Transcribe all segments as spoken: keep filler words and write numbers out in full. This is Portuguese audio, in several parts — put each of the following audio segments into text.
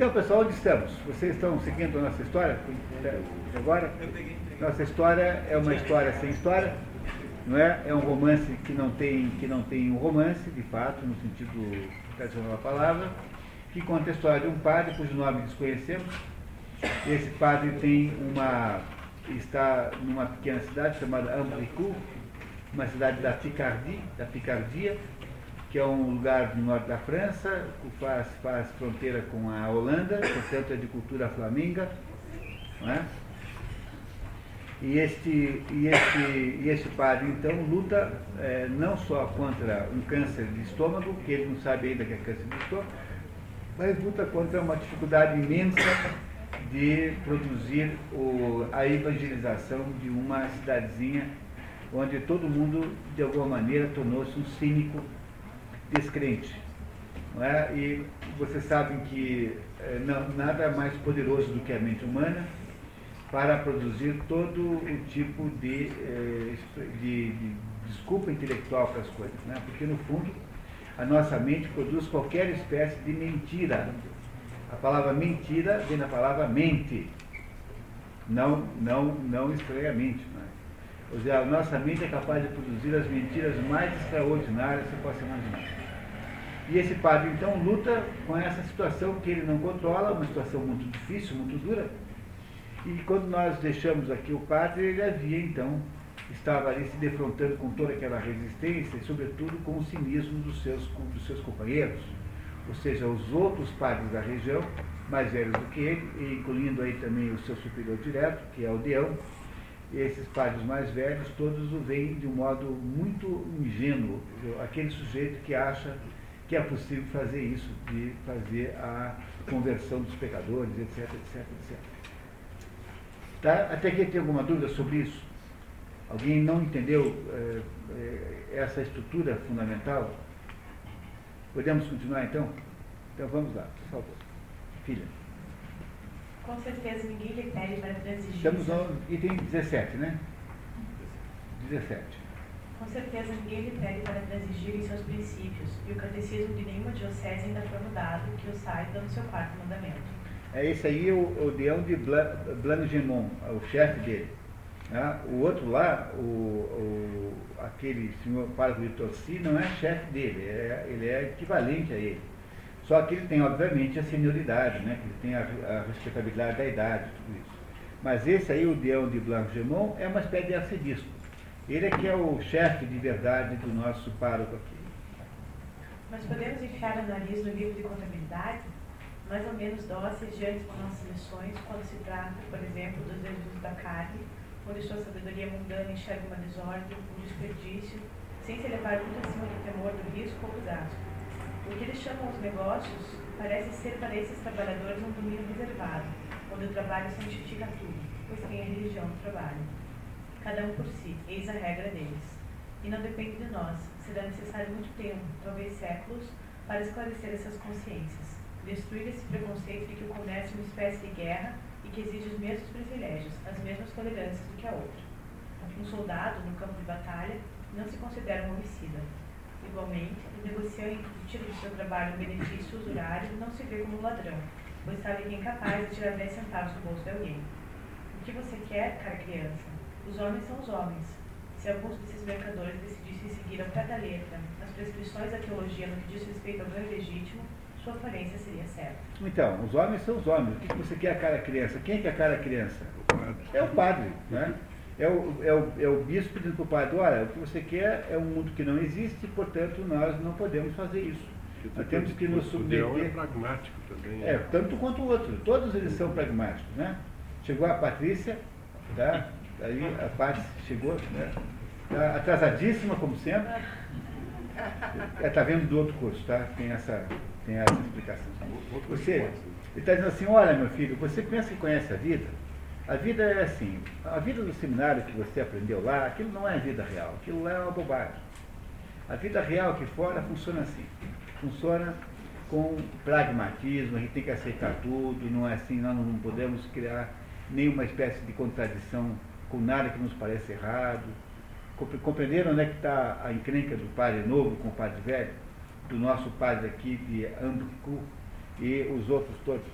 Então, pessoal, onde estamos? Vocês estão seguindo a nossa história? Agora? Nossa história é uma história sem história, não é? É um romance que não tem, que não tem um romance, de fato, no sentido tradicional da palavra, que conta a história de um padre cujo nome desconhecemos. Esse padre tem uma, está numa pequena cidade chamada Ambricourt, uma cidade da Picardia, da Picardia, que é um lugar do norte da França, que faz, faz fronteira com a Holanda, portanto é de cultura flamenga, não é? E este, e este, e este padre, então, luta é, não só contra um câncer de estômago, que ele não sabe ainda que é câncer de estômago, mas luta contra uma dificuldade imensa de produzir o, a evangelização de uma cidadezinha onde todo mundo, de alguma maneira, tornou-se um cínico descrente. Não é? E vocês sabem que é, não, nada mais poderoso do que a mente humana para produzir todo o tipo de, eh, de, de desculpa intelectual para as coisas, né? Porque, no fundo, a nossa mente produz qualquer espécie de mentira. A palavra mentira vem da palavra mente, não, não, não estranhamente. Mas, ou seja, a nossa mente é capaz de produzir as mentiras mais extraordinárias que você possa imaginar. E esse padre, então, luta com essa situação que ele não controla, uma situação muito difícil, muito dura. E quando nós deixamos aqui o padre, ele havia, então, estava ali se defrontando com toda aquela resistência e, sobretudo, com o cinismo dos seus, dos seus companheiros. Ou seja, os outros padres da região, mais velhos do que ele, incluindo aí também o seu superior direto, que é o Deão. Esses padres mais velhos, todos o veem de um modo muito ingênuo. Aquele sujeito que acha que é possível fazer isso, de fazer a conversão dos pecadores, etc, etc, etcétera. Tá? Até quem tem alguma dúvida sobre isso? Alguém não entendeu eh, eh, essa estrutura fundamental? Podemos continuar, então? Então vamos lá, por favor. Filha. Com certeza ninguém lhe pede para transigir. Estamos no item dezessete, né? dezessete. Com certeza ninguém lhe pede para transigir em seus princípios, e o catecismo de nenhuma diocese ainda foi mudado, que o saiba do seu quarto mandamento. É esse aí o, o Deão de Blangermont, o chefe dele. Ah, o outro lá, o, o, aquele senhor pároco de Torcy, não é chefe dele, é, ele é equivalente a ele. Só que ele tem, obviamente, a senioridade, né? Ele tem a, a respeitabilidade da idade, tudo isso. Mas esse aí, o Deão de Blangermont, é uma espécie de arcebispo. Ele é que é o chefe de verdade do nosso pároco aqui. Mas podemos enfiar a nariz no livro de contabilidade? Mais ou menos dóceis diante das nossas lições, quando se trata, por exemplo, dos desvios da carne, onde sua sabedoria mundana enxerga uma desordem, um desperdício, sem se elevar muito acima do temor do risco ou do gasto. O que eles chamam os negócios parece ser para esses trabalhadores um domínio reservado, onde o trabalho santifica tudo, pois tem a religião do trabalho. Cada um por si, eis a regra deles. E não depende de nós, será necessário muito tempo, talvez séculos, para esclarecer essas consciências. Destruir esse preconceito de que o comércio é uma espécie de guerra e que exige os mesmos privilégios, as mesmas tolerâncias do que a outra. Um soldado, no campo de batalha, não se considera um homicida. Igualmente, o negociante que tira do seu trabalho um benefício usurário não se vê como um ladrão, pois sabe que é incapaz de tirar dez centavos do bolso de alguém. O que você quer, cara criança? Os homens são os homens. Se alguns desses mercadores decidissem seguir ao pé da letra as prescrições da teologia no que diz respeito ao ganho legítimo, sua falência seria certa. Então, os homens são os homens. O que você quer a cara criança? Quem é que é a cara criança? É o padre, né? É o, é o, é o bispo dizendo para o padre, olha, o que você quer é um mundo que não existe, portanto, nós não podemos fazer isso. Nós temos que nos submeter. O Deão é pragmático também. É, tanto quanto o outro. Todos eles são pragmáticos, né? Chegou a Patrícia, tá? Aí a Patrícia chegou, né? Tá atrasadíssima, como sempre. Está vendo do outro curso, tá? Tem essa... Tem essa explicação. Você, ele está dizendo assim, olha, meu filho, você pensa que conhece a vida? A vida é assim, a vida do seminário que você aprendeu lá, aquilo não é a vida real, aquilo lá é uma bobagem. A vida real aqui fora funciona assim, funciona com pragmatismo, a gente tem que aceitar tudo, não é assim, nós não podemos criar nenhuma espécie de contradição com nada que nos parece errado. Compreenderam onde é que está a encrenca do padre novo com o padre velho? Do nosso padre aqui de Ambricourt e os outros todos.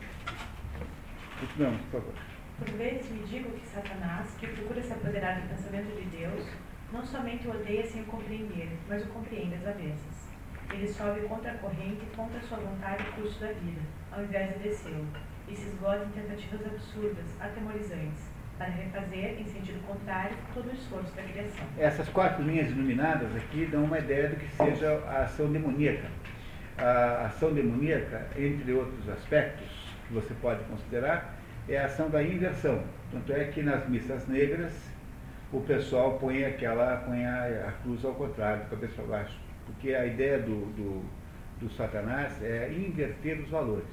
Continuamos, por favor. Por vezes me digo que Satanás, que procura se apoderar do pensamento de Deus, não somente o odeia sem o compreender, mas o compreende às avessas. Ele sobe contra a corrente e contra a sua vontade o curso da vida, ao invés de descê-lo, e se esgota em tentativas absurdas, atemorizantes, para refazer, em sentido contrário, todo o esforço da criação. Essas quatro linhas iluminadas aqui dão uma ideia do que seja a ação demoníaca. A ação demoníaca, entre outros aspectos que você pode considerar, é a ação da inversão. Tanto é que nas missas negras o pessoal põe, aquela, põe a, a cruz ao contrário, cabeça para baixo, porque a ideia do, do, do Satanás é inverter os valores.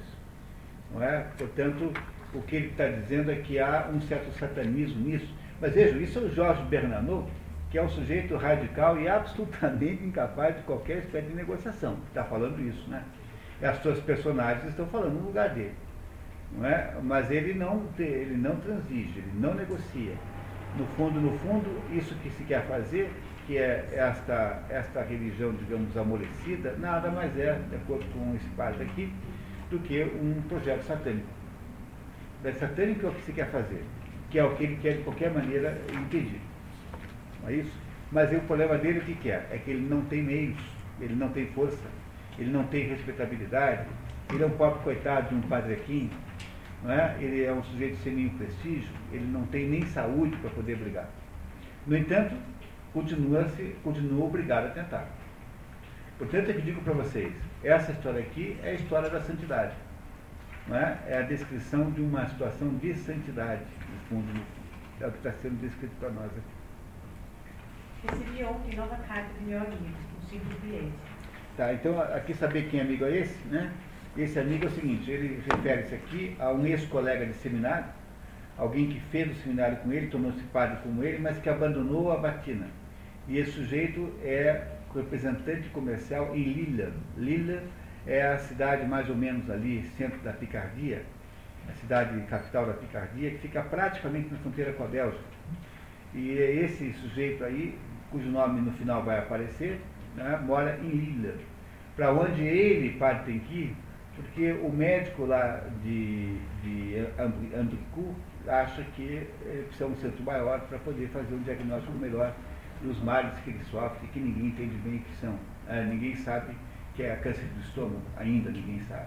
Não é? Portanto, o que ele está dizendo é que há um certo satanismo nisso. Mas vejam, isso é o Georges Bernanos, que é um sujeito radical e absolutamente incapaz de qualquer espécie de negociação. Está falando isso, né? E as suas personagens estão falando no lugar dele. Não é? Mas ele não, ele não transige, ele não negocia. No fundo, no fundo, isso que se quer fazer, que é esta, esta religião, digamos, amolecida, nada mais é, de acordo com esse página aqui, do que um projeto satânico. Da satânica é o que se quer fazer, que é o que ele quer de qualquer maneira impedir. Não é isso? Mas o problema dele, o que, que é? É que ele não tem meios, ele não tem força, ele não tem respeitabilidade, ele é um pobre coitado de um padrequinho, não é? Ele é um sujeito sem nenhum prestígio, ele não tem nem saúde para poder brigar. No entanto, continua-se, continua obrigado a tentar. Portanto, eu digo para vocês, essa história aqui é a história da santidade, não é? É a descrição de uma situação de santidade, no fundo, no fundo. É o que está sendo descrito para nós aqui. Recebi ontem nova carta do meu amigo, um simples bilhete. Tá, então aqui saber quem amigo é esse, né? Esse amigo é o seguinte, ele refere-se aqui a um ex-colega de seminário, alguém que fez o seminário com ele, tornou-se padre como ele, mas que abandonou a batina. E esse sujeito é representante comercial em Lille. Lille é a cidade mais ou menos ali, centro da Picardia, a cidade capital da Picardia, que fica praticamente na fronteira com a Bélgica. E é esse sujeito aí, cujo nome no final vai aparecer, né, mora em Lille, para onde ele, padre, tem que ir, porque o médico lá de, de Ambricourt acha que precisa de um centro maior para poder fazer um diagnóstico melhor dos males que ele sofre, que ninguém entende bem que são. Ah, ninguém sabe que é câncer do estômago, ainda ninguém sabe.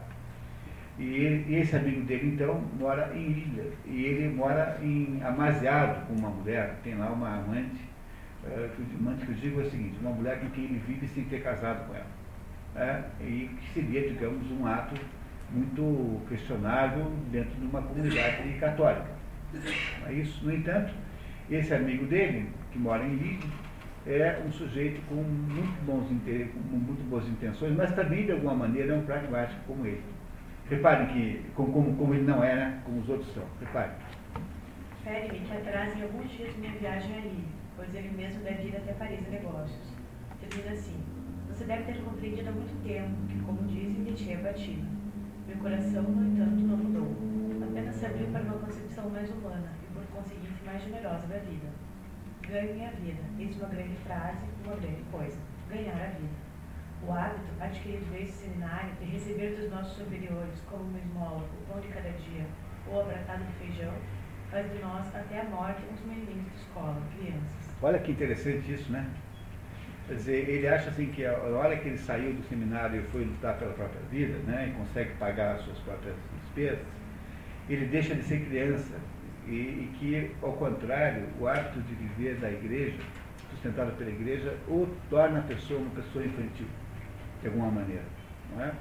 E ele, esse amigo dele, então, mora em Lille, e ele mora em, amaziado com uma mulher, tem lá uma amante. Uh, que, que eu digo é o seguinte, uma mulher com quem ele vive sem ter casado com ela, né? E que seria, digamos, um ato muito questionável dentro de uma comunidade católica. Isso, no entanto, esse amigo dele, que mora em Lille, é um sujeito com muito, bons, com muito boas intenções, mas também, de alguma maneira, é um pragmático como ele. Reparem que, como, como ele não é, né? Como os outros são, reparem. Fere-me que atrasem alguns dias minha viagem a Lille, pois ele mesmo deve ir até Paris a negócios. Termina assim: você deve ter compreendido há muito tempo que, como dizem, Nietzsche é batido. Meu coração, no entanto, não mudou. Apenas se abriu para uma concepção mais humana e, por conseguinte, mais generosa da vida. Ganho minha vida, eis uma grande frase, uma grande coisa: ganhar a vida. O hábito, adquirido desde o seminário, de receber dos nossos superiores, como uma esmola, o pão de cada dia, ou a pratada de feijão, faz de nós, até a morte, uns meninos de escola, crianças. Olha que interessante isso, né? Quer dizer, ele acha assim que a hora que ele saiu do seminário e foi lutar pela própria vida, né, e consegue pagar as suas próprias despesas, ele deixa de ser criança e, e que, ao contrário, o hábito de viver da igreja, sustentado pela igreja, o torna a pessoa uma pessoa infantil, de alguma maneira, não é?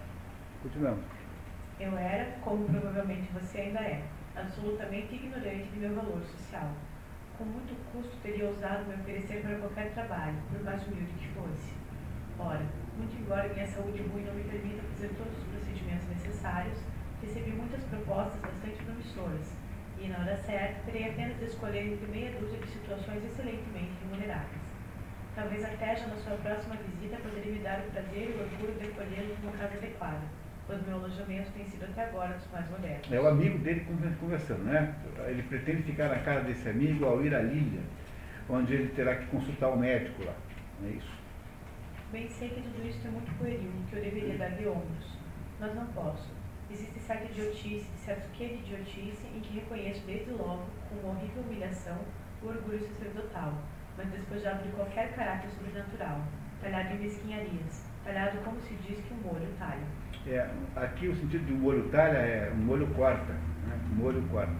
Continuamos. Eu era, como provavelmente você ainda é, absolutamente ignorante de meu valor social. Com muito custo teria ousado me oferecer para qualquer trabalho, por mais humilde que fosse. Ora, muito embora minha saúde ruim não me permita fazer todos os procedimentos necessários, recebi muitas propostas bastante promissoras, e na hora certa terei apenas de escolher entre meia dúzia de situações excelentemente remuneradas. Talvez até já na sua próxima visita poderia me dar o prazer e o orgulho de acolhê-lo numa casa adequada, pois meu alojamento tem sido até agora dos mais modernos. É o amigo dele conversando, né? Ele pretende ficar na casa desse amigo ao ir à Lília, onde ele terá que consultar o médico lá, não é isso? Bem sei que tudo isso é muito pueril, que eu deveria dar de ombros, mas não posso. Existe certa idiotice, certo que de idiotice, em que reconheço desde logo, com horrível humilhação, o orgulho sacerdotal, mas despojado de qualquer caráter sobrenatural, talhado em mesquinharias, talhado como se diz que um olho talha. É, aqui o sentido de um olho talha é um olho corta, né? Um olho corta.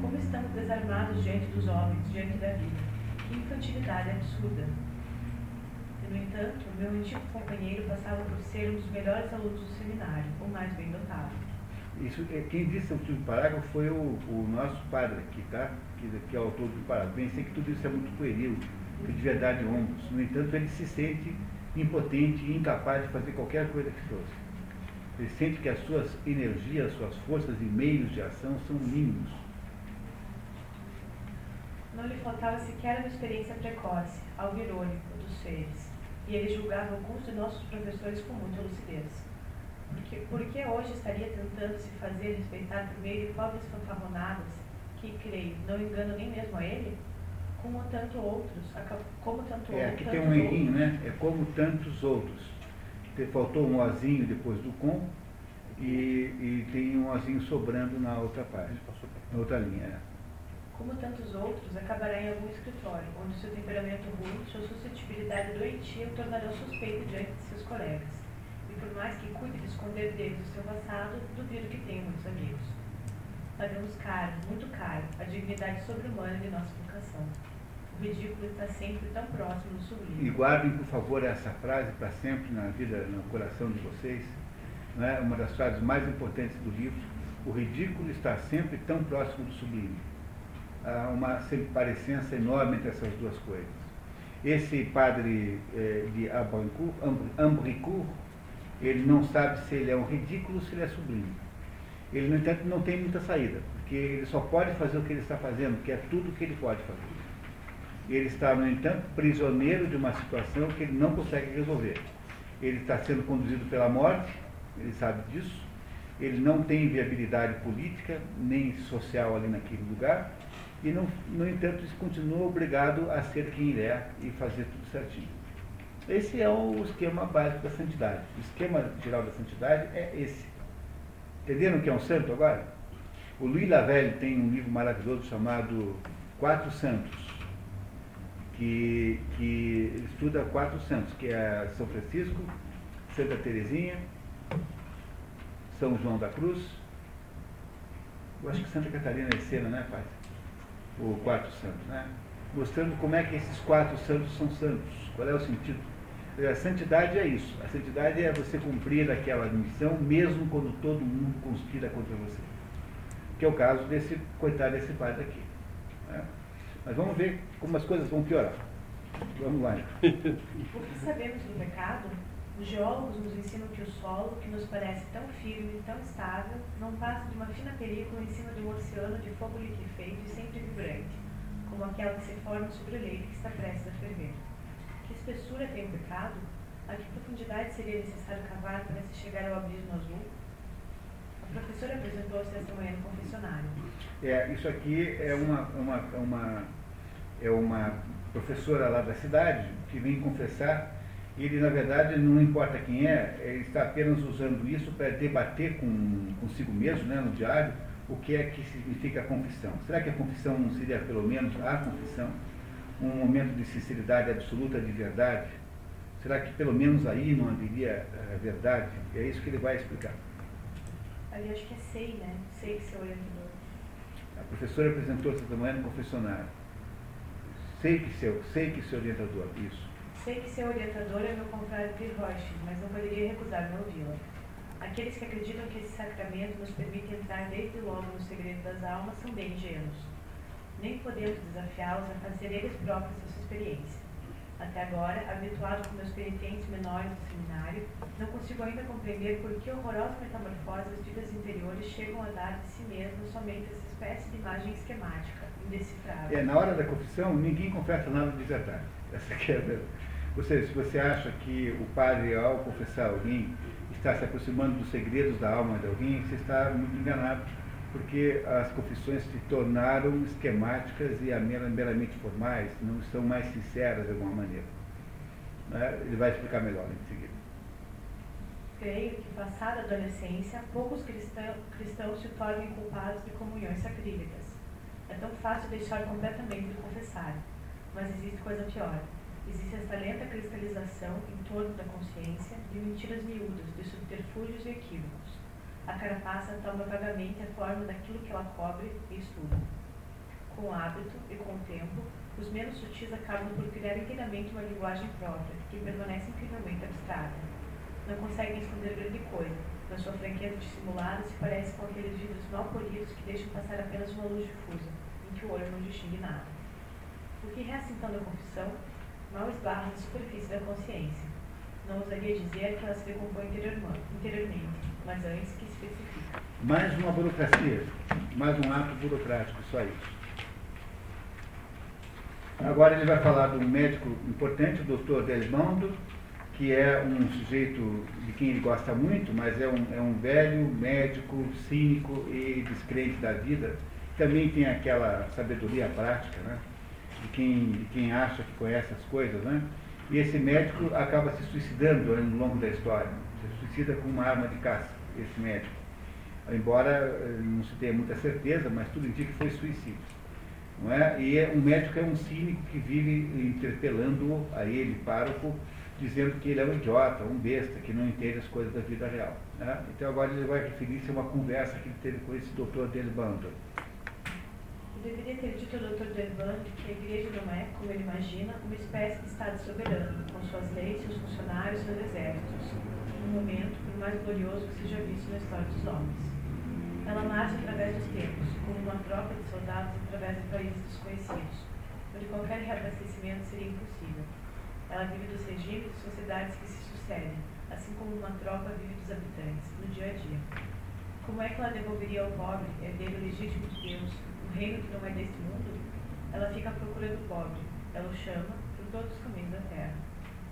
Como estamos desarmados diante dos homens, diante da vida. Que infantilidade absurda. No entanto, meu antigo companheiro passava por ser um dos melhores alunos do seminário, o mais bem dotado. Isso, quem disse o último parágrafo foi o, o nosso padre aqui, tá? Que, que é o autor do parágrafo. Pensei que tudo isso é muito pueril, que de verdade ombros. No entanto, ele se sente impotente e incapaz de fazer qualquer coisa que fosse. Ele sente que as suas energias, suas forças e meios de ação são mínimos. Não lhe faltava sequer uma experiência precoce, algo irônico dos seres. E ele julgava alguns de nossos professores com muita lucidez. Porque, porque hoje estaria tentando se fazer respeitar primeiro e pobres fanfarronadas, que, creio, não engano nem mesmo a ele, como tanto outros. Como tanto é, outro, aqui tanto tem um errinho, né? É como tantos outros. Faltou um ozinho depois do com, e, e tem um ozinho sobrando na outra página, na outra linha. Como tantos outros, acabará em algum escritório, onde seu temperamento ruim, sua suscetibilidade doentia o tornarão suspeito diante de seus colegas. E por mais que cuide de esconder deles o seu passado, duvido que tenha muitos amigos. Pagamos caro, muito caro, a dignidade sobre-humana de nossa vocação. O ridículo está sempre tão próximo do sublime. E guardem, por favor, essa frase para sempre na vida, no coração de vocês. Não é? Uma das frases mais importantes do livro. O ridículo está sempre tão próximo do sublime. Há uma parecença enorme entre essas duas coisas. Esse padre eh, de Ambricourt, Ambricourt, ele não sabe se ele é um ridículo ou se ele é sublime. Ele, no entanto, não tem muita saída, porque ele só pode fazer o que ele está fazendo, que é tudo o que ele pode fazer. Ele está, no entanto, prisioneiro de uma situação que ele não consegue resolver. Ele está sendo conduzido pela morte, ele sabe disso, ele não tem viabilidade política, nem social ali naquele lugar, e, não, no entanto, ele continua obrigado a ser quem ele é e fazer tudo certinho. Esse é o esquema básico da santidade. O esquema geral da santidade é esse. Entenderam o que é um santo agora? O Louis Lavelle tem um livro maravilhoso chamado Quatro Santos, que, que estuda quatro santos, que é São Francisco, Santa Teresinha, São João da Cruz, eu acho que Santa Catarina de Siena, né, pai? O quarto santo, né? Mostrando como é que esses quatro santos são santos. Qual é o sentido? A santidade é isso. A santidade é você cumprir aquela missão, mesmo quando todo mundo conspira contra você. Que é o caso desse, coitado desse padre aqui. Né? Mas vamos ver como as coisas vão piorar. Vamos lá. O que sabemos do pecado? Os geólogos nos ensinam que o solo, que nos parece tão firme e tão estável, não passa de uma fina película em cima de um oceano de fogo liquefeito e sempre vibrante, como aquela que se forma sobre o leito que está prestes a ferver. Que espessura tem o pecado? A que profundidade seria necessário cavar para se chegar ao abismo azul? A professora apresentou-se esta manhã no confessionário. É, isso aqui é uma, uma, uma, é uma professora lá da cidade que vem confessar. Ele, na verdade, não importa quem é, ele está apenas usando isso para debater com, consigo mesmo, né, no diário, o que é que significa a confissão. Será que a confissão não seria, pelo menos, a confissão, um momento de sinceridade absoluta, de verdade? Será que, pelo menos, aí não haveria a verdade? É isso que ele vai explicar. Ali acho que é sei, né? Sei que seu orientador. A professora apresentou-se esta manhã no confessionário. Sei que seu, sei que seu orientador, isso. Sei que seu orientador é meu contrário de Roche, mas não poderia recusar-me a ouvi-la. Aqueles que acreditam que esse sacramento nos permite entrar desde logo no segredo das almas são bem ingênuos. Nem podemos desafiá-los a fazer eles próprios essa experiência. Até agora, habituado com meus penitentes menores do seminário, não consigo ainda compreender por que horrorosas metamorfoses as vidas interiores chegam a dar de si mesmas somente essa espécie de imagem esquemática, indecifrável. É, na hora da confissão, ninguém confessa nada de verdade. Essa aqui é a verdade. Ou seja, se você acha que o padre, ao confessar alguém, está se aproximando dos segredos da alma de alguém, você está muito enganado, porque as confissões se tornaram esquemáticas e meramente formais, não são mais sinceras de alguma maneira. Ele vai explicar melhor em seguida. creio que, passada a adolescência, poucos cristão, cristãos se tornem culpados de comunhões sacrílegas. É tão fácil deixar completamente de confessar, mas existe coisa pior. Existe esta lenta cristalização em torno da consciência de mentiras miúdas, de subterfúgios e equívocos. A carapaça toma vagamente a forma daquilo que ela cobre e estuda. Com o hábito e com o tempo, os menos sutis acabam por criar inteiramente uma linguagem própria, que permanece incrivelmente abstrata. Não conseguem esconder grande coisa, mas sua franqueza dissimulada se parece com aqueles vidros mal polidos que deixam passar apenas uma luz difusa, em que o olho não distingue nada. O que resta então da confissão mal esbarra na superfície da consciência. Não ousaria dizer que ela se decompõe interiormente, mas antes que especifica. Mais uma burocracia, mais um ato burocrático, só isso. Agora ele vai falar de um médico importante, o doutor Belmondo, que é um sujeito de quem ele gosta muito, mas é um, é um velho médico cínico e descrente da vida. Também tem aquela sabedoria prática, né? De quem, de quem acha que conhece as coisas, né? E esse médico acaba se suicidando ao longo da história. Se suicida com uma arma de caça, esse médico. Embora não se tenha muita certeza, mas tudo indica que foi suicídio. Não é? E um médico é um cínico que vive interpelando a ele, pároco, dizendo que ele é um idiota, um besta, que não entende as coisas da vida real. Né? Então agora ele vai referir-se a uma conversa que ele teve com esse doutor Delbando. Deveria ter dito ao doutor Delbando que a igreja não é, como ele imagina, uma espécie de Estado soberano, com suas leis, seus funcionários, seus exércitos, um momento o mais glorioso que seja visto na história dos homens. Ela marcha através dos tempos, como uma tropa de soldados através de países desconhecidos, onde qualquer reabastecimento seria impossível. Ela vive dos regimes e sociedades que se sucedem, assim como uma tropa vive dos habitantes, no dia a dia. Como é que ela devolveria ao pobre, herdeiro legítimo de Deus, um reino que não é deste mundo? Ela fica à procura do pobre, ela o chama por todos os caminhos da terra.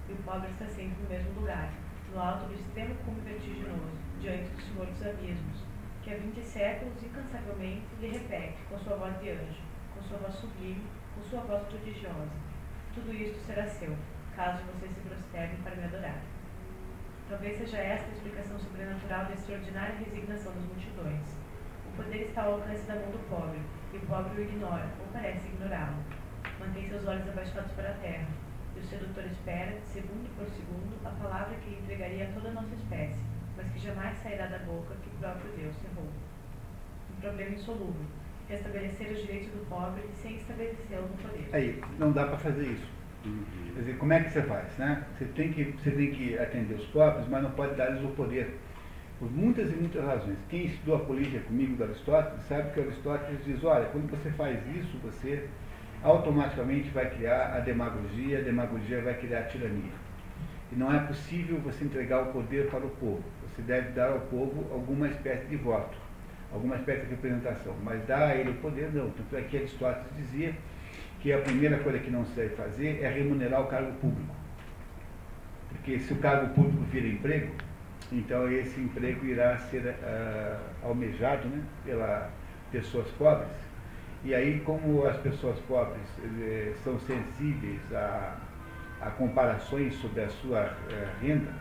E o pobre está sempre no mesmo lugar, no alto do extremo cume vertiginoso, diante do Senhor dos Abismos, que há vinte séculos incansavelmente lhe repete, com sua voz de anjo, com sua voz sublime, com sua voz prodigiosa. Tudo isto será seu, caso vocês se prosternem para me adorar. Talvez seja esta a explicação sobrenatural da extraordinária resignação das multidões. O poder está ao alcance da mão do pobre, e o pobre o ignora, ou parece ignorá-lo. Mantém seus olhos abaixados para a terra, e o sedutor espera, segundo por segundo, a palavra que lhe entregaria a toda a nossa espécie, mas que jamais sairá da boca que o próprio Deus cerrou. Um problema insolúvel, restabelecer os direitos do pobre sem estabelecê-lo no poder. Aí, não dá para fazer isso. Quer dizer, como é que você faz, né? Você tem que, você tem que atender os pobres, mas não pode dar-lhes o poder. Por muitas e muitas razões. Quem estudou a política comigo do Aristóteles sabe que Aristóteles diz, olha, quando você faz isso, você automaticamente vai criar a demagogia, a demagogia vai criar a tirania. E não é possível você entregar o poder para o povo. Você deve dar ao povo alguma espécie de voto, alguma espécie de representação. Mas dar a ele o poder, não. Tanto é que Aristóteles dizia que a primeira coisa que não se deve fazer é remunerar o cargo público. Porque se o cargo público vira emprego, então esse emprego irá ser uh, almejado, né, pelas pessoas pobres. E aí, como as pessoas pobres eh, são sensíveis a, a comparações sobre a sua uh, renda,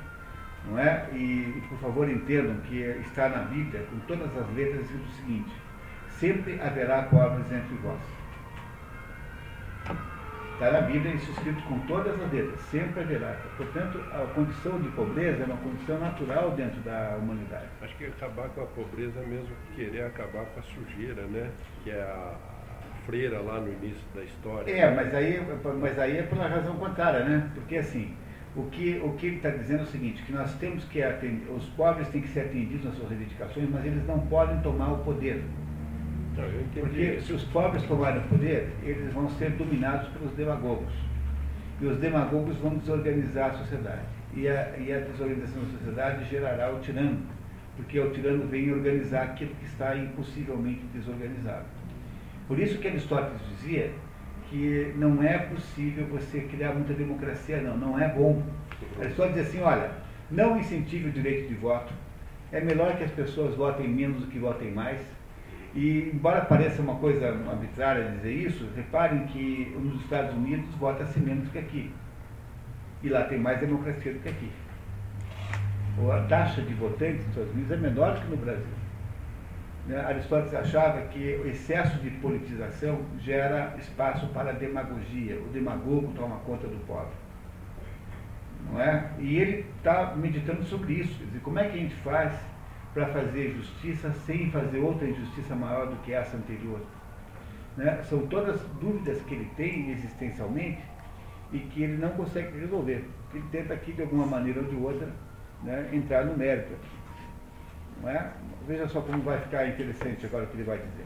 não é? E, e, por favor, entendam que está na Bíblia, com todas as letras, diz o seguinte: sempre haverá pobres entre vós. Está na Bíblia isso escrito com todas as letras, sempre haverá. Portanto, a condição de pobreza é uma condição natural dentro da humanidade. Acho que acabar com a pobreza é mesmo querer acabar com a sujeira, né? Que é a freira lá no início da história. É, né? mas, aí, mas aí é pela razão contrária, né? Porque assim, o que, o que ele está dizendo é o seguinte, que nós temos que atender, os pobres têm que ser atendidos nas suas reivindicações, mas eles não podem tomar o poder. Porque se os pobres tomarem o poder, eles vão ser dominados pelos demagogos. E os demagogos vão desorganizar a sociedade. E a, e a desorganização da sociedade gerará o tirano. Porque o tirano vem organizar aquilo que está impossivelmente desorganizado. Por isso que Aristóteles dizia que não é possível você criar muita democracia, não. Não é bom. Aristóteles dizia assim, olha, não incentive o direito de voto. É melhor que as pessoas votem menos do que votem mais. E, embora pareça uma coisa arbitrária dizer isso, reparem que nos Estados Unidos vota-se menos do que aqui. E lá tem mais democracia do que aqui. a taxa de votantes nos Estados Unidos é menor do que no Brasil. Aristóteles achava que o excesso de politização gera espaço para a demagogia. O demagogo toma conta do pobre. Não é? E ele está meditando sobre isso. Quer dizer, como é que a gente faz para fazer justiça sem fazer outra injustiça maior do que essa anterior? Né? São todas dúvidas que ele tem existencialmente e que ele não consegue resolver. Ele tenta aqui, de alguma maneira ou de outra, né, entrar no mérito. Não é? Veja só como vai ficar interessante agora o que ele vai dizer.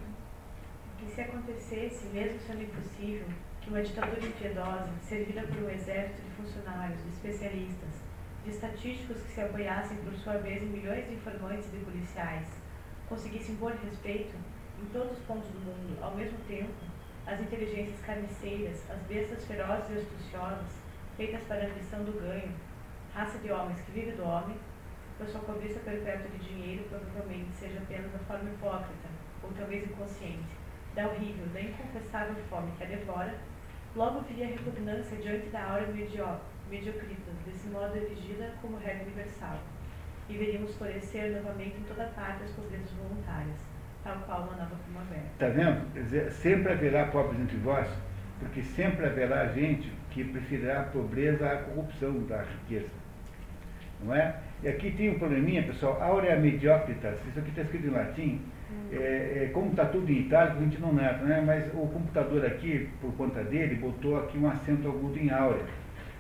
E se acontecesse, mesmo sendo impossível, que uma ditadura impiedosa, servida por um exército de funcionários, de especialistas, de estatísticos que se apoiassem por sua vez em milhões de informantes e de policiais, conseguisse impor respeito, em todos os pontos do mundo, ao mesmo tempo, as inteligências carniceiras, as bestas ferozes e astuciosas, feitas para a ambição do ganho, raça de homens que vive do homem, pois sua cobiça perpétua de dinheiro provavelmente seja apenas a forma hipócrita, ou talvez inconsciente, da horrível, da inconfessável fome que a devora, logo viria a repugnância diante da aura medió- mediocrita, desse modo erigida como regra universal, e veríamos florescer novamente em toda parte as pobrezas voluntárias, tal qual uma nova primavera. Está vendo? Quer dizer, sempre haverá pobres entre vós, porque sempre haverá gente que preferirá a pobreza à corrupção da riqueza. Não é? E aqui tem um probleminha, pessoal, aurea mediocritas, isso aqui está escrito em latim, hum. é, é, como está tudo em itálico, a gente não nota, né? Mas o computador aqui, por conta dele, botou aqui um acento agudo em áurea.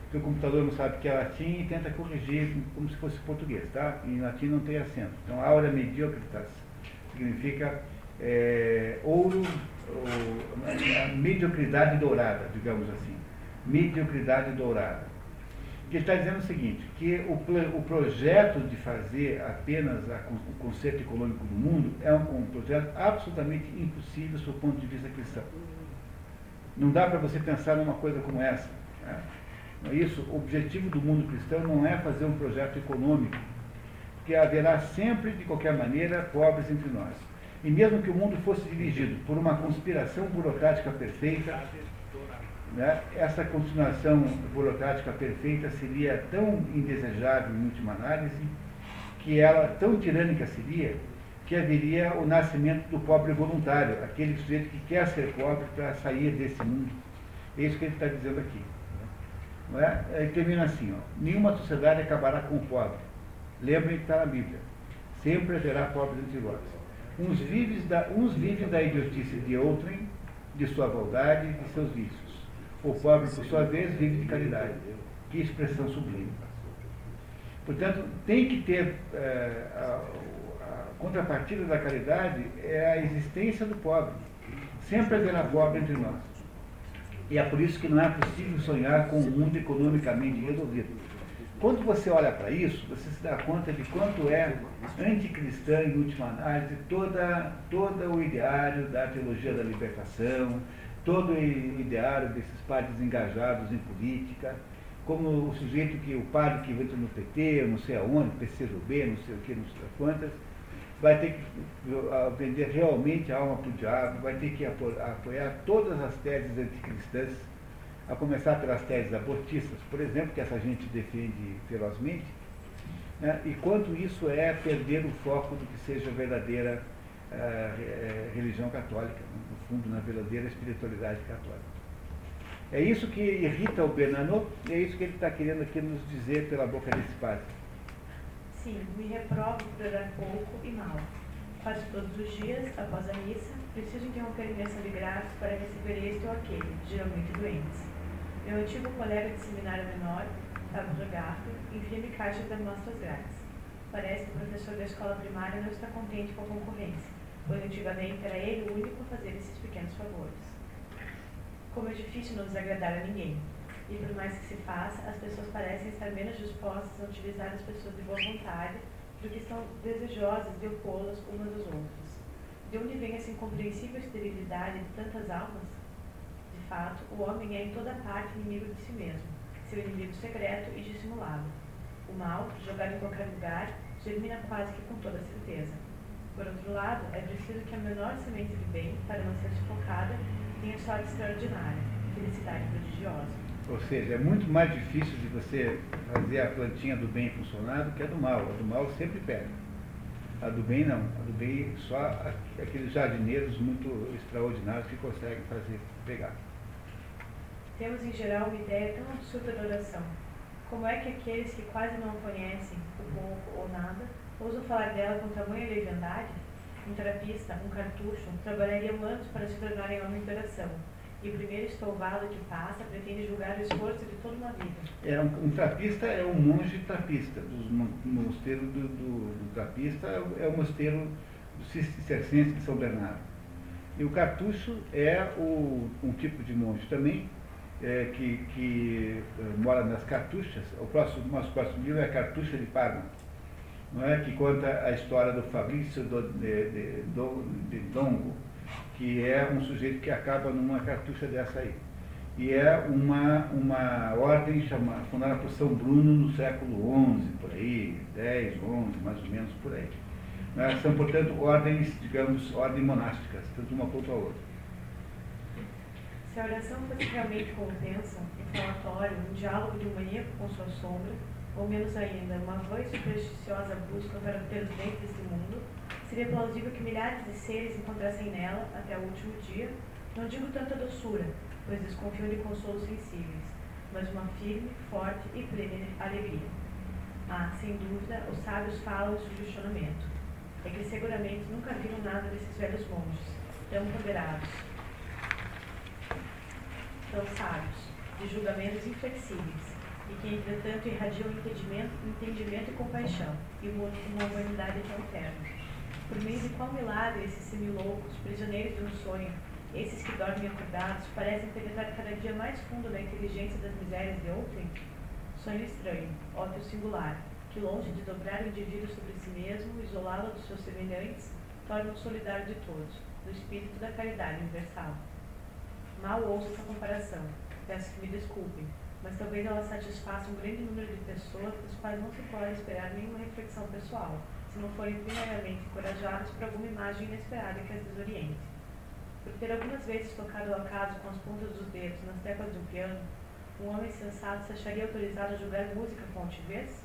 Porque o computador não sabe que é latim e tenta corrigir como se fosse português, tá? Em latim não tem acento. Então, aurea mediocritas significa é, ouro, ou, mediocridade dourada, digamos assim. Mediocridade dourada. Ele está dizendo o seguinte, que o, o projeto de fazer apenas a, o conceito econômico do mundo é um, um projeto absolutamente impossível do ponto de vista cristão. Não dá para você pensar numa coisa como essa. Né? Isso, o objetivo do mundo cristão não é fazer um projeto econômico, porque haverá sempre, de qualquer maneira, pobres entre nós. E mesmo que o mundo fosse dirigido por uma conspiração burocrática perfeita, né? Essa continuação burocrática perfeita seria tão indesejável em última análise, que ela tão tirânica seria, que haveria o nascimento do pobre voluntário, aquele sujeito que quer ser pobre para sair desse mundo. É isso que ele está dizendo aqui. Não é? Ele termina assim, ó, nenhuma sociedade acabará com o pobre. Lembrem que está na Bíblia. Sempre haverá pobres entre vós. Uns vivem da, uns vivem da idiotice de outrem, de sua maldade e de seus vícios. O pobre, por sua vez, vive de caridade. Que expressão sublime. Portanto, tem que ter... É, a, a contrapartida da caridade é a existência do pobre. Sempre haverá pobre entre nós. E é por isso que não é possível sonhar com um mundo economicamente resolvido. Quando você olha para isso, você se dá conta de quanto é anticristã, em última análise, toda, todo o ideário da teologia da libertação, todo o ideário desses padres engajados em política, como o sujeito que, o padre que entra no P T, não sei aonde, P C do B, não sei o que, não sei quantas, vai ter que vender realmente a alma para o diabo, vai ter que apoiar todas as teses anticristãs, a começar pelas teses abortistas, por exemplo, que essa gente defende ferozmente, né? E quanto isso é perder o foco do que seja a verdadeira a religião católica, no fundo, na verdadeira espiritualidade católica. É isso que irrita o Bernanos, e é isso que ele está querendo aqui nos dizer pela boca desse padre. Sim, me reprovo por orar pouco e mal. Quase todos os dias, após a missa, preciso interromper minha ação de graças para receber este ou aquele, geralmente doentes. Meu antigo colega de seminário menor, Pablo Garfo, envia-me caixas das nossas graças. Parece que o professor da escola primária não está contente com a concorrência, pois antigamente era ele o único a fazer esses pequenos favores. Como é difícil não desagradar a ninguém, e por mais que se faça, as pessoas parecem estar menos dispostas a utilizar as pessoas de boa vontade do que estão desejosas de opô-las umas dos outros. De onde vem essa incompreensível esterilidade de tantas almas? De fato, o homem é em toda parte inimigo de si mesmo, seu inimigo secreto e dissimulado. O mal, jogado em qualquer lugar, germina quase que com toda certeza. Por outro lado, é preciso que a menor semente de bem, para não ser sufocada, tenha sorte extraordinária, felicidade prodigiosa. Ou seja, é muito mais difícil de você fazer a plantinha do bem funcionar do que a do mal. A do mal sempre pega. A do bem não. A do bem só aqueles jardineiros muito extraordinários que conseguem fazer pegar. Temos em geral uma ideia tão absurda da oração. Como é que aqueles que quase não conhecem o pouco ou nada ousam falar dela com tamanha leviandade? Um terapista, um cartucho, trabalhariam anos para se tornarem homem de oração. E o primeiro estouvado que passa pretende julgar o esforço de toda uma vida. É, um, um trapista é um monge trapista. O mosteiro do, do, do trapista é o mosteiro do cistercense de São Bernardo. E o cartucho é o, um tipo de monge também, é, que, que mora nas cartuchas. O próximo, nosso próximo livro é A Cartuxa de Parma, não é? Que conta a história do Fabrício de, de, de Dongo, que é um sujeito que acaba numa cartucha dessa aí. E é uma, uma ordem chamada, fundada por São Bruno no século onze, por aí, dez, onze, mais ou menos por aí. Mas são, portanto, ordens, digamos, ordens monásticas, tanto uma quanto a outra. Se a oração fosse realmente contensa, um falatório, um diálogo de um maníaco com sua sombra, ou menos ainda, uma vã e supersticiosa busca para obter os bens desse mundo, seria plausível que milhares de seres encontrassem nela, até o último dia, não digo tanta doçura, pois desconfiam de consolos sensíveis, mas uma firme, forte e plena alegria. Ah, sem dúvida, os sábios falam de questionamento. É que seguramente nunca viram nada desses velhos monges, tão ponderados, tão sábios, de julgamentos inflexíveis, e que, entretanto, irradiam entendimento, entendimento e compaixão, e uma, uma humanidade tão terna. Por meio de qual milagre esses semiloucos, prisioneiros de um sonho, esses que dormem acordados, parecem penetrar cada dia mais fundo na inteligência das misérias de ontem? Sonho estranho, ópio singular, que longe de dobrar o indivíduo sobre si mesmo, isolá-lo dos seus semelhantes, torna-o solidário de todos, do espírito da caridade universal. Mal ouço essa comparação, peço que me desculpem, mas talvez ela satisfaça um grande número de pessoas das quais não se pode esperar nenhuma reflexão pessoal, se não forem primeiramente encorajados por alguma imagem inesperada que as desoriente. Por ter algumas vezes tocado o acaso com as pontas dos dedos nas teclas de um piano, um homem sensato se acharia autorizado a julgar música pontivez?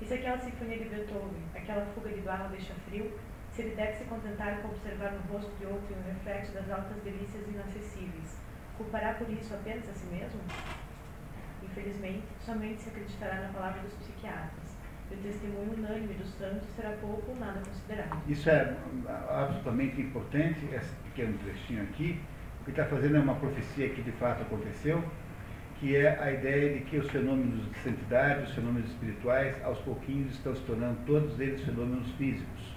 E se aquela sinfonia de Beethoven, aquela fuga de barro deixa frio, se ele deve se contentar com observar no rosto de outro um reflexo das altas delícias inacessíveis, culpará por isso apenas a si mesmo? Infelizmente, somente se acreditará na palavra dos psiquiatras. E o testemunho unânime dos santos será pouco ou nada considerado. Isso é absolutamente importante, esse pequeno trechinho aqui. O que está fazendo é uma profecia que de fato aconteceu, que é a ideia de que os fenômenos de santidade, os fenômenos espirituais, aos pouquinhos estão se tornando todos eles fenômenos físicos.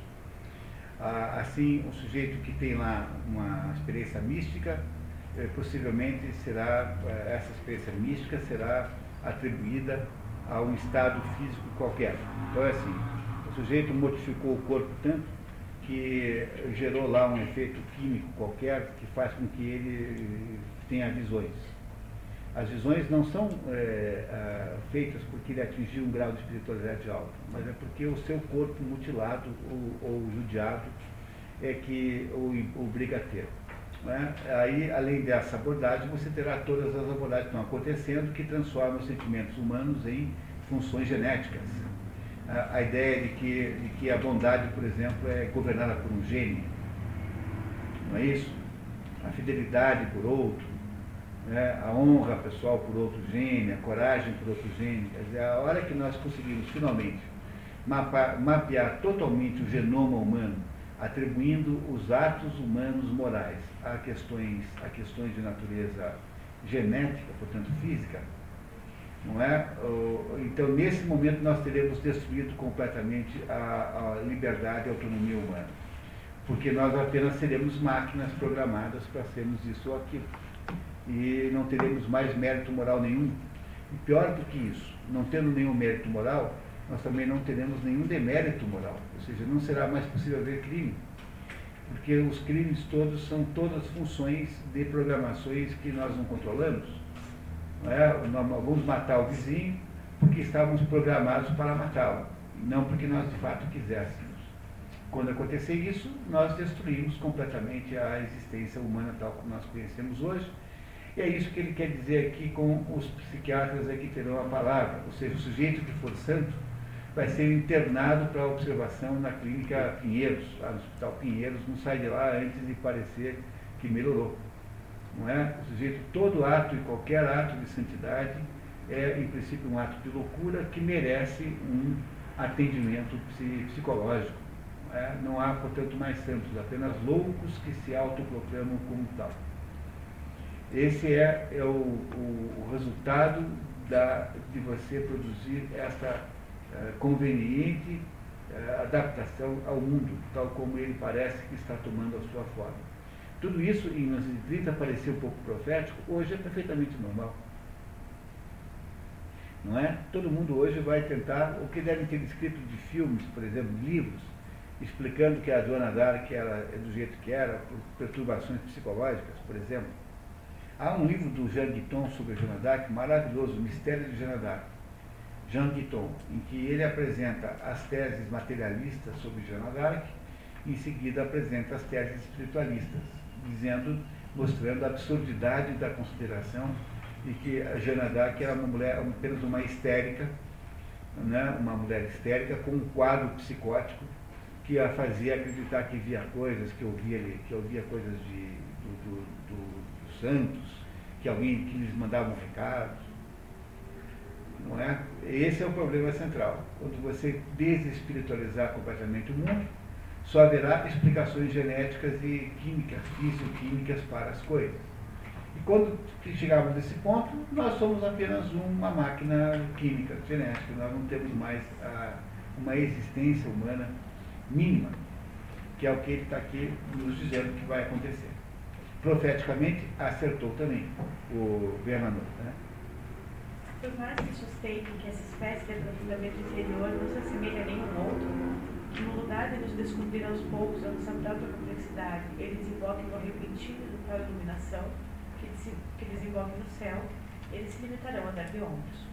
Assim, o sujeito que tem lá uma experiência mística, possivelmente será, essa experiência mística será atribuída a um estado físico qualquer. Então é assim, o sujeito modificou o corpo tanto que gerou lá um efeito químico qualquer que faz com que ele tenha visões. As visões não são é, feitas porque ele atingiu um grau de espiritualidade alto, mas é porque o seu corpo mutilado ou, ou judiado é que o obriga a ter. É? Aí, além dessa abordagem, você terá todas as abordagens que estão acontecendo, que transformam os sentimentos humanos em funções genéticas. A, a ideia de que, de que a bondade, por exemplo, é governada por um gene, não é isso? A fidelidade por outro, né? A honra pessoal por outro gene, a coragem por outro gene. Quer dizer, a hora que nós conseguimos finalmente mapar, mapear totalmente o genoma humano, atribuindo os atos humanos morais a questões, a questões de natureza genética, portanto física, não é? Então, nesse momento, nós teremos destruído completamente a, a liberdade e a autonomia humana, porque nós apenas seremos máquinas programadas para sermos isso ou aquilo, e não teremos mais mérito moral nenhum. E pior do que isso, não tendo nenhum mérito moral, nós também não teremos nenhum demérito moral, ou seja, não será mais possível haver crime, porque os crimes todos são todas funções de programações que nós não controlamos. Não é? Vamos matar o vizinho porque estávamos programados para matá-lo, não porque nós de fato quiséssemos. Quando acontecer isso, nós destruímos completamente a existência humana tal como nós conhecemos hoje, E é isso que ele quer dizer aqui com os psiquiatras aqui terão a palavra, ou seja, o sujeito que for santo vai ser internado para observação na clínica Pinheiros, lá no hospital Pinheiros, não sai de lá antes de parecer que melhorou. Não é? O sujeito, todo ato e qualquer ato de santidade é, em princípio, um ato de loucura que merece um atendimento psicológico. Não é? Não há, portanto, mais santos, apenas loucos que se autoproclamam como tal. Esse é, é o, o, o resultado da, de você produzir essa uh, conveniente uh, adaptação ao mundo, tal como ele parece que está tomando a sua forma. Tudo isso, em mil novecentos e trinta, parecia um pouco profético, hoje é perfeitamente normal. Não é? Todo mundo hoje vai tentar, o que devem ter escrito de filmes, por exemplo, livros, explicando que a Dona D'Arc era do jeito que era, por perturbações psicológicas, por exemplo. Há um livro do Jean Guitton sobre Jeanne d'Arc, maravilhoso, O Mistério de Jeanne d'Arc, Jean Guitton, em que ele apresenta as teses materialistas sobre Jeanne d'Arc, em seguida apresenta as teses espiritualistas, dizendo, mostrando a absurdidade da consideração de que a Jeanne d'Arc era uma mulher, apenas uma histérica, né? Uma mulher histérica com um quadro psicótico que a fazia acreditar que via coisas, que ouvia, que ouvia coisas de, do, do, do, dos santos, que alguém que lhes mandava um recado. Não é? Esse é o problema central. Quando você desespiritualizar completamente o mundo, só haverá explicações genéticas e químicas, fisioquímicas para as coisas. E quando chegarmos nesse ponto, nós somos apenas uma máquina química, genética, nós não temos mais a, uma existência humana mínima, que é o que ele está aqui nos dizendo que vai acontecer. Profeticamente, acertou também o Bernanos, né? Por mais que sustentem que essa espécie de aprofundamento interior não se assemelha a nenhum outro, que no lugar de nos descobrir aos poucos a nossa própria complexidade, ele desemboca em uma repentina total iluminação que desemboca no céu, eles se limitarão a dar de ombros.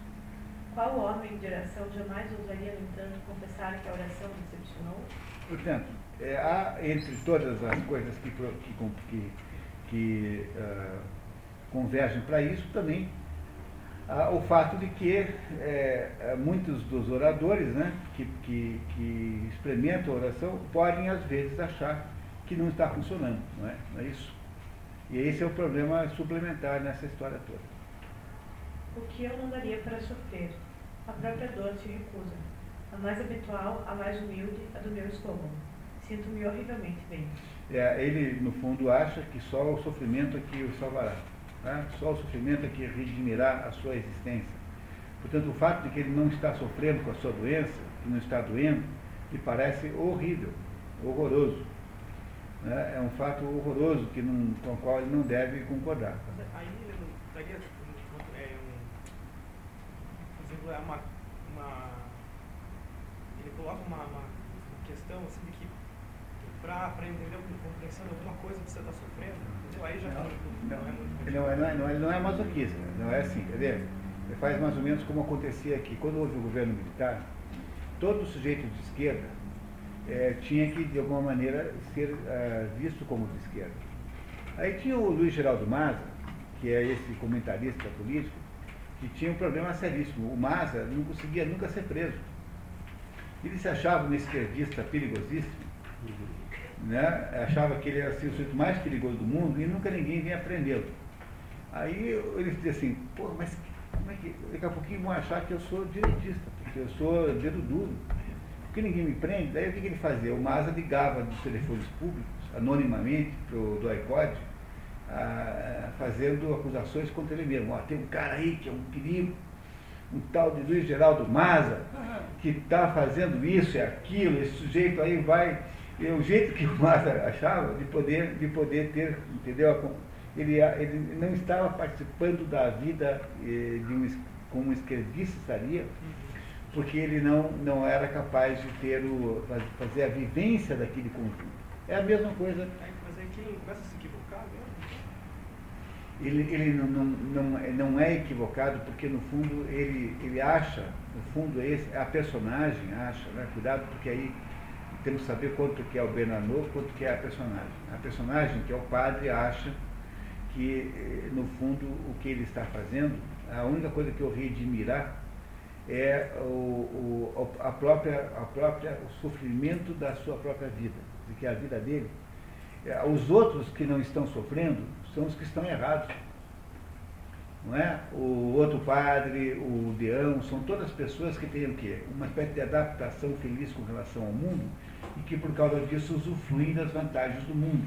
Qual homem de oração jamais ousaria, no entanto, confessar que a oração decepcionou? Portanto, é, há entre todas as coisas que, que, que, que uh, convergem para isso também ah, o fato de que é, muitos dos oradores, né, que, que, que experimentam a oração podem, às vezes, achar que não está funcionando, não é? Não é isso? E esse é o problema suplementar nessa história toda. O que eu não daria para sofrer? A própria dor se recusa. A mais habitual, a mais humilde, a do meu estômago. Sinto-me horrivelmente bem. É, ele, no fundo, acha que só o sofrimento é que o salvará. Só o sofrimento é que redimirá a sua existência. Portanto, o fato de que ele não está sofrendo com a sua doença, que não está doendo, lhe parece horrível, horroroso. É um fato horroroso que não, com o qual ele não deve concordar. Aí eu daria um, é um, uma, uma, ele coloca uma, uma questão assim de que para entender a compreensão de alguma coisa que você está sofrendo. Aí já não, não, não, é, não, é, não é masoquismo, não é assim, entendeu? Ele faz mais ou menos como acontecia aqui. Quando houve o governo militar, todo sujeito de esquerda é, tinha que, de alguma maneira, ser uh, visto como de esquerda. Aí tinha o Luiz Geraldo Maza, que é esse comentarista político, que tinha um problema seríssimo. O Maza não conseguia nunca ser preso. Ele se achava um esquerdista perigosíssimo. Né? Achava que ele era assim, o sujeito mais perigoso do mundo e nunca ninguém vinha prendê-lo. Aí ele dizia assim, pô, mas como é que. Daqui a pouquinho vão achar que eu sou direitista, porque eu sou dedo duro, porque ninguém me prende. Daí o que ele fazia? O Maza ligava dos telefones públicos, anonimamente, pro, do I C O D, a, fazendo acusações contra ele mesmo. Ó, tem um cara aí que é um perigo, um tal de Luiz Geraldo Maza, que está fazendo isso e aquilo, esse sujeito aí vai. E o jeito que o Maza achava de poder, de poder ter, entendeu? Ele, ele não estava participando da vida de um, como um esquerdista estaria, porque ele não, não era capaz de ter o, fazer a vivência daquele conjunto. É a mesma coisa. Mas é que ele começa a se equivocar mesmo? Ele, ele não, não, não, não é equivocado porque, no fundo, ele, ele acha, no fundo, esse, a personagem acha, né? Cuidado, porque aí temos que saber quanto que é o Bernanos, quanto que é a personagem. A personagem, que é o padre, acha que, no fundo, o que ele está fazendo, a única coisa que eu ri de mirar é o, o, a própria, a própria, o sofrimento da sua própria vida, de que a vida dele, os outros que não estão sofrendo são os que estão errados. Não é? O outro padre, o deão, são todas pessoas que têm o quê? Uma espécie de adaptação feliz com relação ao mundo e que, por causa disso, usufruem das vantagens do mundo.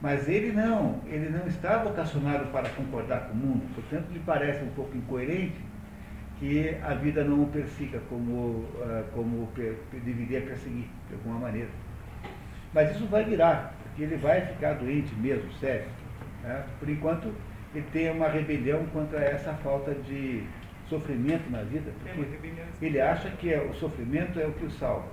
Mas ele não, ele não está vocacionado para concordar com o mundo, portanto, lhe parece um pouco incoerente que a vida não o persiga como, como deveria perseguir, de alguma maneira. Mas isso vai virar, porque ele vai ficar doente mesmo, sério. Né? Por enquanto, ele tem uma rebelião contra essa falta de sofrimento na vida, porque ele acha que o sofrimento é o que o salva,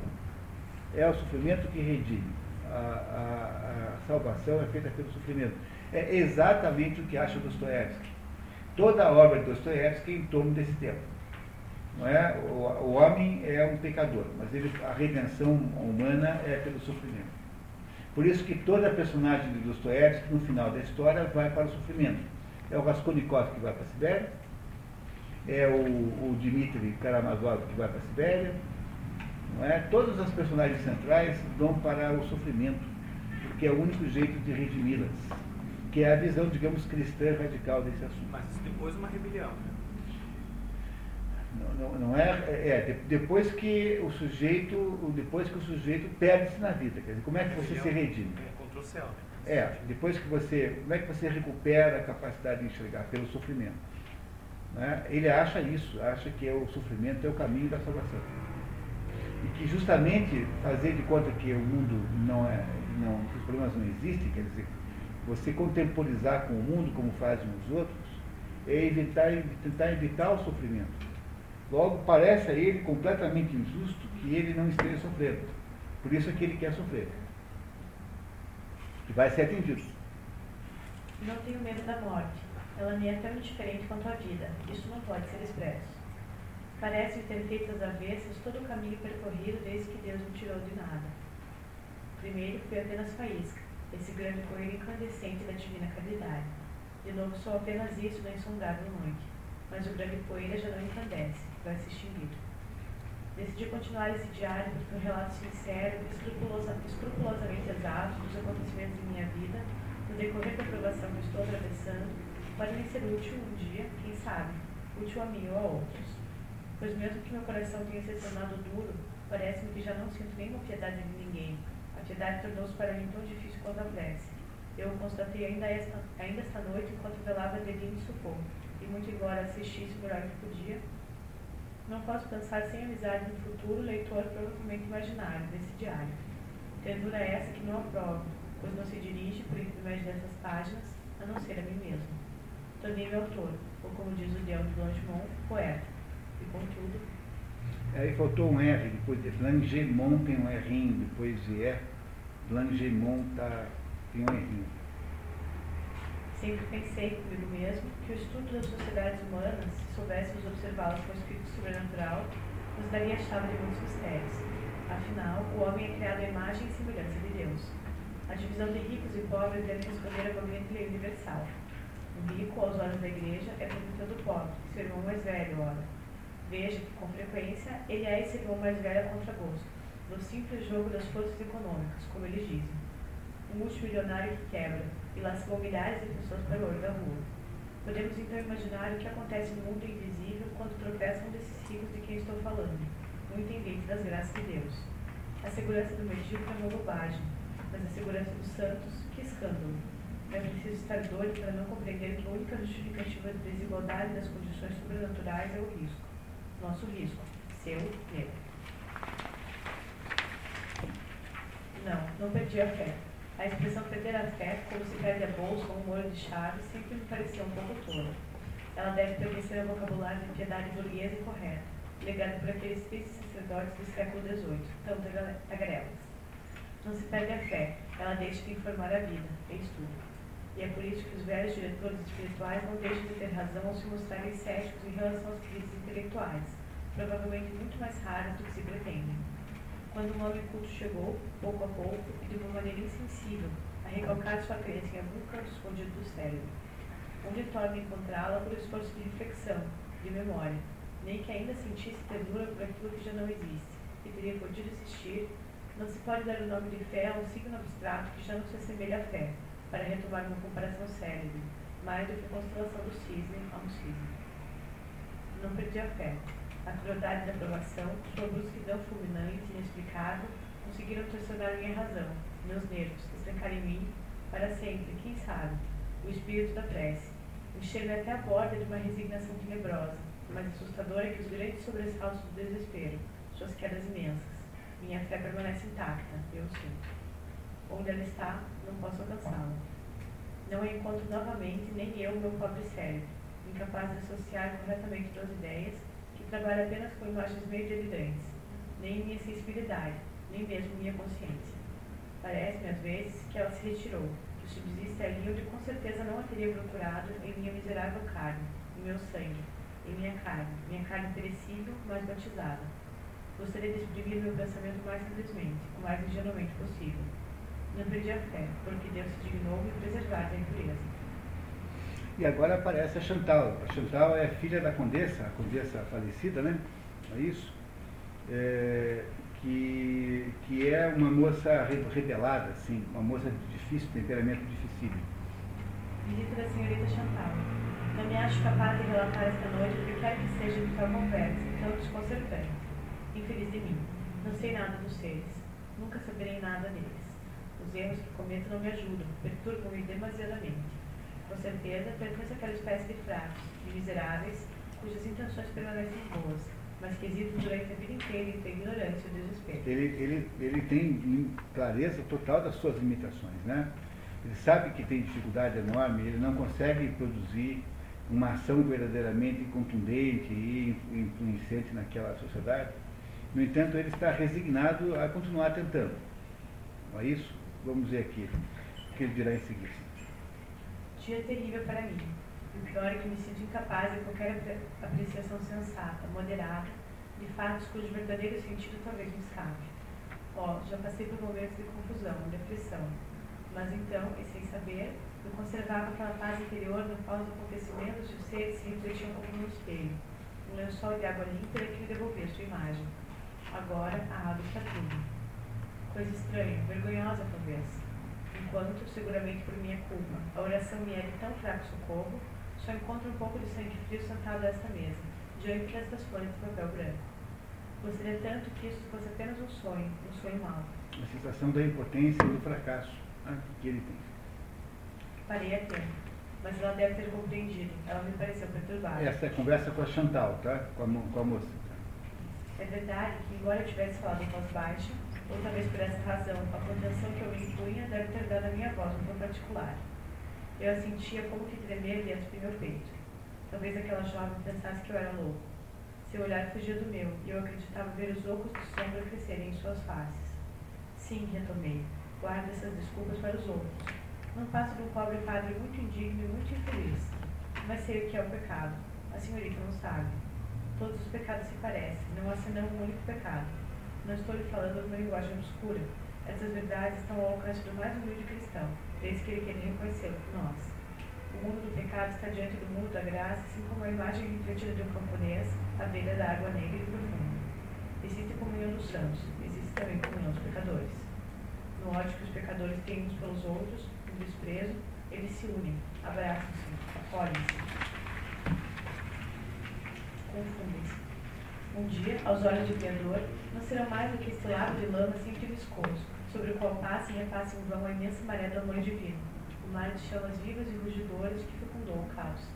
é o sofrimento que redime, a, a, a salvação é feita pelo sofrimento. É exatamente o que acha Dostoiévski. Toda a obra de Dostoiévski é em torno desse tema. Não é? O, o homem é um pecador, mas ele, a redenção humana é pelo sofrimento. Por isso que toda personagem de Dostoiévski, no final da história, vai para o sofrimento. É o Raskólnikov que vai para a Sibéria, é o, o Dmitri Karamazov que vai para a Sibéria, não é? Todas as personagens centrais vão para o sofrimento, porque é o único jeito de redimi-las, que é a visão, digamos, cristã radical desse assunto. Mas isso depois é uma rebelião, né? Não, não, não é, é depois que o sujeito, depois que o sujeito perde-se na vida, quer dizer, como é que você se redime? É contra o céu, né? É, depois que você, como é que você recupera a capacidade de enxergar? Pelo sofrimento. Né? Ele acha isso, acha que é o sofrimento é o caminho da salvação. E que justamente fazer de conta que o mundo não é, não, que os problemas não existem, quer dizer, você contemporizar com o mundo como fazem os outros, é evitar, tentar evitar o sofrimento. Logo, parece a ele completamente injusto que ele não esteja sofrendo. Por isso é que ele quer sofrer. Que vai ser atendido. Não tenho medo da morte. Ela me é tão indiferente quanto a vida. Isso não pode ser expresso. Parece ter feito às avessas todo o caminho percorrido desde que Deus me tirou de nada. Primeiro fui apenas faísca, esse grande correio incandescente da divina caridade. De novo sou apenas isso da insondável noite. Mas o grande poeira já não encandece, vai se extinguindo. Decidi continuar esse diário porque um relato sincero, escrupulosa, escrupulosamente exato dos acontecimentos de minha vida, no decorrer da provação que estou atravessando, pode me ser útil um dia, quem sabe, útil a mim ou a outros. Pois mesmo que meu coração tenha se tornado duro, parece-me que já não sinto nenhuma piedade de ninguém. A piedade tornou-se para mim tão difícil quanto a prece. Eu o constatei ainda esta, ainda esta noite, enquanto velava de mim e sufoco, e muito embora assistisse o melhor que podia, não posso pensar sem amizade no futuro leitor provavelmente imaginário desse diário. Ternura essa que não aprovo, pois não se dirige, por intermédio dessas páginas, a não ser a mim mesmo. Tornei-me autor, ou como diz o deão de Blangermont, poeta. E contudo... Aí faltou um R, depois de Blangermont tem um R, depois de E, Blangermont tá, tem um R. Sempre pensei comigo mesmo que o estudo das sociedades humanas, se soubéssemos observá-las com o espírito sobrenatural, nos daria a chave de muitos mistérios. Afinal, o homem é criado à imagem e semelhança de Deus. A divisão de ricos e pobres deve responder a uma lei universal. O rico, aos olhos da igreja, é protetor do pobre, seu irmão mais velho, ora. Veja que, com frequência, ele é esse irmão mais velho a contragosto, no simples jogo das forças econômicas, como eles dizem. Um multimilionário que quebra. E lá se vão milhares de pessoas para o olho da rua. Podemos então imaginar o que acontece no mundo invisível quando tropeçam um desses ricos de quem estou falando, um intendente das graças de Deus. A segurança do medíocre é uma bobagem, mas a segurança dos santos, que escândalo. É preciso estar doido para não compreender que a única justificativa de desigualdade das condições sobrenaturais é o risco. Nosso risco, seu, meu. Não, não perdi a fé. A expressão perder a fé, como se perde a bolsa ou um molho de chave, sempre me pareceu um pouco tola. Ela deve pertencer ao vocabulário de piedade burguesa e correta, legado por aqueles tristes sacerdotes do século dezoito, tão tagarelas. Não se perde a fé, ela deixa de informar a vida, eis tudo. E é por isso que os velhos diretores espirituais não deixam de ter razão ao se mostrarem céticos em relação às crises intelectuais, provavelmente muito mais raras do que se pretendem. Quando um homem culto chegou, pouco a pouco, e de uma maneira insensível, a recalcar sua crença em algum canto escondido do cérebro, onde torna encontrá-la por esforço de inflexão, de memória, nem que ainda sentisse ternura por aquilo que já não existe, que teria podido existir. Não se pode dar o nome de fé a um signo abstrato que já não se assemelha à fé, para retomar uma comparação célebre, mais do que a constelação do cisne a um cisne. Não perdi a fé. A crueldade da provação, sua brusquidão fulminante e inexplicável, conseguiram torcionar minha razão, meus nervos, estancar em mim, para sempre, quem sabe, o espírito da prece. Encher-me até a borda de uma resignação tenebrosa, mais assustadora que os grandes sobressaltos do desespero, suas quedas imensas. Minha fé permanece intacta, eu sinto. Onde ela está, não posso alcançá-la. Não a encontro novamente, nem eu, meu pobre cérebro, incapaz de associar completamente duas ideias, que trabalha apenas com imagens meio delirantes, nem minha sensibilidade, nem mesmo minha consciência. Parece-me, às vezes, que ela se retirou, que subsiste ali onde com certeza não a teria procurado em minha miserável carne, em meu sangue, em minha carne, minha carne perecível, mas batizada. Gostaria de exprimir meu pensamento mais simplesmente, o mais ingenuamente possível. Não perdi a fé, porque Deus se dignou me preservar da impureza. E agora aparece a Chantal. A Chantal é filha da Condessa, a Condessa falecida, né? É isso? É, que, que é uma moça rebelada, assim, uma moça de difícil, temperamento difícil. Visita da senhorita Chantal. Não me acho capaz de relatar esta noite o que quer que seja que tal conversa, tão desconcertante. Infeliz de mim, não sei nada dos seres, nunca saberei nada deles. Os erros que cometo não me ajudam, perturbam-me demasiadamente. Com certeza, pertenço àquela espécie de fracos, de miseráveis, cujas intenções permanecem boas, mas que existem durante a vida inteira entre a ignorância e o desespero. Ele, ele, ele tem clareza total das suas limitações, né? Ele sabe que tem dificuldade enorme, ele não consegue produzir uma ação verdadeiramente contundente e influenciante naquela sociedade. No entanto, ele está resignado a continuar tentando. Não é isso? Vamos ver aqui o que ele dirá em seguida. Dia terrível para mim. O pior é que me sinto incapaz de qualquer apreciação sensata, moderada, de fatos cujo verdadeiro sentido talvez me escape. Ó, oh, já passei por momentos de confusão, depressão. Mas então, e sem saber, eu conservava aquela paz interior no qual os acontecimentos e os seres se refletiam como um espelho, um lençol de água límpida que me devolvia sua imagem. Agora a água está tudo. Coisa estranha, vergonhosa talvez. Enquanto, seguramente por minha culpa, a oração me é de tão fraco socorro, só encontro um pouco de sangue frio sentado a esta mesa, diante destas folhas de papel branco. Gostaria tanto que isso fosse apenas um sonho, um sonho mau. A sensação da impotência e do fracasso. Ah, que ele tem. Parei a tempo, mas ela deve ter compreendido. Ela me pareceu perturbada. Essa é a conversa com a Chantal, tá? Com a, com a moça. É verdade que, embora eu tivesse falado em voz baixa, ou talvez por essa razão, a contenção que eu me impunha deve ter dado a minha voz um tom particular. Eu a sentia como que tremer dentro do meu peito. Talvez aquela jovem pensasse que eu era louco. Seu olhar fugia do meu, e eu acreditava ver os ocos de sombra crescerem em suas faces. Sim, retomei. Guardo essas desculpas para os outros. Não passo de um pobre padre muito indigno e muito infeliz. Mas sei o que é o pecado. A senhorita não sabe. Todos os pecados se parecem, não há senão um único pecado. Não estou lhe falando uma linguagem obscura. Essas verdades estão ao alcance do mais humilde cristão, desde que ele queira reconhecê-lo por nós. O mundo do pecado está diante do mundo da graça, assim como a imagem refletida de um camponês, à beira da água negra e profunda. Existe comunhão dos santos, existe também comunhão dos pecadores. No ódio que os pecadores têm uns pelos outros, no desprezo, eles se unem, abraçam-se, acolhem-se. Confundem-se. Um dia, aos olhos de Criador, não serão mais do que esse lago de lama sempre viscoso, sobre o qual passa e repassa em vão a imensa maré do amor divino, o mar de chamas vivas e rugidoras que fecundou o caos.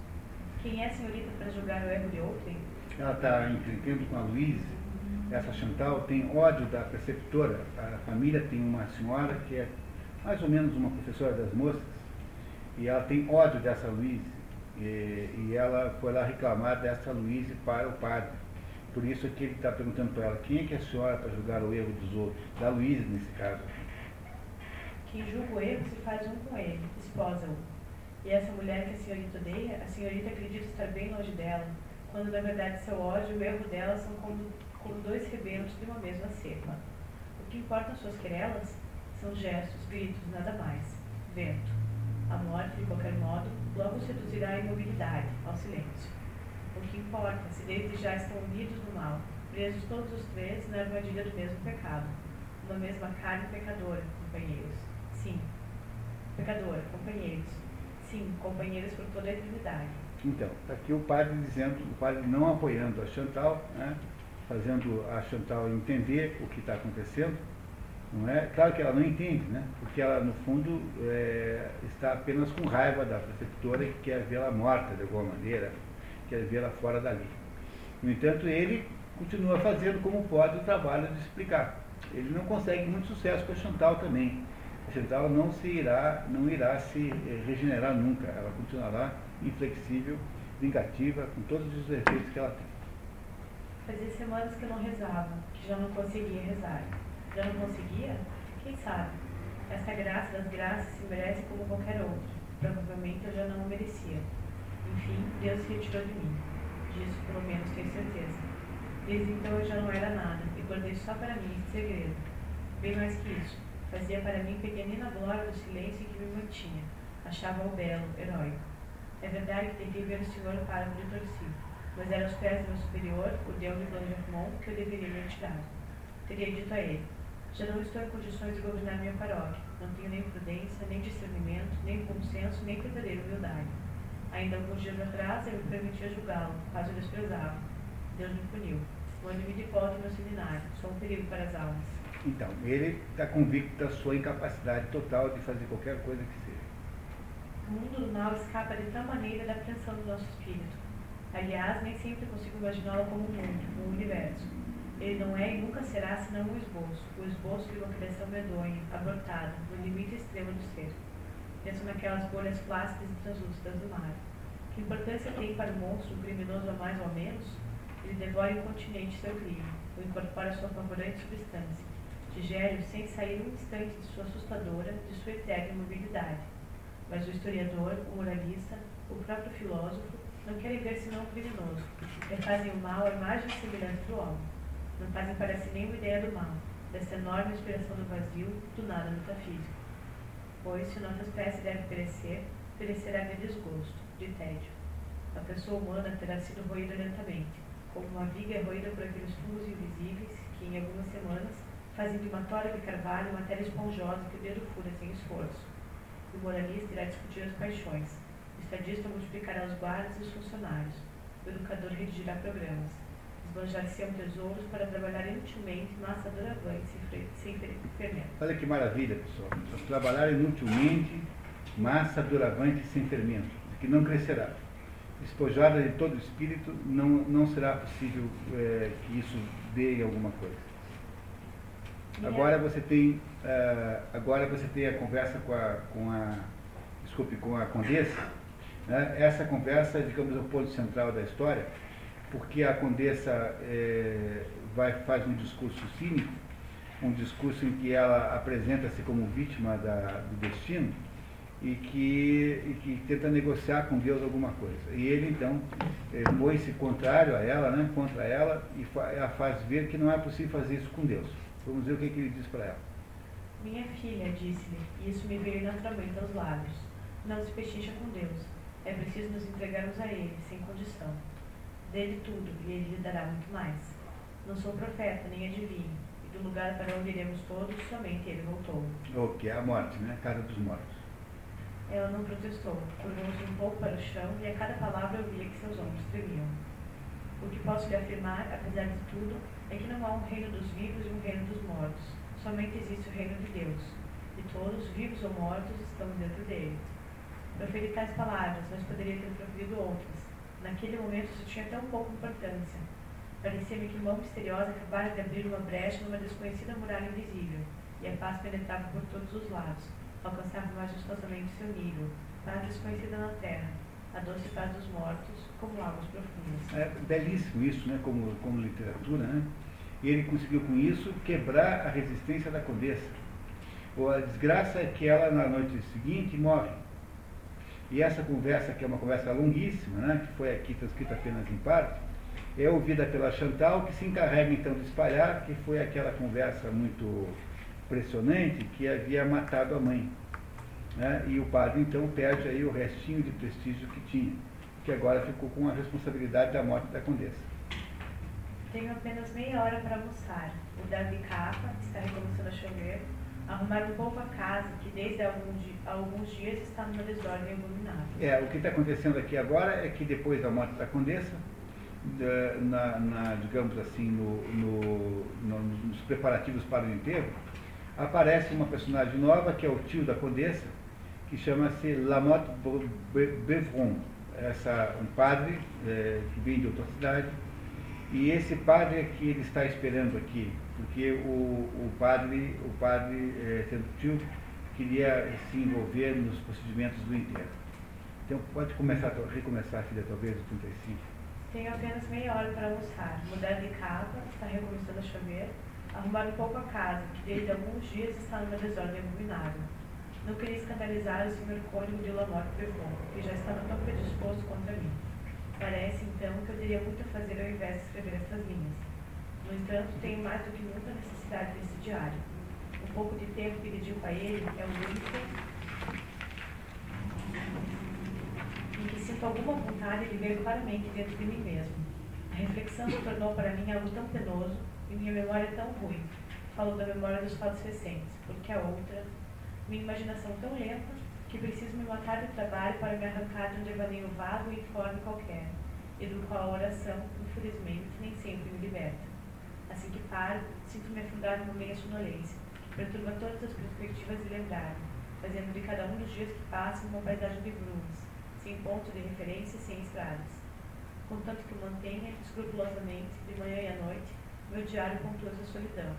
Quem é a senhorita para julgar o erro de ontem? Ela está entendendo com a Luísa. Essa Chantal tem ódio da preceptora. A família tem uma senhora que é mais ou menos uma professora das moças, e ela tem ódio dessa Luísa. E, e ela foi lá reclamar dessa Luísa para o padre. Por isso é que ele está perguntando para ela: quem é que é a senhora para julgar o erro dos outros? Da Luísa, nesse caso. Quem julga o erro se faz um com ele, esposa-o. E essa mulher que a senhorita odeia, a senhorita acredita estar bem longe dela, quando na verdade seu ódio e o erro dela são como, como dois rebentos de uma mesma cepa. O que importam suas querelas são gestos, gritos, nada mais. Vento. A morte, de qualquer modo, logo seduzirá a imobilidade, ao silêncio. O que importa, se desde já estão unidos no mal, presos todos os três na armadilha do mesmo pecado, uma mesma carne pecadora, companheiros. Sim, pecadora, companheiros. Sim, companheiros por toda a eternidade. Então, está aqui o padre dizendo, o padre não apoiando a Chantal, né? Fazendo a Chantal entender o que está acontecendo. Não é? Claro que ela não entende, né? Porque ela, no fundo, é, está apenas com raiva da preceptora que quer vê-la morta, de alguma maneira, quer vê-la fora dali. No entanto, ele continua fazendo como pode o trabalho de explicar. Ele não consegue muito sucesso com a Chantal também. A Chantal não, se irá, não irá se regenerar nunca. Ela continuará inflexível, vingativa, com todos os defeitos que ela tem. Fazia semanas que eu não rezava, que já não conseguia rezar. Já não conseguia? Quem sabe? Essa graça das graças se merece como qualquer outra. Provavelmente eu já não a merecia. Enfim, Deus se retirou de mim. Disso, pelo menos, tenho certeza. Desde então eu já não era nada e guardei só para mim esse segredo. Bem mais que isso, fazia para mim pequenina glória do silêncio em que me mantinha. Achava-o belo, heróico. É verdade que tentei ver o Senhor para me retorcer, mas era aos pés do meu superior, o Deus de Blangermont, que eu deveria me atirar. Teria dito a ele: já não estou em condições de governar minha paróquia. Não tenho nem prudência, nem discernimento, nem bom senso, nem verdadeira humildade. Ainda alguns dias atrás, eu me permitia julgá-lo, quase o desprezava. Deus me puniu. Mande-me de volta ao meu seminário. Sou um perigo para as almas. Então, ele está convicto da sua incapacidade total de fazer qualquer coisa que seja. O mundo do mal escapa de tal maneira da apreensão do nosso espírito. Aliás, nem sempre consigo imaginá-lo como um mundo, um universo. Ele não é e nunca será senão um esboço, o esboço de uma criação medonha, abortada, no limite extremo do ser. Penso naquelas bolhas plásticas e translúcidas do mar. Que importância tem para o monstro, criminoso a mais ou a menos? Ele devora incontinente seu crime, o incorpora a sua apavorante substância, digere-o sem sair um instante de sua assustadora, de sua eterna imobilidade. Mas o historiador, o moralista, o próprio filósofo, não querem ver senão o criminoso, e fazem o mal à imagem semelhante do homem. Não fazem para si nenhuma ideia do mal, dessa enorme inspiração do vazio, do nada metafísico. Pois, se nossa espécie deve perecer, perecerá de desgosto, de tédio. A pessoa humana terá sido roída lentamente, como uma viga é roída por aqueles fungos invisíveis que, em algumas semanas, fazem de uma tora de carvalho uma tela esponjosa que o dedo fura sem esforço. O moralista irá discutir as paixões, o estadista multiplicará os guardas e os funcionários, o educador redigirá programas. Esbanjar-se-ão tesouros para trabalhar inutilmente massa doravante sem fermento. Olha que maravilha, pessoal. Trabalhar inutilmente massa doravante sem fermento, que não crescerá. Espojada de todo o espírito, não, não será possível é, que isso dê alguma coisa. Agora você tem, uh, agora você tem a conversa com a, com a, desculpe, com a Condessa. Né? Essa conversa, digamos, é o ponto central da história, porque a Condessa é, vai, faz um discurso cínico, um discurso em que ela apresenta-se como vítima da, do destino e que, e que tenta negociar com Deus alguma coisa. E ele, então, é, põe-se contrário a ela, né, contra ela, e fa- a faz ver que não é possível fazer isso com Deus. Vamos ver o que, que ele diz para ela. Minha filha, disse-lhe, e isso me veio naturalmente aos lábios, não se pechincha com Deus, é preciso nos entregarmos a Ele, sem condição. Dele tudo, e ele lhe dará muito mais. Não sou profeta, nem adivinho, e do lugar para onde iremos todos, somente ele voltou. O que é a morte, né? A casa dos mortos. Ela não protestou, curvou-se um pouco para o chão, e a cada palavra eu via que seus ombros tremiam. O que posso lhe afirmar, apesar de tudo, é que não há um reino dos vivos e um reino dos mortos. Somente existe o reino de Deus, e todos, vivos ou mortos, estamos dentro dele. Proferi tais palavras, mas poderia ter proferido outras. Naquele momento isso tinha tão pouca importância. Parecia-me que mão misteriosa acabara de abrir uma brecha numa desconhecida muralha invisível, e a paz penetrava por todos os lados, alcançava majestosamente seu nível, paz desconhecida na terra, a doce paz dos mortos, como águas profundas. É belíssimo isso, né, como, como literatura, né? E ele conseguiu com isso quebrar a resistência da Condessa, ou a desgraça que ela na noite seguinte morre. E essa conversa, que é uma conversa longuíssima, né, que foi aqui transcrita apenas em parte, é ouvida pela Chantal, que se encarrega então de espalhar, que foi aquela conversa muito impressionante que havia matado a mãe. né? E o padre, então, perde aí o restinho de prestígio que tinha, que agora ficou com a responsabilidade da morte da condessa. Tenho apenas meia hora para almoçar. O Davi Capa está recomeçando a chover. Arrumar um pouco a casa, que desde algum dia, alguns dias está numa desordem abominável. É, o que está acontecendo aqui agora é que depois da morte da condessa, na, na, digamos assim, no, no, no, nos preparativos para o enterro, aparece uma personagem nova, que é o tio da condessa, que chama-se Lamotte Bevron, essa, um padre é, que vem de outra cidade. E esse padre é que ele está esperando aqui, porque o, o padre, o padre é, sendo tio, queria se envolver nos procedimentos do enterro. Então pode começar, recomeçar, filha, talvez, o trinta e cinco. Tenho apenas meia hora para almoçar, mudar de casa, está recomeçando a chover, arrumar um pouco a casa, que desde alguns dias está numa desordem abominável. Não queria escandalizar o senhor Cônigo de Lamotte Bevron, que já estava tão predisposto contra mim. Parece, então, que eu teria muito a fazer ao invés de escrever essas linhas. No entanto, tenho mais do que nunca necessidade desse diário. O pouco de tempo que dedico a ele é um tempo em que sinto alguma vontade de ver claramente dentro de mim mesmo. A reflexão se tornou para mim algo tão penoso e minha memória tão ruim. Falo da memória dos fatos recentes, porque a outra, minha imaginação tão lenta, que preciso me matar do trabalho para me arrancar de um devaneio vago e informe qualquer, e do qual a oração, infelizmente, nem sempre me liberta. Assim que paro, sinto-me afundar numa meia sonolência, que perturba todas as perspectivas de lembrar, fazendo de cada um dos dias que passam uma paisagem de brumas, sem ponto de referência e sem estradas. Contanto que mantenha, escrupulosamente, de manhã e à noite, meu diário contou essa solidão,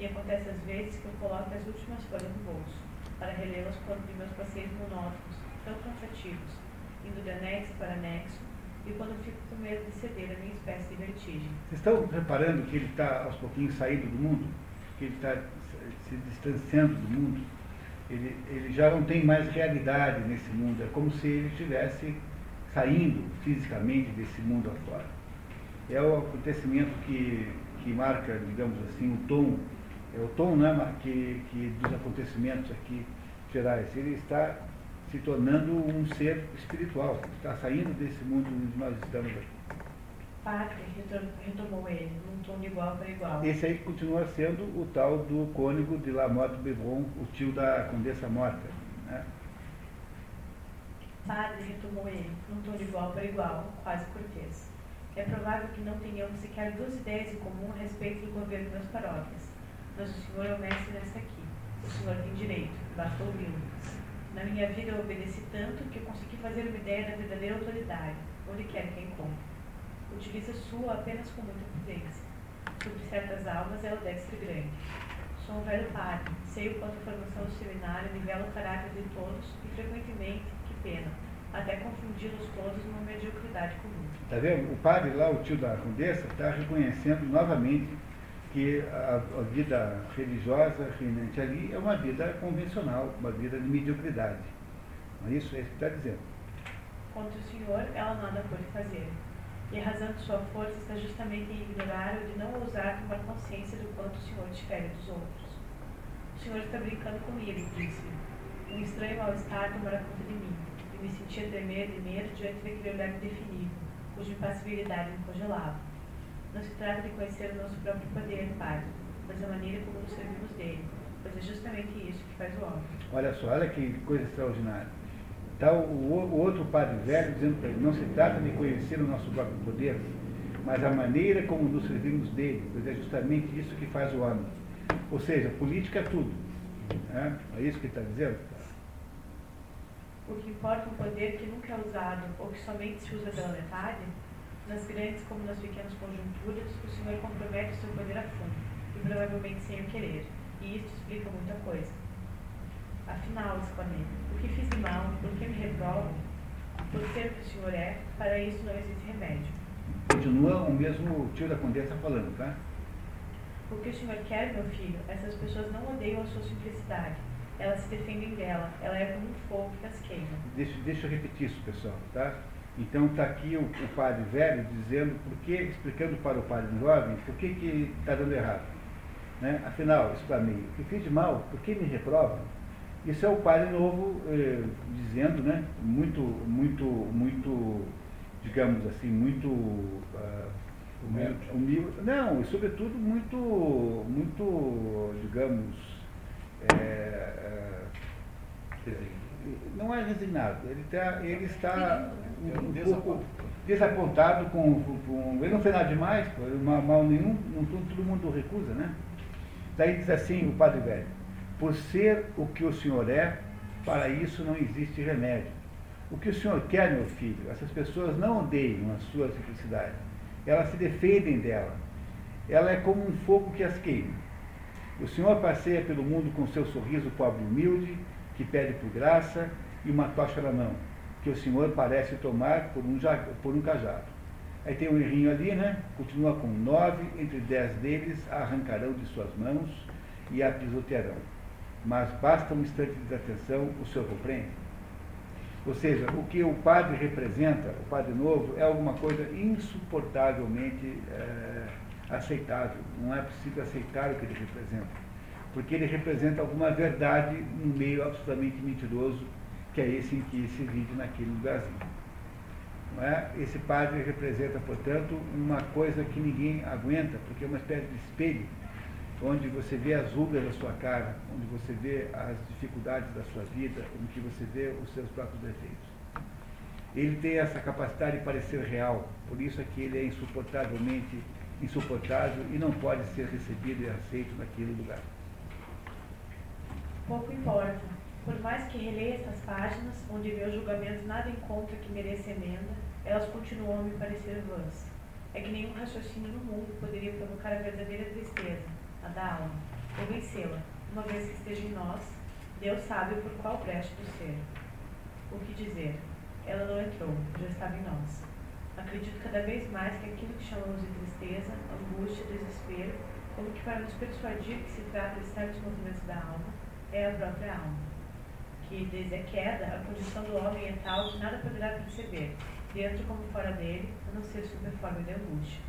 e acontece às vezes que eu coloco as últimas folhas no bolso, para relê-las quando de meus passeios monótonos, tão cansativos, indo de anexo para anexo, e quando fico com medo de ceder a minha espécie de vertigem. Vocês estão reparando que ele está, aos pouquinhos, saindo do mundo? Que ele está se distanciando do mundo? Ele, ele já não tem mais realidade nesse mundo, é como se ele estivesse saindo fisicamente desse mundo afora. É o acontecimento que, que marca, digamos assim, o tom É o tom, né, que, que dos acontecimentos aqui gerais. Ele está se tornando um ser espiritual, está saindo desse mundo onde nós estamos aqui. Pátria, retomou ele, num tom de igual para igual. Esse aí continua sendo o tal do Cônigo de Lamotte Bevron, o tio da condessa morta. Né? Padre, retomou ele, num tom de igual para igual, quase cortês. É provável que não tenhamos sequer duas ideias em comum a respeito do governo das paróquias. Mas o senhor é o mestre nessa aqui. O senhor tem direito, basta ouvi-lo. Na minha vida eu obedeci tanto que eu consegui fazer uma ideia da verdadeira autoridade, onde quer que a encontre. Utiliza sua apenas com muita prudência. Sobre certas almas é o dextre grande. Sou um velho padre, sei o quanto a formação do seminário nivela o caráter de todos e frequentemente, que pena, até confundi-los todos numa mediocridade comum. Está vendo? O padre lá, o tio da condessa, está reconhecendo novamente que a, a vida religiosa realmente ali é uma vida convencional, uma vida de mediocridade. Isso é isso que está dizendo. Contra o senhor, ela nada pode fazer. E a razão de sua força está justamente em ignorar ou de não ousar tomar consciência do quanto o senhor difere dos outros. O senhor está brincando comigo, disse. Um estranho mal-estar tomara conta de mim, e me sentia tremer de medo diante daquele olhar indefinido, cuja impassibilidade me congelava. Não se trata de conhecer o nosso próprio poder, Padre, mas a maneira como nos servimos dele, pois é justamente isso que faz o homem. Olha só, olha que coisa extraordinária. Tá o, o outro padre velho dizendo para ele, não se trata de conhecer o nosso próprio poder, mas a maneira como nos servimos dele, pois é justamente isso que faz o homem. Ou seja, política é tudo. Né? É isso que ele está dizendo? O que importa é um poder que nunca é usado, ou que somente se usa pela metade. Nas grandes como nas pequenas conjunturas, o senhor compromete o seu poder a fundo, e provavelmente sem o querer, e isto explica muita coisa. Afinal, exclamei, o que fiz de mal, por que me reprovo? Por ser o que o senhor é, para isso não existe remédio. Continua o mesmo tio da condessa falando, tá? O que o senhor quer, meu filho, essas pessoas não odeiam a sua simplicidade. Elas se defendem dela, ela é como um fogo que as queima. Deixa, deixa eu repetir isso, pessoal, tá? Então está aqui o, o padre velho dizendo por que, explicando para o padre jovem por que que está dando errado. Né? Afinal, exclamei, o que fiz de mal, por que me reprova? Isso é o Padre Novo eh, dizendo, né, muito, muito, muito, digamos assim, muito uh, humilde. humilde. Não, e sobretudo muito, muito, digamos, é, é, não é resignado. Ele, tá, ele está um, um pouco desapontado com, com... Ele não fez nada demais, mal nenhum, não, todo mundo recusa, né? Daí diz assim o Padre Velho: por ser o que o senhor é, para isso não existe remédio. O que o senhor quer, meu filho, essas pessoas não odeiam a sua simplicidade. Elas se defendem dela. Ela é como um fogo que as queima. O senhor passeia pelo mundo com seu sorriso pobre e humilde, que pede por graça, e uma tocha na mão, que o senhor parece tomar por um, ja... por um cajado. Aí tem um errinho ali, né? Continua com nove, entre dez deles a arrancarão de suas mãos e a pisotearão. Mas basta um instante de desatenção, o senhor compreende? Ou seja, o que o padre representa, o Padre Novo, é alguma coisa insuportavelmente é, aceitável. Não é possível aceitar o que ele representa, porque ele representa alguma verdade num meio absolutamente mentiroso, que é esse em que se vive naquele lugarzinho. Não é? Esse padre representa, portanto, uma coisa que ninguém aguenta, porque é uma espécie de espelho, onde você vê as rugas da sua cara, onde você vê as dificuldades da sua vida, onde você vê os seus próprios defeitos. Ele tem essa capacidade de parecer real, por isso é que ele é insuportavelmente insuportável e não pode ser recebido e aceito naquele lugar. Pouco importa. Por mais que releia essas páginas, onde meus julgamentos nada encontra que mereça emenda, elas continuam a me parecer vãs. É que nenhum raciocínio no mundo poderia provocar a verdadeira tristeza, a da alma, ou vencê-la, uma vez que esteja em nós, Deus sabe por qual brecha do ser. O que dizer? Ela não entrou, já estava em nós. Acredito cada vez mais que aquilo que chamamos de tristeza, angústia, desespero, como que para nos persuadir que se trata de certos movimentos da alma, é a própria alma. Que, desde a queda, a condição do homem é tal que nada poderá perceber, dentro como fora dele, a não ser sob a forma de angústia.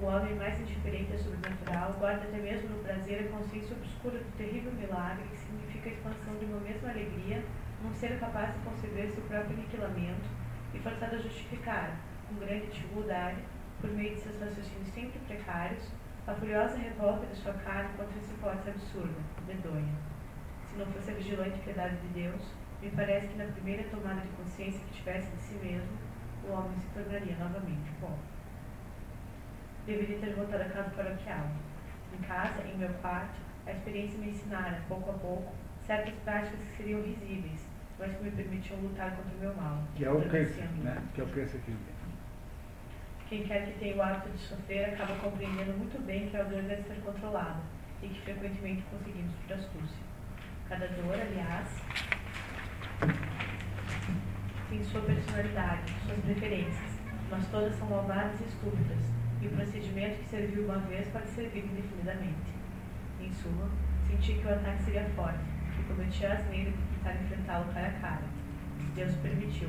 O homem mais indiferente ao sobrenatural guarda até mesmo no prazer a consciência obscura do terrível milagre que significa a expansão de uma mesma alegria num ser capaz de conceber seu próprio aniquilamento e forçado a justificar, com grande dificuldade, por meio de seus raciocínios sempre precários, a furiosa revolta de sua carne contra essa hipótese absurda, medonha. Se não fosse a vigilante piedade de Deus, me parece que na primeira tomada de consciência que tivesse de si mesmo, o homem se tornaria novamente bom. Deveria ter voltado a casa paroquial. Em casa, em meu quarto, a experiência me ensinara, pouco a pouco, certas práticas que seriam risíveis, mas que me permitiam lutar contra o meu mal. Que é o câncer, né? Que é o câncer que... Quem quer que tenha o hábito de sofrer acaba compreendendo muito bem que a dor deve ser controlada e que frequentemente conseguimos por astúcia. Cada dor, aliás, tem sua personalidade, suas preferências, mas todas são malvadas e estúpidas, e o procedimento que serviu uma vez pode servir indefinidamente. Em suma, senti que o ataque seria forte, e cometi a asneira de tentar enfrentá-lo cara a cara. Deus permitiu,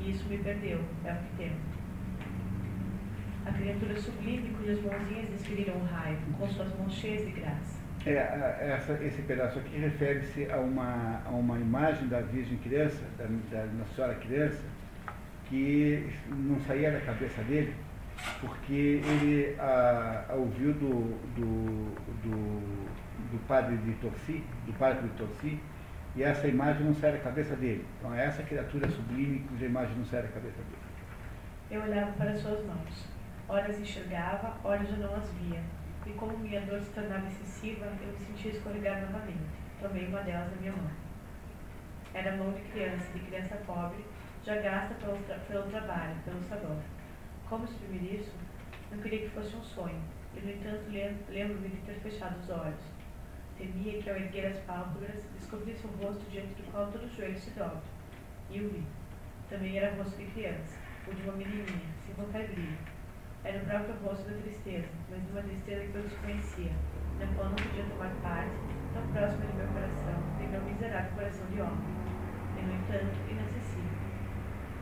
e isso me perdeu, é o que temo. A criatura sublime cujas mãozinhas desferiram o raio, com suas mãos cheias de graça. É, essa, esse pedaço aqui refere-se a uma, a uma imagem da Virgem Criança, da, da Nossa Senhora Criança, que não saía da cabeça dele, porque ele a, a ouviu do, do, do, do padre de Torcy, do padre de Torcy, e essa imagem não sai da cabeça dele. Então é essa criatura sublime cuja imagem não sai da cabeça dele. Eu olhava para suas mãos. Ora as enxergava, ora eu não as via. E como minha dor se tornava excessiva, eu me sentia escorregar novamente. Tomei uma delas na minha mão. Era mão de criança, de criança pobre, já gasta pelo, tra- pelo trabalho, pelo sabor. Como exprimir isso? Não queria que fosse um sonho, e no entanto lembro-me de ter fechado os olhos. Temia que ao erguer as pálpebras descobrisse um rosto diante do qual todo o joelho se dobra. E o vi. Também era rosto de criança, ou de uma menininha, sem qualquer brilho. Era o próprio rosto da tristeza, mas de uma tristeza que eu desconhecia, na qual não podia tomar parte, tão próxima de meu coração, nem meu miserável coração de homem. E no entanto, inacessível.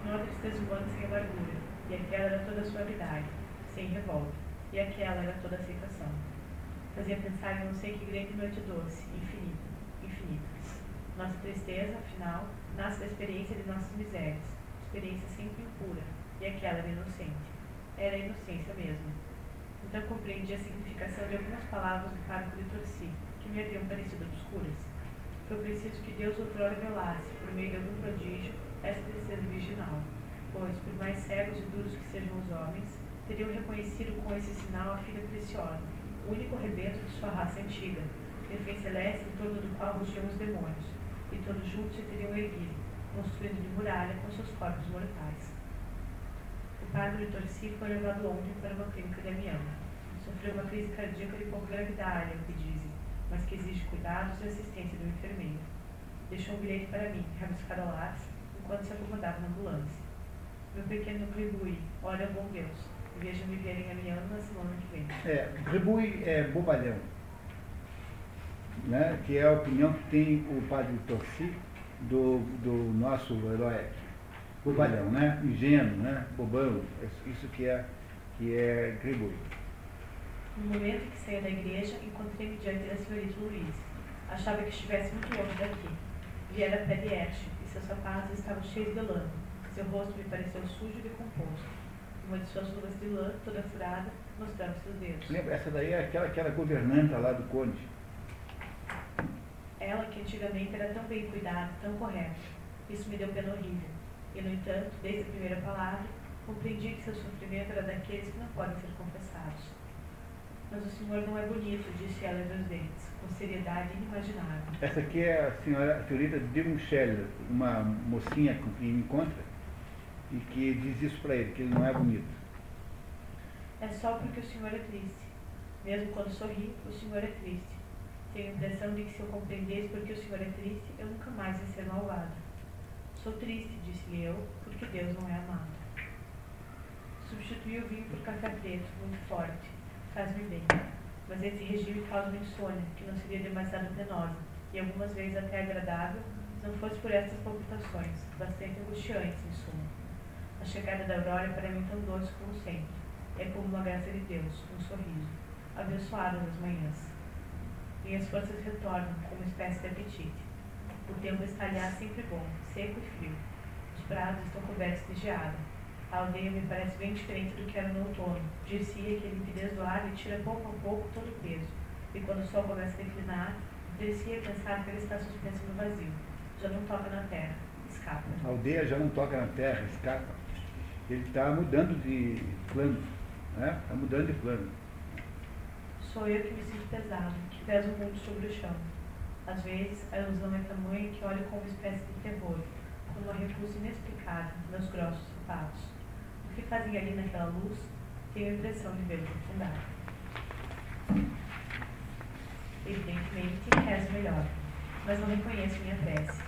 Não há tristeza humana sem amargura. E aquela era toda a suavidade, sem revolta. E aquela era toda a aceitação. Fazia pensar em não sei que grande noite doce, infinita, infinita. nossa tristeza, afinal, nasce da experiência de nossas misérias, experiência sempre impura, e aquela era inocente. Era a inocência mesmo. Então compreendi a significação de algumas palavras do pároco de Torcy, que me haviam parecido obscuras. Foi preciso que Deus outrora velasse, por meio de algum prodígio, essa tristeza virginal, pois, por mais cegos e duros que sejam os homens, teriam reconhecido com esse sinal a filha preciosa, o único rebento de sua raça antiga, refém celeste em torno do qual rugiam os demônios, e todos juntos se teriam erguido, construindo de muralha com seus corpos mortais. O padre de Torcy foi levado ontem para uma clínica de Amiens. Sofreu uma crise cardíaca de pouco gravidade, é o que dizem, mas que exige cuidados e assistência do enfermeiro. Deixou um bilhete para mim, rabiscado ao lápis, enquanto se acomodava na ambulância. Meu pequeno Gribouille, olha bom Deus, veja me ver em Amiens na semana que vem. É, Gribouille é bobalhão, né? Que é a opinião que tem o padre de Torcy do, do nosso herói. Bobalhão, né? Ingênuo, né? Bobão. Isso que é, que é Gribouille. No momento que saí da igreja, encontrei-me diante da senhorita Luiz. Achava que estivesse muito longe daqui. Viera a pé de Erche, e seus sapatos estavam cheios de lã. Seu rosto me pareceu sujo e decomposto. Uma de suas luvas de lã, toda furada, mostrava seus dedos. Lembra? Essa daí é aquela que era governanta lá do conde. Ela que antigamente era tão bem cuidada, tão correta. Isso me deu pena horrível. E, no entanto, desde a primeira palavra, compreendi que seu sofrimento era daqueles que não podem ser confessados. Mas o senhor não é bonito, disse ela entre os dentes, com seriedade inimaginável. Essa aqui é a senhora, a senhorita de Michel, uma mocinha com quem me encontra, e que diz isso para ele, que ele não é bonito. É só porque o senhor é triste. Mesmo quando sorri, o senhor é triste. Tenho a impressão de que se eu compreendesse porque o senhor é triste, eu nunca mais ia ser malvada. Sou triste, disse-lhe eu, porque Deus não é amado. Substituí o vinho por café preto, muito forte. Faz-me bem. Mas esse regime causa-me insônia, que não seria demasiado penosa, e algumas vezes até agradável, se não fosse por estas palpitações, bastante angustiantes, em suma. A chegada da Aurora é para mim tão doce como sempre. É como uma graça de Deus, um sorriso, abençoado nas manhãs. Minhas forças retornam, como espécie de apetite. O tempo estalhar sempre bom, seco e frio. Os prados estão cobertos de geada. A aldeia me parece bem diferente do que era no outono. Dir-se-ia que a limpidez do ar lhe tira pouco a pouco todo o peso. E quando o sol começa a declinar, dir-se-ia pensar que ele está suspenso no vazio. Já não toca na terra, escapa. A aldeia já não toca na terra, escapa. Ele está mudando de plano, né? Está mudando de plano. Sou eu que me sinto pesado, que peso o mundo sobre o chão. Às vezes, a ilusão é tamanha que olho com uma espécie de terror, com uma repulsa inexplicável meus grossos sapatos. O que fazem ali naquela luz, tenho a impressão de vê-lo afundar. Evidentemente, rezo melhor, mas não reconheço minha prece.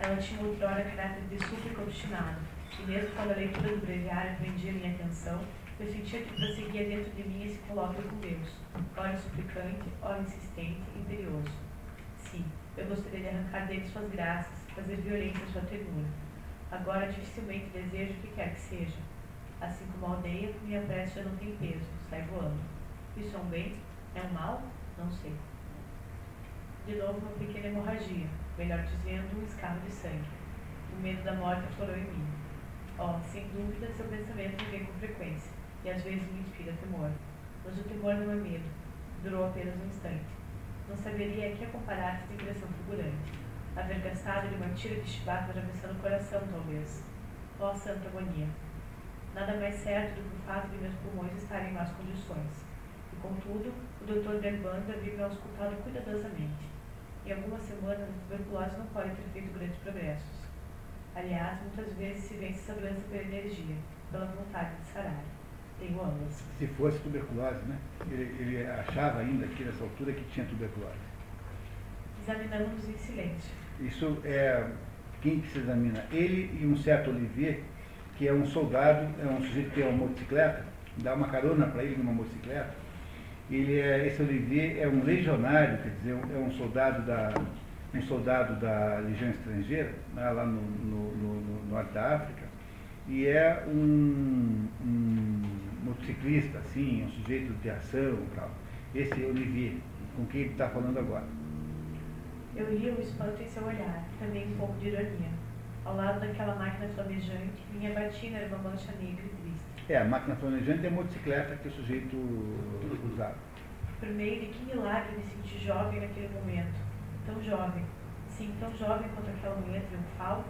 Ela tinha outrora caráter de súplica obstinado, e mesmo quando a leitura do breviário prendia minha atenção, eu sentia que prosseguia dentro de mim esse colóquio com Deus, ora suplicante, ora insistente, imperioso. Sim, eu gostaria de arrancar dele suas graças, fazer violência à sua ternura. Agora dificilmente desejo o que quer que seja. Assim como a aldeia, minha prece já não tem peso, sai voando. Isso é um bem? É um mal? Não sei. De novo uma pequena hemorragia, melhor dizendo, um escarro de sangue. O medo da morte aflorou em mim. Oh, sem dúvida, seu pensamento me vem com frequência, e às vezes me inspira temor. Mas o temor não é medo. Durou apenas um instante. Não saberia a que comparar essa impressão fulgurante. Avergaçado de uma tira de chibata atravessando o coração, talvez. Ó, santa agonia! Nada mais certo do que o fato de meus pulmões estarem em más condições. E, contudo, o doutor Derbanda vive ao escutado cuidadosamente. Em algumas semanas, a tuberculose não pode ter feito grandes progressos. Aliás, muitas vezes se vence essa doença pela energia, pela vontade de sarar. Se fosse tuberculose, né? Ele, ele achava ainda aqui nessa altura que tinha tuberculose. Examinamos em silêncio. Isso é quem que se examina? Ele e um certo Olivier, que é um soldado, é um sujeito que tem uma motocicleta, dá uma carona para ele numa motocicleta. Ele é, esse Olivier é um legionário, quer dizer, é um soldado da, um soldado da Legião Estrangeira, lá no, no, no, no norte da África, e é um, um motociclista, assim, um sujeito de ação e tal. Esse Olivier, com quem ele está falando agora. Eu lia o espanto em seu olhar, também um pouco de ironia. Ao lado daquela máquina flamejante, minha batina era uma mancha negra e triste. É, a máquina flamejante é a motocicleta que o sujeito usava. Por meio de que milagre me senti jovem naquele momento. Tão jovem. Sim, tão jovem quanto aquela mulher triunfal.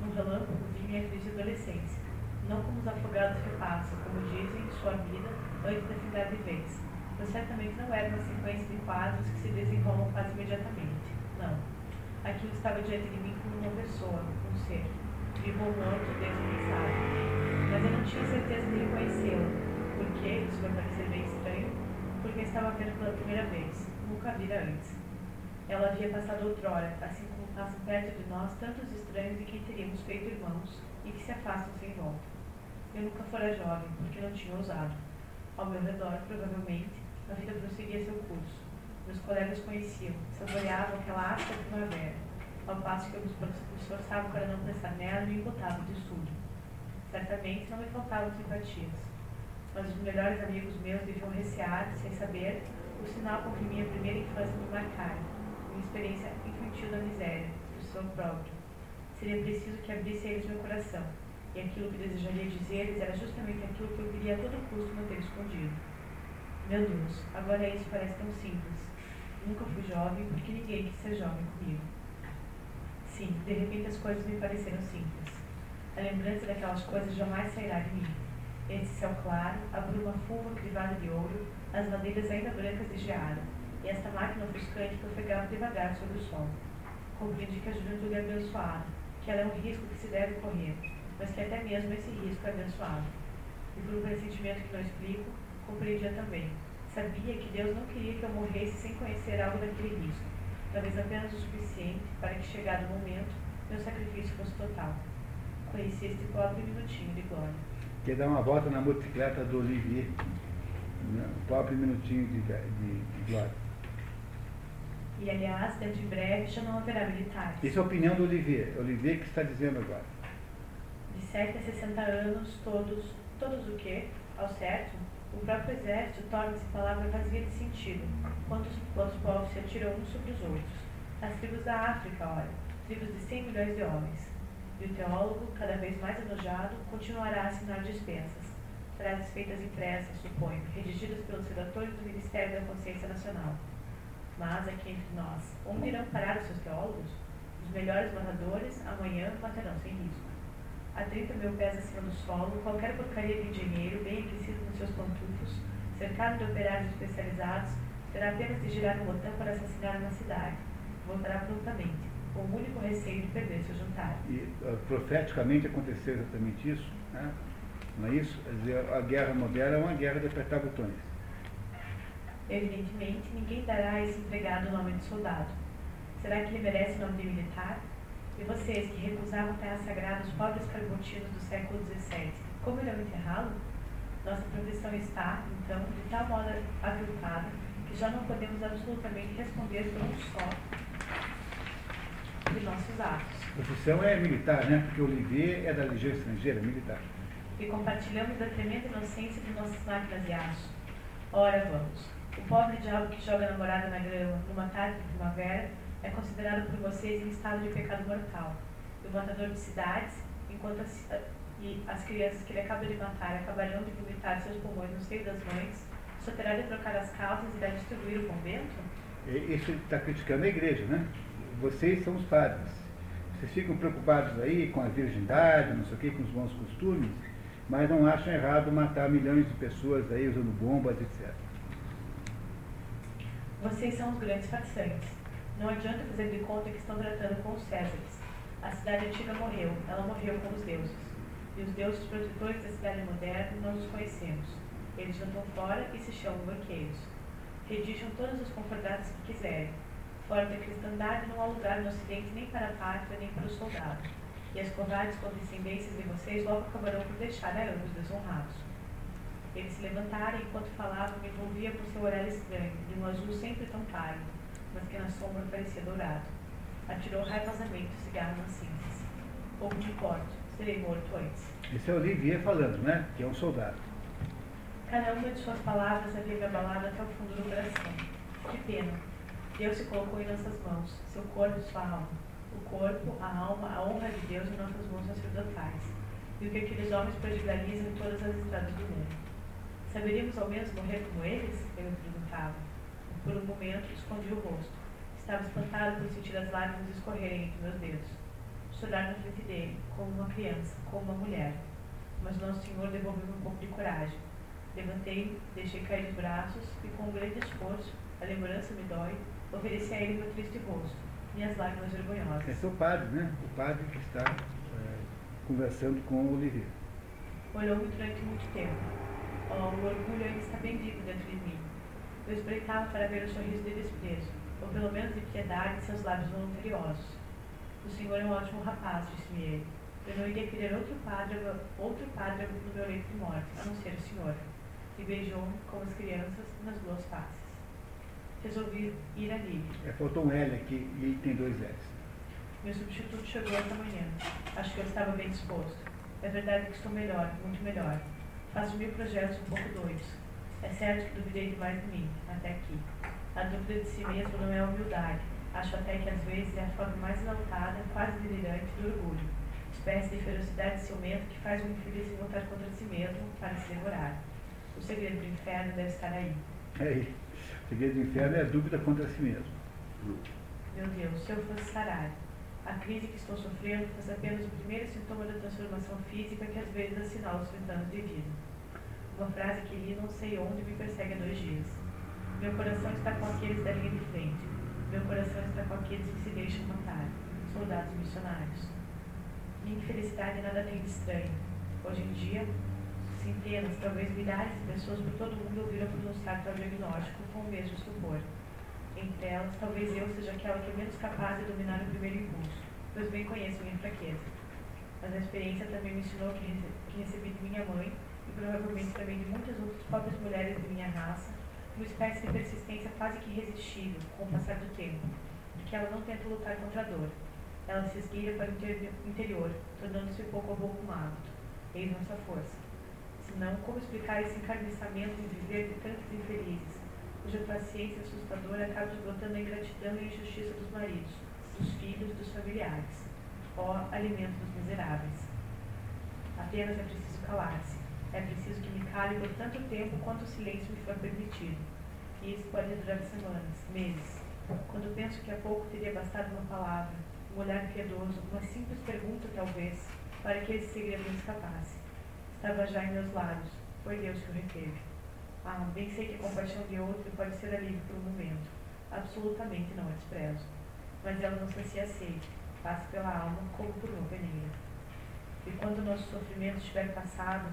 Num relâmpago vi minha crise de adolescência. Não como os afogados que passam, como dizem, sua vida antes da findar de vez. Mas certamente não era uma sequência de quadros que se desenrolam quase imediatamente. Não. Aquilo estava diante de mim como uma pessoa, um ser. Vivo ou morto, Deus me sabe. Mas eu não tinha certeza de reconhecê-lo. Porque, isso vai parecer bem estranho, porque estava vendo pela primeira vez. Nunca a vira antes. Ela havia passado outrora, assim como passam perto de nós tantos estranhos de quem teríamos feito irmãos e que se afastam sem volta. Eu nunca fora jovem, porque não tinha ousado. Ao meu redor, provavelmente, a vida prosseguia seu curso. Meus colegas conheciam, saboreavam aquela árvore de primavera, ao passo que eu me esforçava para não pensar nela e me botava de estudo. Certamente não me faltavam simpatias, mas os melhores amigos meus deviam recear, sem saber, o sinal com que minha primeira infância me marcara, uma experiência infantil da miséria, destruição própria. Seria preciso que abrisse eles meu coração, e aquilo que desejaria dizer-lhes era justamente aquilo que eu queria a todo custo manter escondido. Meu Deus, agora isso parece tão simples. Nunca fui jovem porque ninguém quis ser jovem comigo. Sim, de repente as coisas me pareceram simples. A lembrança daquelas coisas jamais sairá de mim. Esse céu claro, a bruma fulva crivada de ouro, as madeiras ainda brancas de geada, e esta máquina ofuscante que ofegava devagar sobre o sol. Compreendi que a juventude é abençoada, que ela é um risco que se deve correr, mas que até mesmo esse risco é abençoado. E por um pressentimento que não explico, compreendia também. Sabia que Deus não queria que eu morresse sem conhecer algo daquele risco, talvez apenas o suficiente para que, chegado o momento, meu sacrifício fosse total. Conheci este pobre minutinho de glória. Quer dar uma volta na motocicleta do Olivier? Um pobre minutinho de, de, de glória. E, aliás, dentro de breve já não haverá militares. Essa é a opinião do Olivier. Olivier que está dizendo agora. De sete a sessenta anos, todos, todos o quê? Ao certo, o próprio exército torna-se palavra vazia de sentido, quando os, quando os povos se atiram uns sobre os outros. As tribos da África, ora, tribos de cem milhões de homens. E o teólogo, cada vez mais enojado, continuará a assinar dispensas. Frases feitas impressas, suponho, redigidas pelos redatores do Ministério da Consciência Nacional. Mas, aqui entre nós, onde irão parar os seus teólogos? Os melhores narradores amanhã matarão sem risco. A trinta mil pés acima do solo, qualquer porcaria de engenheiro, bem aquecido nos seus pantufos, cercado de operários especializados, terá apenas de girar um botão para assassinar uma cidade. Voltará prontamente, com o único receio de perder seu jantar. E uh, profeticamente aconteceu exatamente isso, né? Não é isso? Quer dizer, a guerra moderna é uma guerra de apertar botões. Evidentemente, ninguém dará a esse empregado o nome de soldado. Será que ele merece o nome de militar? E vocês que recusavam terra sagrada os pobres carbotinos do século dezessete, como irão enterrá-lo? Nossa profissão está, então, de tal modo aviltada que já não podemos absolutamente responder por um só de nossos atos. A profissão é militar, né? Porque Olivier é da Legião Estrangeira, militar. E compartilhamos da tremenda inocência de nossas máquinas de aço. Ora, vamos. O pobre diabo que joga a namorada na grama numa tarde de primavera é considerado por vocês em estado de pecado mortal. E o matador de cidades, enquanto as, e as crianças que ele acaba de matar acabarão de vomitar seus pulmões no seio das mães, só terá de trocar as calças e irá destruir o convento? Isso está criticando a igreja, né? Vocês são os padres. Vocês ficam preocupados aí com a virgindade, não sei o que, com os bons costumes, mas não acham errado matar milhões de pessoas aí usando bombas, etcétera. Vocês são os grandes farsantes. Não adianta fazer de conta que estão tratando com os Césares. A cidade antiga morreu, ela morreu com os deuses. E os deuses protetores da cidade moderna não os conhecemos. Eles jantam fora e se chamam banqueiros. Redigem todos os concordatos que quiserem. Fora da cristandade não há lugar no ocidente nem para a pátria nem para o soldado. E as covardes condescendências de vocês logo acabarão por deixar a ambos desonrados. Eles se levantaram e enquanto falavam me envolvia por seu olhar estranho, de um azul sempre tão pálido, mas que na sombra parecia dourado. Atirou raivosamente o cigarro nas cinzas. Pouco de corte, serei morto antes. Esse é o Olivier falando, né? Que é um soldado. Cada uma de suas palavras havia me abalado até o fundo do coração. Que pena. Deus se colocou em nossas mãos, seu corpo e sua alma. O corpo, a alma, a honra de Deus em nossas mãos sacerdotais. E o que aqueles homens prodigalizam em todas as estradas do mundo. Saberíamos ao menos morrer como eles? Eu perguntava. Por um momento, escondi o rosto. Estava espantado por sentir as lágrimas escorrerem entre meus dedos. Chorar na frente dele, como uma criança, como uma mulher. Mas Nosso Senhor devolveu-me um pouco de coragem. Levantei, deixei cair os braços e, com um grande esforço, a lembrança me dói, ofereci a ele meu triste rosto, minhas lágrimas vergonhosas. Esse é o padre, né? O padre que está é, conversando com o Olivier. Olhou-me durante muito tempo. Oh, o orgulho ainda está bem vivo dentro de mim. Eu espreitava para ver o sorriso de desprezo, ou pelo menos de piedade, de seus lábios voluntariosos. O senhor é um ótimo rapaz, disse-me ele. Eu não iria querer outro padre, outro padre no meu leito de morte, a não ser o senhor. E beijou-me, como as crianças, nas duas faces. Resolvi ir a Lille. É, faltou um L aqui e tem dois L's. Meu substituto chegou esta manhã. Acho que eu estava bem disposto. É verdade que estou melhor, muito melhor. Faço mil projetos um pouco doidos. É certo que duvidei demais de mim, até aqui. A dúvida de si mesmo não é humildade. Acho até que às vezes é a forma mais exaltada, quase delirante, do orgulho. Espécie de ferocidade ciumenta que faz o infeliz voltar contra si mesmo para se devorar. O segredo do inferno deve estar aí. É aí. O segredo do inferno é a dúvida contra si mesmo. Meu Deus, se eu fosse sarar. A crise que estou sofrendo faz apenas o primeiro sintoma da transformação física que às vezes assinala os trinta anos de vida. Uma frase que li não sei onde me persegue há dois dias. Meu coração está com aqueles da linha de frente. Meu coração está com aqueles que se deixam matar. Soldados missionários. Minha infelicidade nada tem de estranho. Hoje em dia, centenas, talvez milhares de pessoas por todo o mundo ouviram pronunciar tal diagnóstico com o mesmo supor. Entre elas, talvez eu seja aquela que é menos capaz de dominar o primeiro impulso, pois bem conheço minha fraqueza. Mas a experiência também me ensinou que recebi de minha mãe, e provavelmente também de muitas outras pobres mulheres de minha raça, uma espécie de persistência quase que irresistível, com o passar do tempo, que ela não tenta lutar contra a dor. Ela se esgueira para o interior, tornando-se pouco a pouco um hábito. Eis nossa força. Senão, como explicar esse encarniçamento e viver de tantos infelizes, cuja paciência assustadora acaba esgotando a ingratidão e a injustiça dos maridos, dos filhos, dos familiares. Ó, alimento dos miseráveis. Apenas é preciso calar-se. É preciso que me cale por tanto tempo quanto o silêncio me for permitido. E isso pode durar semanas, meses. Quando penso que há pouco teria bastado uma palavra, um olhar piedoso, uma simples pergunta, talvez, para que esse segredo me escapasse. Estava já em meus lábios. Foi Deus que o reteve. Ah, bem sei que a compaixão de outro pode ser alívio por um momento. Absolutamente não a desprezo. Mas ela não se aceita. Passa pela alma como por uma peneira. E quando o nosso sofrimento estiver passado,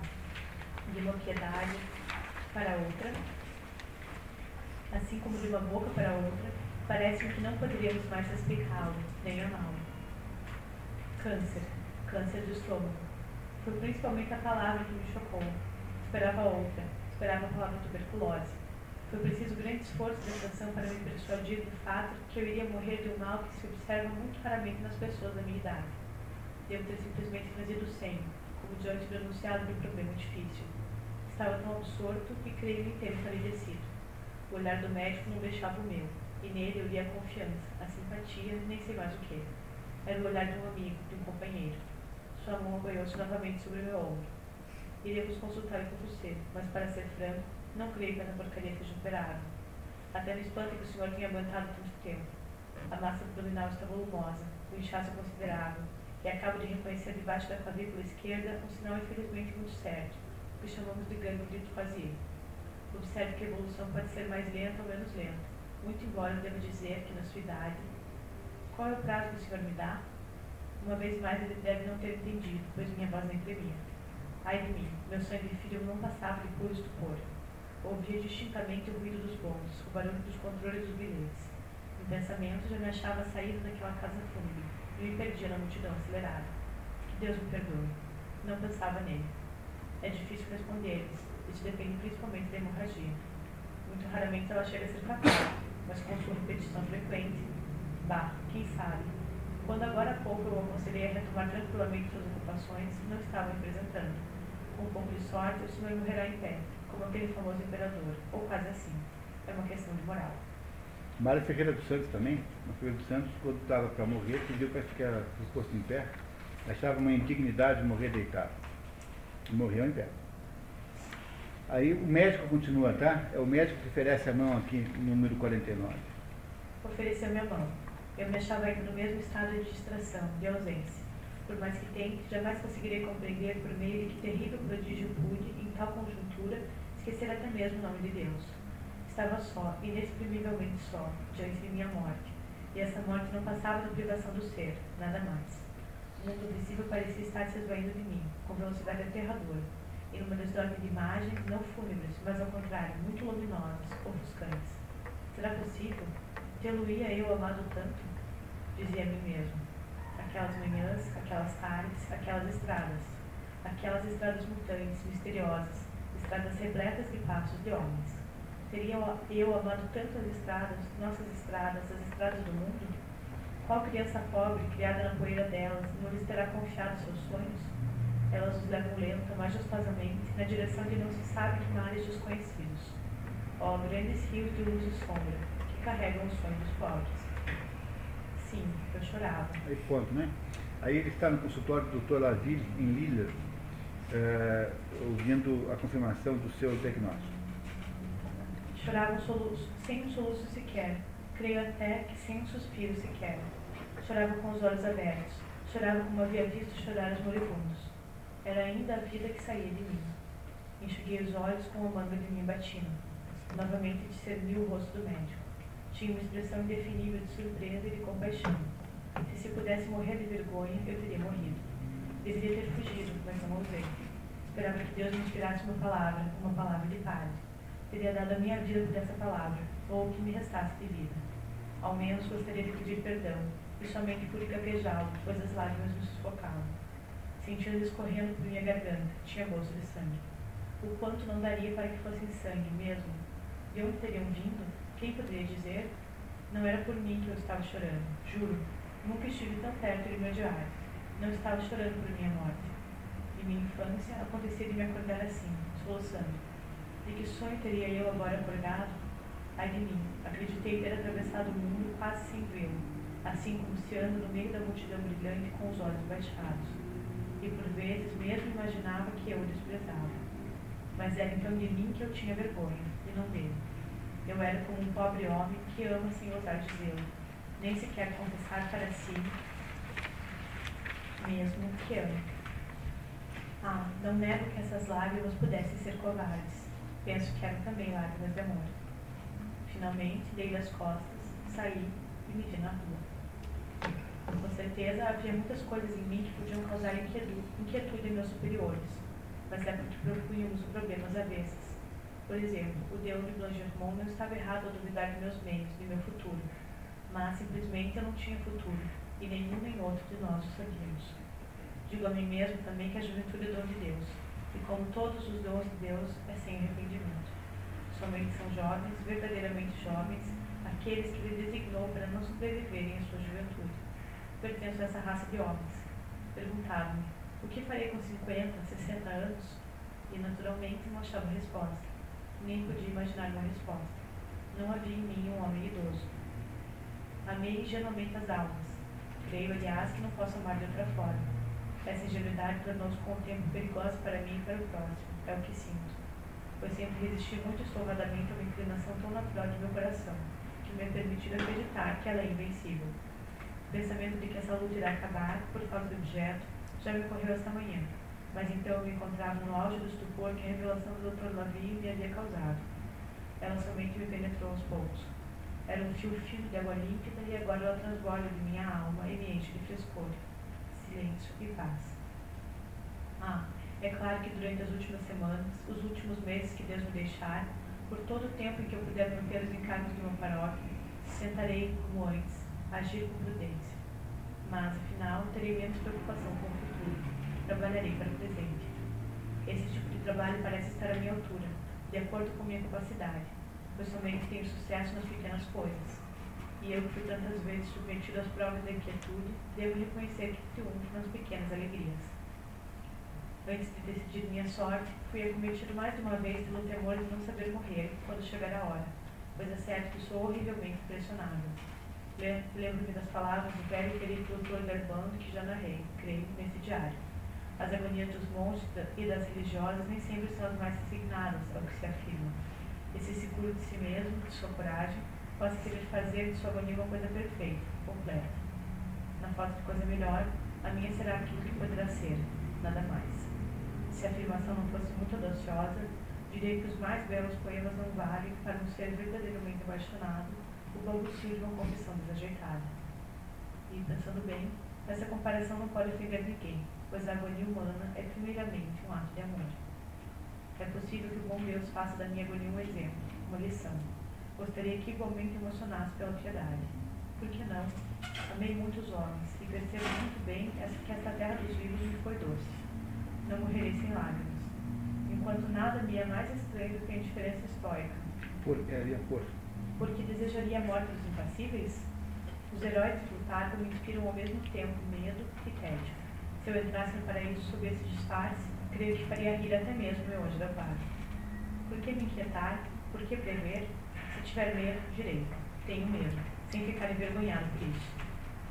de uma piedade para outra, assim como de uma boca para outra, parece-me que não poderíamos mais explicá-lo, nem amá-lo. Câncer, câncer de estômago. Foi principalmente a palavra que me chocou. Esperava outra, esperava a palavra tuberculose. Foi preciso grande esforço de atenção para me persuadir do fato que eu iria morrer de um mal que se observa muito raramente nas pessoas da minha idade. Devo ter simplesmente trazido o sem, como diante do anunciado de um problema difícil. Estava tão absorto que creio-me ter falecido. O olhar do médico não deixava o meu, e nele eu lia a confiança, a simpatia, nem sei mais o que. Era o olhar de um amigo, de um companheiro. Sua mão apoiou-se novamente sobre meu ombro. Iremos consultar com você, mas para ser franco, não creio que essa porcaria seja operável. Até me espanta que o senhor tenha aguentado tanto tempo. A massa abdominal está volumosa, o inchaço é considerável, e acabo de reconhecer debaixo da clavícula esquerda um sinal infelizmente muito certo, o que chamamos de gangue de Troisier. Observe que a evolução pode ser mais lenta ou menos lenta, muito embora eu devo dizer que na sua idade... Qual é o prazo que o senhor me dá? Uma vez mais ele deve não ter entendido, pois minha voz nem tremia. Ai de mim, meu sangue de filho não passava de puro estupor. Ouvia distintamente o ruído dos bons, o barulho dos controles dos bilhetes. Em pensamento já me achava saído daquela casa fúnebre, e me perdia na multidão acelerada. Que Deus me perdoe. Não pensava nele. É difícil responder-lhes. Isso depende principalmente da hemorragia. Muito raramente ela chega a ser capaz, mas com sua repetição frequente. Bah, quem sabe? Quando agora há pouco eu o aconselhei a retomar tranquilamente suas ocupações, não estava representando. Com um pouco de sorte, o senhor morrerá em pé, como aquele famoso imperador, ou quase assim. É uma questão de moral. Mário Ferreira dos Santos também. Mário Ferreira dos Santos, quando estava para morrer, pediu para ficar posto em pé. Achava uma indignidade morrer deitado. Morreu em pé. Aí o médico continua, tá? É o médico que oferece a mão aqui, no número quarenta e nove. Ofereceu minha mão. Eu me achava ainda no mesmo estado de distração, de ausência. Por mais que tente, jamais conseguiria compreender por meio de que terrível prodígio pude, em tal conjuntura, esquecer até mesmo o nome de Deus. Estava só, inexprimivelmente só, diante de minha morte. E essa morte não passava da privação do ser, nada mais. O mundo visível parecia estar se esvaindo de mim, com velocidade aterradora, e numa desordem de imagens, não fúnebres, mas ao contrário, muito luminosas, ofuscantes. Será possível? Diluía eu amado tanto? Dizia a mim mesmo. Aquelas manhãs, aquelas tardes, aquelas estradas. Aquelas estradas mutantes, misteriosas, estradas repletas de passos de homens. Teria eu amado tanto as estradas, nossas estradas, as estradas do mundo? Qual criança pobre, criada na poeira delas, não lhes terá conchado seus sonhos? Elas os levam lenta, majestosamente, na direção de não se sabe que mares desconhecidos. Ó, grandes rios de luz e sombra, que carregam os sonhos dos pobres. Sim, eu chorava. Aí ponto, né? Aí ele está no consultório do doutor Laville, em Lille, é, ouvindo a confirmação do seu diagnóstico. Chorava um soluço, sem um soluço sequer. Creio até que sem um suspiro sequer. Chorava com os olhos abertos. Chorava como havia visto chorar os moribundos. Era ainda a vida que saía de mim. Enxuguei os olhos com o manga de mim batindo. Novamente discerni o rosto do médico. Tinha uma expressão indefinível de surpresa e de compaixão. E se pudesse morrer de vergonha, eu teria morrido. Deveria ter fugido, mas não ousei. Esperava que Deus me inspirasse uma palavra, uma palavra de paz. Teria dado a minha vida por essa palavra, ou o que me restasse de vida. Ao menos gostaria de pedir perdão, e somente por gaguejá-lo, pois as lágrimas me sufocavam. Senti-as escorrendo por minha garganta, tinha gosto de sangue. O quanto não daria para que fossem sangue mesmo? De onde teriam vindo? Quem poderia dizer? Não era por mim que eu estava chorando, juro. Nunca estive tão perto de me odiar. Não estava chorando por minha morte. Em minha infância, acontecia de me acordar assim, soluçando. De que sonho teria eu agora acordado? Ai de mim, acreditei ter atravessado o mundo quase sem vê-lo, assim como se ando no meio da multidão brilhante com os olhos baixados. E por vezes mesmo imaginava que eu o desprezava. Mas era então de mim que eu tinha vergonha, e não dele. Eu era como um pobre homem que ama sem ousar dizê-lo, nem sequer confessar para si mesmo que ama. Ah, não nego que essas lágrimas pudessem ser covardes. Penso que eram também lágrimas de amor. Finalmente, dei-lhe as costas, saí e me vi na rua. Com certeza, havia muitas coisas em mim que podiam causar inquietude em meus superiores, mas é porque propunhamos problemas avessos. Por exemplo, o Deus de Blangermont não estava errado a duvidar de meus meios, de meu futuro, mas simplesmente eu não tinha futuro, e nenhum nem outro de nós o sabíamos. Digo a mim mesmo também que a juventude é dom de Deus, e como todos os dons de Deus, é sem arrependimento. Somente são jovens, verdadeiramente jovens, aqueles que lhe designou para não sobreviverem à sua juventude. Pertenço a essa raça de homens. Perguntaram-me, o que farei com cinquenta, sessenta anos? E naturalmente não achava resposta. Nem podia imaginar uma resposta. Não havia em mim um homem idoso. Amei ingenuamente as almas. Creio, aliás, que não posso amar de outra forma. Essa ingenuidade tornou-se com o tempo perigosa para mim e para o próximo. É o que sinto. Pois sempre resisti muito estovadamente a uma inclinação tão natural de meu coração, que me é permitido acreditar que ela é invencível. O pensamento de que essa luta irá acabar, por causa do objeto, já me ocorreu esta manhã, mas então eu me encontrava no auge do estupor que a revelação do doutor Laville me havia causado. Ela somente me penetrou aos poucos. Era um fio fino de água límpida e agora ela transborda de minha alma e me enche de frescor, silêncio e paz. Ah! É claro que durante as últimas semanas, os últimos meses que Deus me deixar, por todo o tempo em que eu puder manter os encargos de uma paróquia, tentarei, como antes, agir com prudência. Mas, afinal, terei menos preocupação com o futuro. Trabalharei para o presente. Esse tipo de trabalho parece estar à minha altura, de acordo com minha capacidade, pois somente tenho sucesso nas pequenas coisas. E eu, que fui tantas vezes submetido às provas da inquietude, devo reconhecer que triunfo nas pequenas alegrias. Antes de decidir minha sorte, fui acometido mais de uma vez pelo temor de não saber morrer quando chegar a hora, Pois é certo que sou horrivelmente impressionável. Lembro-me das palavras do velho e querido doutor Bernanos que já narrei, creio, nesse diário. As agonias dos monges e das religiosas nem sempre são as mais resignadas ao que se afirma. Esse seguro de si mesmo, de sua coragem, pode querer fazer de sua agonia uma coisa perfeita, completa. Na falta de coisa melhor, a minha será aquilo que poderá ser, nada mais. Se a afirmação não fosse muito audaciosa, diria que os mais belos poemas não valem para um ser verdadeiramente apaixonado, o combustível de uma confissão desajeitada. E, pensando bem, essa comparação não pode ofender ninguém, pois a agonia humana é primeiramente um ato de amor. É possível que o bom Deus faça da minha agonia um exemplo, uma lição. Gostaria que igualmente emocionasse pela piedade. Por que não? Amei muitos homens e percebo muito bem que essa terra dos vivos me foi doce. Não morrerei sem lágrimas. Enquanto nada me é mais estranho do que a indiferença estoica. Por é, por. Porque desejaria a morte dos impassíveis? Os heróis de Plutarco me inspiram ao mesmo tempo medo e tédio. Se eu entrasse no paraíso sob esse disfarce, creio que faria rir até mesmo meu anjo da guarda. Por que me inquietar? Por que prever? Se tiver medo, direi. Tenho medo, sem ficar envergonhado por isso.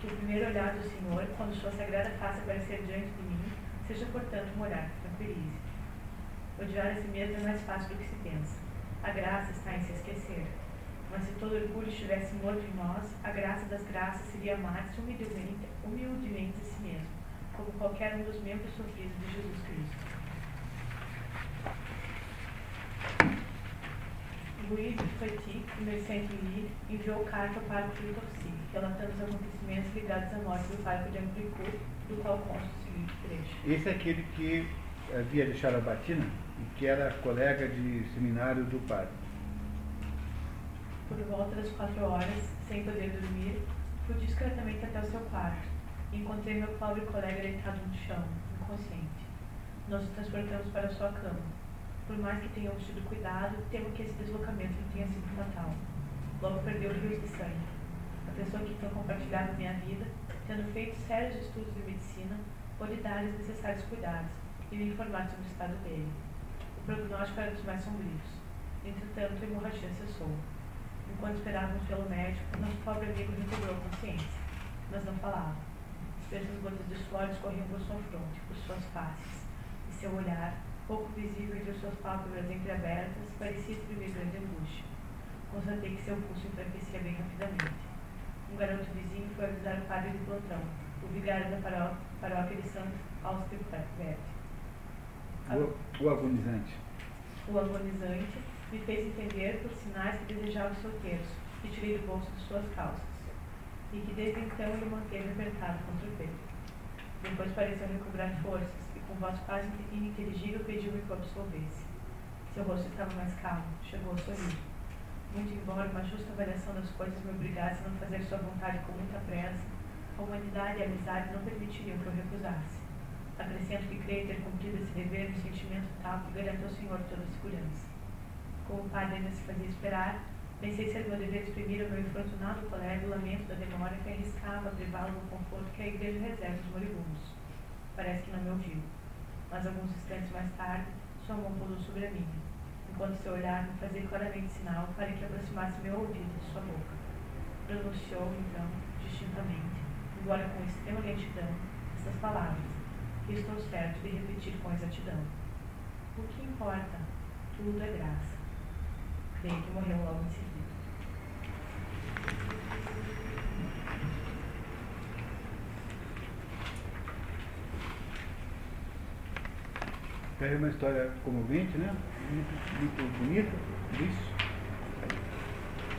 Que o primeiro olhar do Senhor, quando sua sagrada face aparecer diante de mim, seja, portanto, um olhar que tranquilize. Odiar a si mesmo é mais fácil do que se pensa. A graça está em se esquecer. Mas se todo orgulho estivesse morto em nós, a graça das graças seria amar-se humildemente, humildemente a si mesmo, como qualquer um dos membros sofridos de Jesus Cristo. Luís de Petit, comerciante em Lille, enviou carta ao pároco de Torcy, relatando os acontecimentos ligados à morte do pároco de Ambricourt, do qual consta o seguinte trecho. Esse é aquele que havia deixado a batina e que era colega de seminário do padre. Por volta das quatro horas, sem poder dormir, fui discretamente até o seu quarto e encontrei meu pobre colega deitado no chão, inconsciente. Nós o transportamos para a sua cama. Por mais que tenhamos tido cuidado, temo que esse deslocamento não tenha sido fatal. Logo perdeu rios de sangue. A pessoa que então compartilhava minha vida, tendo feito sérios estudos de medicina, pôde dar os necessários cuidados e me informar sobre o estado dele. O prognóstico era dos mais sombrios. Entretanto, a hemorragia cessou. Enquanto esperávamos pelo médico, nosso pobre amigo recobrou a consciência, mas não falava. Diversas gotas de suor escorriam por sua fronte, por suas faces, e seu olhar, pouco visível entre suas pálpebras entreabertas, parecia exprimir grande angústia. Constatei que seu pulso enfraquecia bem rapidamente. Um garoto vizinho foi avisar o padre de plantão, o vigário da paró- paróquia de Santo Austro-Verde. O, o agonizante. O agonizante me fez entender por sinais que desejava o seu terço, que tirei do bolso de suas calças, e que desde então ele manteve apertado contra o peito. Depois pareceu recobrar forças, com voz quase ininteligível, pediu-me que o absolvesse. Seu rosto estava mais calmo, chegou a sorrir. Muito embora uma justa avaliação das coisas me obrigasse a não fazer sua vontade com muita pressa, a humanidade e a amizade não permitiriam que eu recusasse. Acrescento que creio ter cumprido esse dever no sentimento tal que garantiu ao Senhor toda a segurança. Como o padre ainda se fazia esperar, pensei ser meu dever exprimir ao meu infortunado colega o lamento da demora que arriscava privá-lo do conforto que a igreja reserva aos moribundos. Parece que não me ouviu. Mas alguns instantes mais tarde, sua mão pousou sobre a minha, enquanto seu olhar me fazia claramente sinal para que aproximasse meu ouvido de sua boca. Pronunciou, então, distintamente, embora com extrema lentidão, essas palavras, que estou certo de repetir com exatidão. O que importa? Tudo é graça. Creio que morreu logo em seguida. É uma história comovente, né? Muito, muito bonita, isso.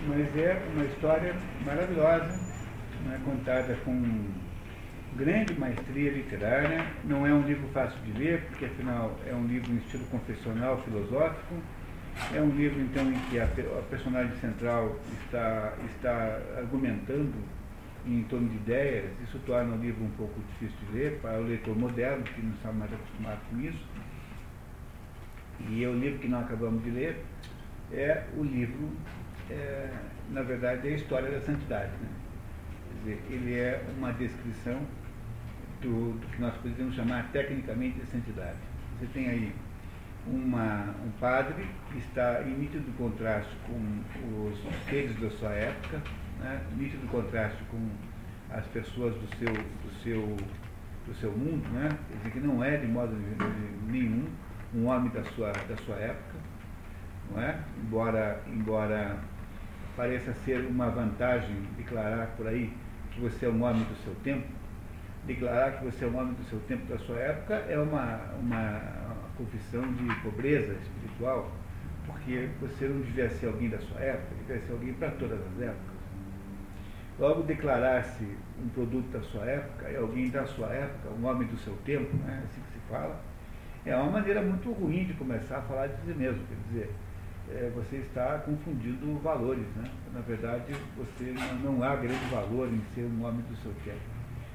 Mas é uma história maravilhosa, né? Contada com grande maestria literária. Não é um livro fácil de ler, porque afinal é um livro em estilo confessional, filosófico. É um livro, então, em que a, a personagem central está, está argumentando em torno de ideias. Isso torna o livro um pouco difícil de ler para o leitor moderno, que não está mais acostumado com isso. E o livro que nós acabamos de ler é o livro, é, na verdade, é a história da santidade. Né? Quer dizer, ele é uma descrição do, do que nós podemos chamar tecnicamente de santidade. Você tem aí uma, um padre que está em nítido contraste com os seres da sua época, né, nítido contraste com as pessoas do seu, do seu, do seu mundo, né, quer dizer, que não é de modo nenhum um homem da sua, da sua época, não é? Embora, embora pareça ser uma vantagem declarar por aí que você é um homem do seu tempo, declarar que você é um homem do seu tempo, da sua época, é uma, uma confissão de pobreza espiritual, porque você não devia ser alguém da sua época, devia ser alguém para todas as épocas. Logo, declarar-se um produto da sua época, é alguém da sua época, um homem do seu tempo, né? Assim que se fala, é uma maneira muito ruim de começar a falar de si mesmo, quer dizer, é, você está confundindo valores, né? Na verdade, você não, não há grande valor em ser um homem do seu tempo.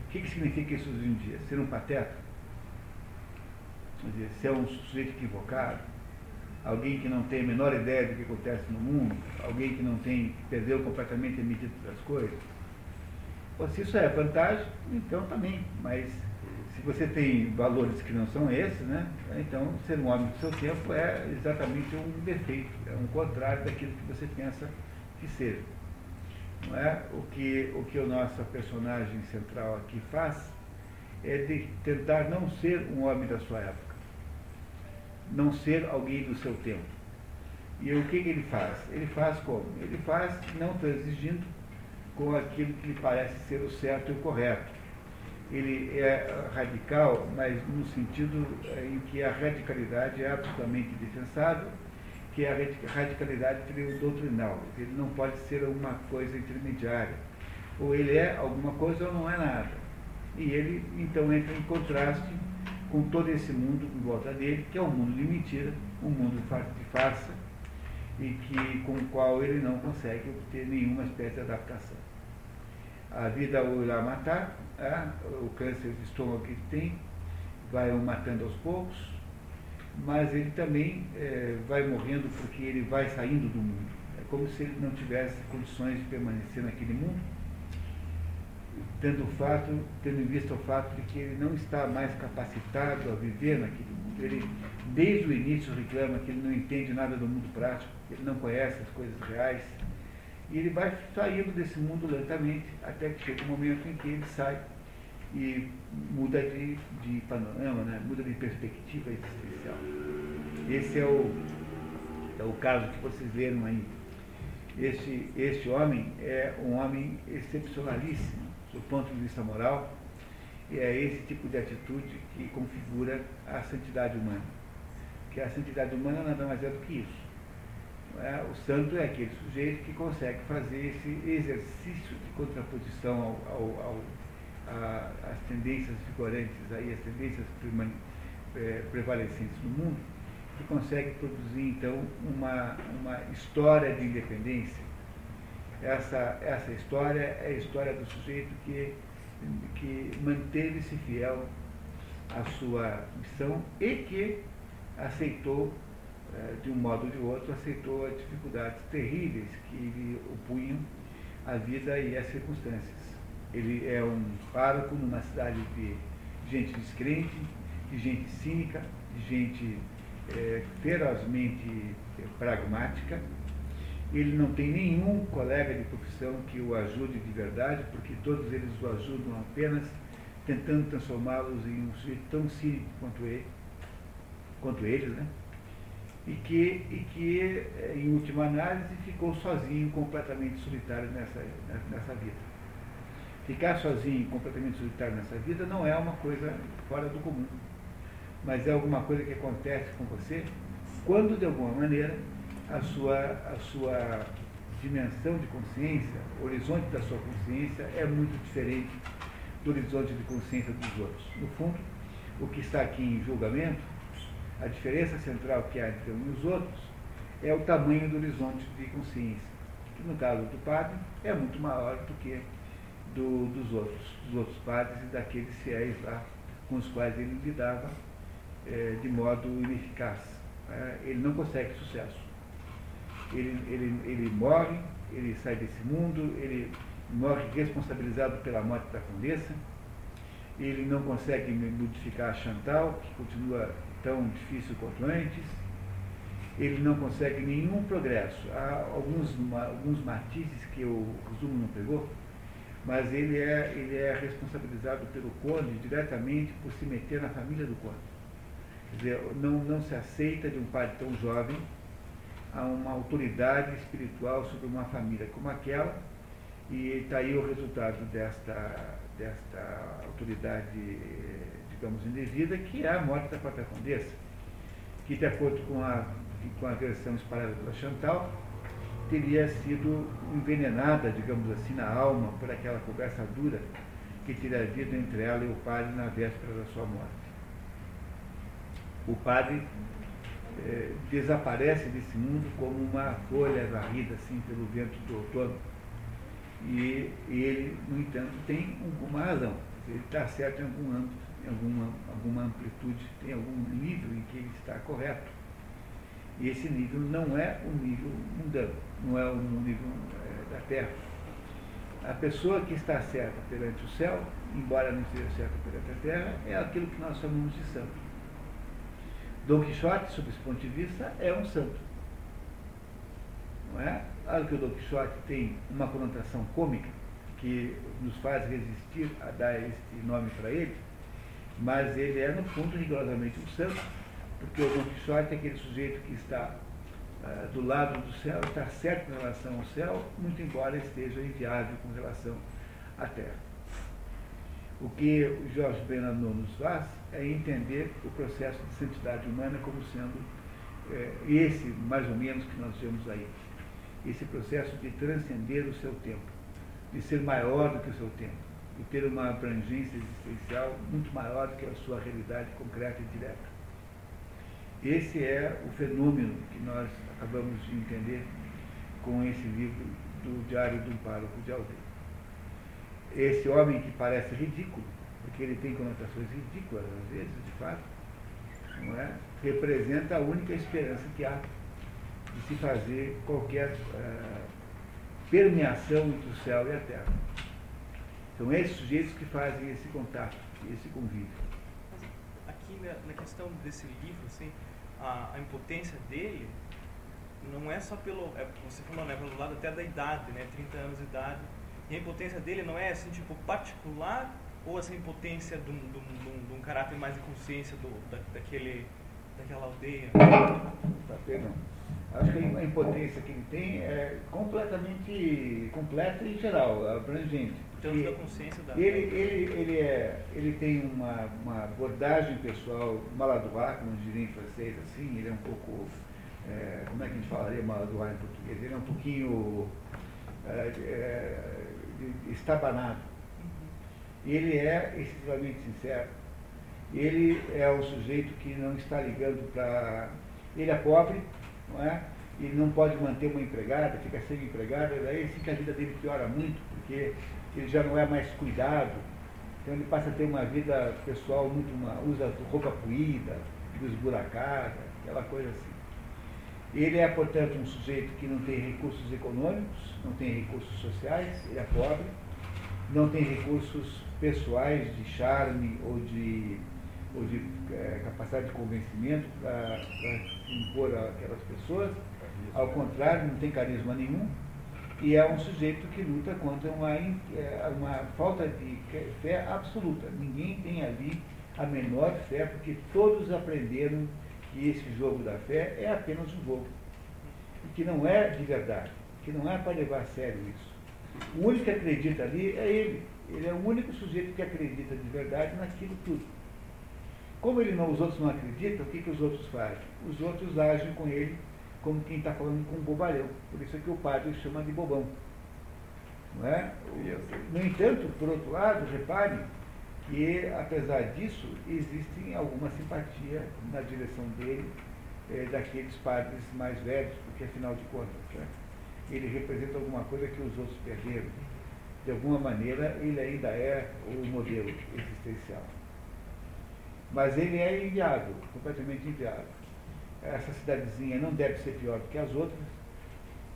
O que, que significa isso hoje em dia? Ser um pateta? Quer dizer, ser um sujeito equivocado? Alguém que não tem a menor ideia do que acontece no mundo? Alguém que não tem, que perdeu completamente a medida das coisas? Bom, se isso é vantagem, então também, mas se você tem valores que não são esses, né, então ser um homem do seu tempo é exatamente um defeito, é um contrário daquilo que você pensa que seja. Não é? O que, o que a nossa personagem central aqui faz é de tentar não ser um homem da sua época, não ser alguém do seu tempo. E o que, que ele faz? Ele faz como? Ele faz não transigindo com aquilo que lhe parece ser o certo e o correto. Ele é radical, mas no sentido em que a radicalidade é absolutamente defensável, que é a radicalidade doutrinal. Ele não pode ser uma coisa intermediária. Ou ele é alguma coisa ou não é nada. E ele, então, entra em contraste com todo esse mundo em volta dele, que é um mundo de mentira, um mundo de farsa, e que, com o qual ele não consegue obter nenhuma espécie de adaptação. A vida o irá matar, ah, o câncer de estômago que ele tem vai o matando aos poucos, mas ele também é, vai morrendo porque ele vai saindo do mundo. É como se ele não tivesse condições de permanecer naquele mundo, tendo, o fato, tendo em vista o fato de que ele não está mais capacitado a viver naquele mundo. Ele, desde o início, reclama que ele não entende nada do mundo prático, que ele não conhece as coisas reais, e ele vai saindo desse mundo lentamente, até que chega um momento em que ele sai e muda de, de panorama, né? Muda de perspectiva existencial. Esse é o, é o caso que vocês leram aí. Este, este homem é um homem excepcionalíssimo do ponto de vista moral, e é esse tipo de atitude que configura a santidade humana. Porque a santidade humana nada mais é do que isso. O santo é aquele sujeito que consegue fazer esse exercício de contraposição ao, ao, ao, a, às tendências vigorantes, aí, às tendências prima, é, prevalecentes no mundo, que consegue produzir, então, uma, uma história de independência. Essa, essa história é a história do sujeito que, que manteve-se fiel à sua missão e que aceitou, de um modo ou de outro, aceitou as dificuldades terríveis que lhe opunham a vida e as circunstâncias. Ele é um pároco numa cidade de gente descrente, de gente cínica, de gente é, ferozmente pragmática. Ele não tem nenhum colega de profissão que o ajude de verdade, porque todos eles o ajudam apenas tentando transformá-los em um sujeito tão cínico quanto ele, quanto eles, né? E que, e que, em última análise, ficou sozinho, completamente solitário nessa, nessa vida. Ficar sozinho, completamente solitário nessa vida, não é uma coisa fora do comum, mas é alguma coisa que acontece com você quando, de alguma maneira, a sua, a sua dimensão de consciência, o horizonte da sua consciência é muito diferente do horizonte de consciência dos outros. No fundo, o que está aqui em julgamento, a diferença central que há entre um e os outros é o tamanho do horizonte de consciência, que no caso do padre é muito maior do que do, dos outros, dos outros padres e daqueles fiéis lá com os quais ele lidava é, de modo ineficaz. É, ele não consegue sucesso. Ele, ele, ele morre, ele sai desse mundo, ele morre responsabilizado pela morte da condessa, ele não consegue modificar a Chantal, que continua tão difícil quanto antes, ele não consegue nenhum progresso. Há alguns, alguns matizes que o resumo não pegou, mas ele é, ele é responsabilizado pelo Conde diretamente por se meter na família do Conde. Quer dizer, não, não se aceita de um padre tão jovem a uma autoridade espiritual sobre uma família como aquela, e está aí o resultado desta, desta autoridade, digamos, indevida, que é a morte da própria Condessa, que, de acordo com a, com a versão espalhada pela Chantal, teria sido envenenada, digamos assim, na alma por aquela conversa dura que teria havido entre ela e o padre na véspera da sua morte. O padre eh, desaparece desse mundo como uma folha varrida assim, pelo vento do outono. E ele, no entanto, tem alguma razão. Ele está certo em algum âmbito, em alguma, alguma amplitude, tem algum nível em que ele está correto. E esse nível não é um nível mundano, não é um nível é, da Terra. A pessoa que está certa perante o céu, embora não seja certa perante a Terra, é aquilo que nós chamamos de santo. Dom Quixote, sob esse ponto de vista, é um santo. Não é? Claro que o Dom Quixote tem uma conotação cômica que nos faz resistir a dar este nome para ele, mas ele é, no fundo, rigorosamente um santo, porque o Dom Quixote é aquele sujeito que está uh, do lado do céu, está certo em relação ao céu, muito embora esteja inviável com relação à terra. O que o Georges Bernanos nos faz é entender o processo de santidade humana como sendo é, esse, mais ou menos, que nós vemos aí. Esse processo de transcender o seu tempo, de ser maior do que o seu tempo, de ter uma abrangência existencial muito maior do que a sua realidade concreta e direta. Esse é o fenômeno que nós acabamos de entender com esse livro do Diário de um Pároco de Aldeia. Esse homem que parece ridículo, porque ele tem conotações ridículas às vezes, de fato, não é? Representa a única esperança que há de se fazer qualquer uh, permeação entre o céu e a terra. São esses sujeitos que fazem esse contato, esse convívio. Aqui na, na questão desse livro, assim, a, a impotência dele não é só pelo, é, você falou, né, pelo lado até da idade, né, trinta anos de idade. E a impotência dele não é, assim, tipo, particular, ou essa impotência de um, de um, de um caráter mais de consciência do, da, daquele, daquela aldeia? Tá, perdão. Acho que a impotência que ele tem é completamente completa e geral, abrangente. Tanto da consciência da... Ele, ele, ele, é, ele tem uma, uma abordagem pessoal maladoar, como diria em francês, assim, ele é um pouco... É, como é que a gente falaria maladoar em português? Ele é um pouquinho... É, estabanado. Ele é excessivamente sincero. Ele é um sujeito que não está ligando para... Ele é pobre, não é? Ele não pode manter uma empregada, fica sem empregada, daí fica a vida dele piora muito, porque ele já não é mais cuidado. Então ele passa a ter uma vida pessoal muito... Uma, usa roupa puída, esburacada, aquela coisa assim. Ele é, portanto, um sujeito que não tem recursos econômicos, não tem recursos sociais, ele é pobre, não tem recursos pessoais de charme ou de, ou de é, capacidade de convencimento para se impor àquelas pessoas. Ao contrário, não tem carisma nenhum e é um sujeito que luta contra uma, uma falta de fé absoluta. Ninguém tem ali a menor fé, porque todos aprenderam que esse jogo da fé é apenas um jogo, que não é de verdade, que não é para levar a sério isso. O único que acredita ali é ele. Ele é o único sujeito que acredita de verdade naquilo tudo. Como ele não, os outros não acreditam, o que, que os outros fazem? Os outros agem com ele como quem está falando com um bobalhão. Por isso é que o padre chama de bobão. Não é? No entanto, por outro lado, reparem, e, apesar disso, existe alguma simpatia na direção dele, eh, daqueles padres mais velhos, porque, afinal de contas, né, ele representa alguma coisa que os outros perderam. De alguma maneira, ele ainda é o modelo existencial. Mas ele é inviável, completamente inviável. Essa cidadezinha não deve ser pior do que as outras,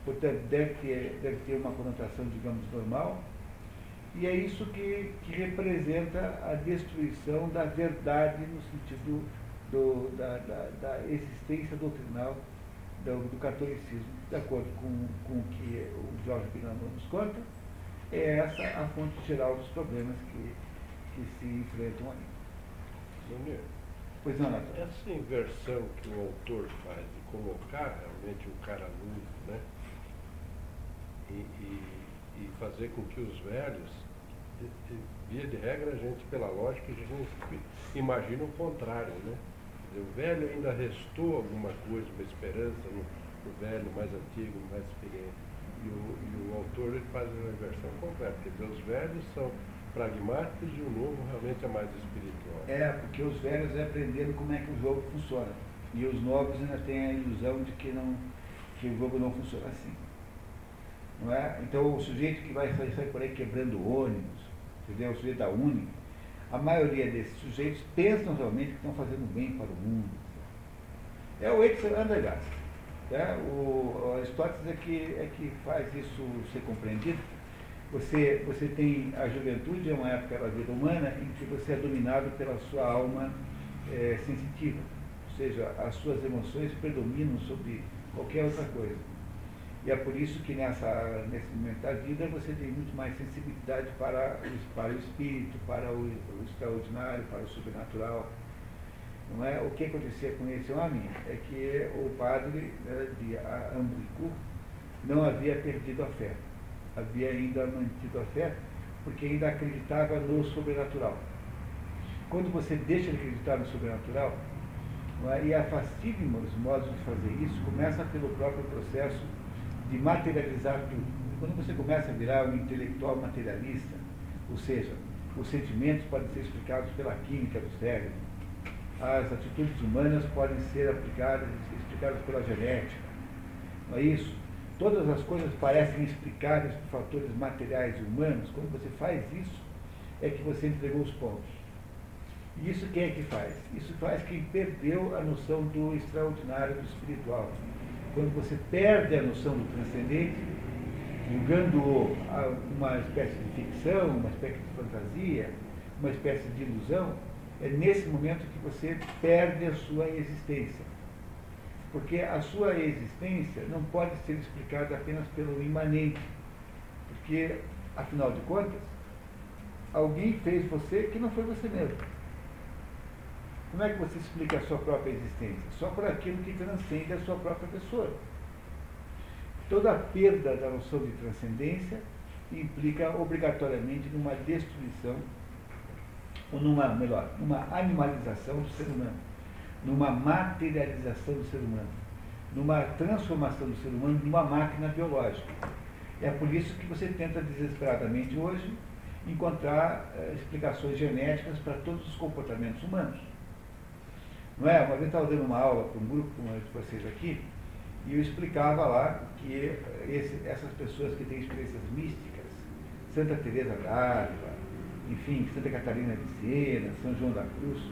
portanto, deve ter, deve ter uma conotação, digamos, normal. E é isso que, que representa a destruição da verdade no sentido do, da, da, da existência doutrinário do, do catolicismo. De acordo com, com o que o Georges Bernanos nos conta, é essa a fonte geral dos problemas que, que se enfrentam ali. Senhor, pois não, Natália? Essa inversão que o autor faz de colocar realmente o cara nu, né? E, e, e fazer com que os velhos, via de regra, a gente, pela lógica, a gente imagina o contrário, né? O velho ainda restou alguma coisa, uma esperança no, no velho mais antigo, mais experiente. E o, e o autor ele faz uma inversão completa, quer dizer, os velhos são pragmáticos e o novo realmente é mais espiritual. É, porque os velhos aprenderam como é que o jogo funciona. E os novos ainda têm a ilusão de que, não, que o jogo não funciona assim. Não é? Então o sujeito que vai sair, sair por aí quebrando ônibus, entendeu? O sujeito da Uni, a maioria desses sujeitos pensam realmente que estão fazendo bem para o mundo. É o Wetzel Andergast. É? O, o Aristóteles é que, é que faz isso ser compreendido. Você, você tem a juventude, é uma época da vida humana em que você é dominado pela sua alma é, sensitiva, ou seja, as suas emoções predominam sobre qualquer outra coisa. E é por isso que nessa, nesse momento da vida você tem muito mais sensibilidade para, para o espírito, para o, o extraordinário, para o sobrenatural. Não é? O que acontecia com esse homem é que o padre, né, de Ambricourt não havia perdido a fé, havia ainda mantido a fé, porque ainda acreditava no sobrenatural. Quando você deixa de acreditar no sobrenatural, não é? E há fascílimos modos de fazer isso, começa pelo próprio processo de materializar tudo. Quando você começa a virar um intelectual materialista, ou seja, os sentimentos podem ser explicados pela química do cérebro, as atitudes humanas podem ser aplicadas, explicadas pela genética, não é isso? Todas as coisas parecem explicadas por fatores materiais e humanos. Quando você faz isso, é que você entregou os pontos. E isso quem é que faz? Isso faz quem perdeu a noção do extraordinário, do espiritual. Quando você perde a noção do transcendente, julgando uma espécie de ficção, uma espécie de fantasia, uma espécie de ilusão, é nesse momento que você perde a sua existência. Porque a sua existência não pode ser explicada apenas pelo imanente. Porque, afinal de contas, alguém fez você que não foi você mesmo. Como é que você explica a sua própria existência? Só por aquilo que transcende a sua própria pessoa. Toda a perda da noção de transcendência implica obrigatoriamente numa destruição, ou numa, melhor, numa animalização do ser humano, numa materialização do ser humano, numa transformação do ser humano numa máquina biológica. É por isso que você tenta desesperadamente hoje encontrar eh, explicações genéticas para todos os comportamentos humanos. Não é? Uma vez eu estava dando uma aula para um grupo como de vocês aqui, e eu explicava lá que esse, essas pessoas que têm experiências místicas, Santa Teresa d'Ávila, enfim, Santa Catarina de Siena, São João da Cruz,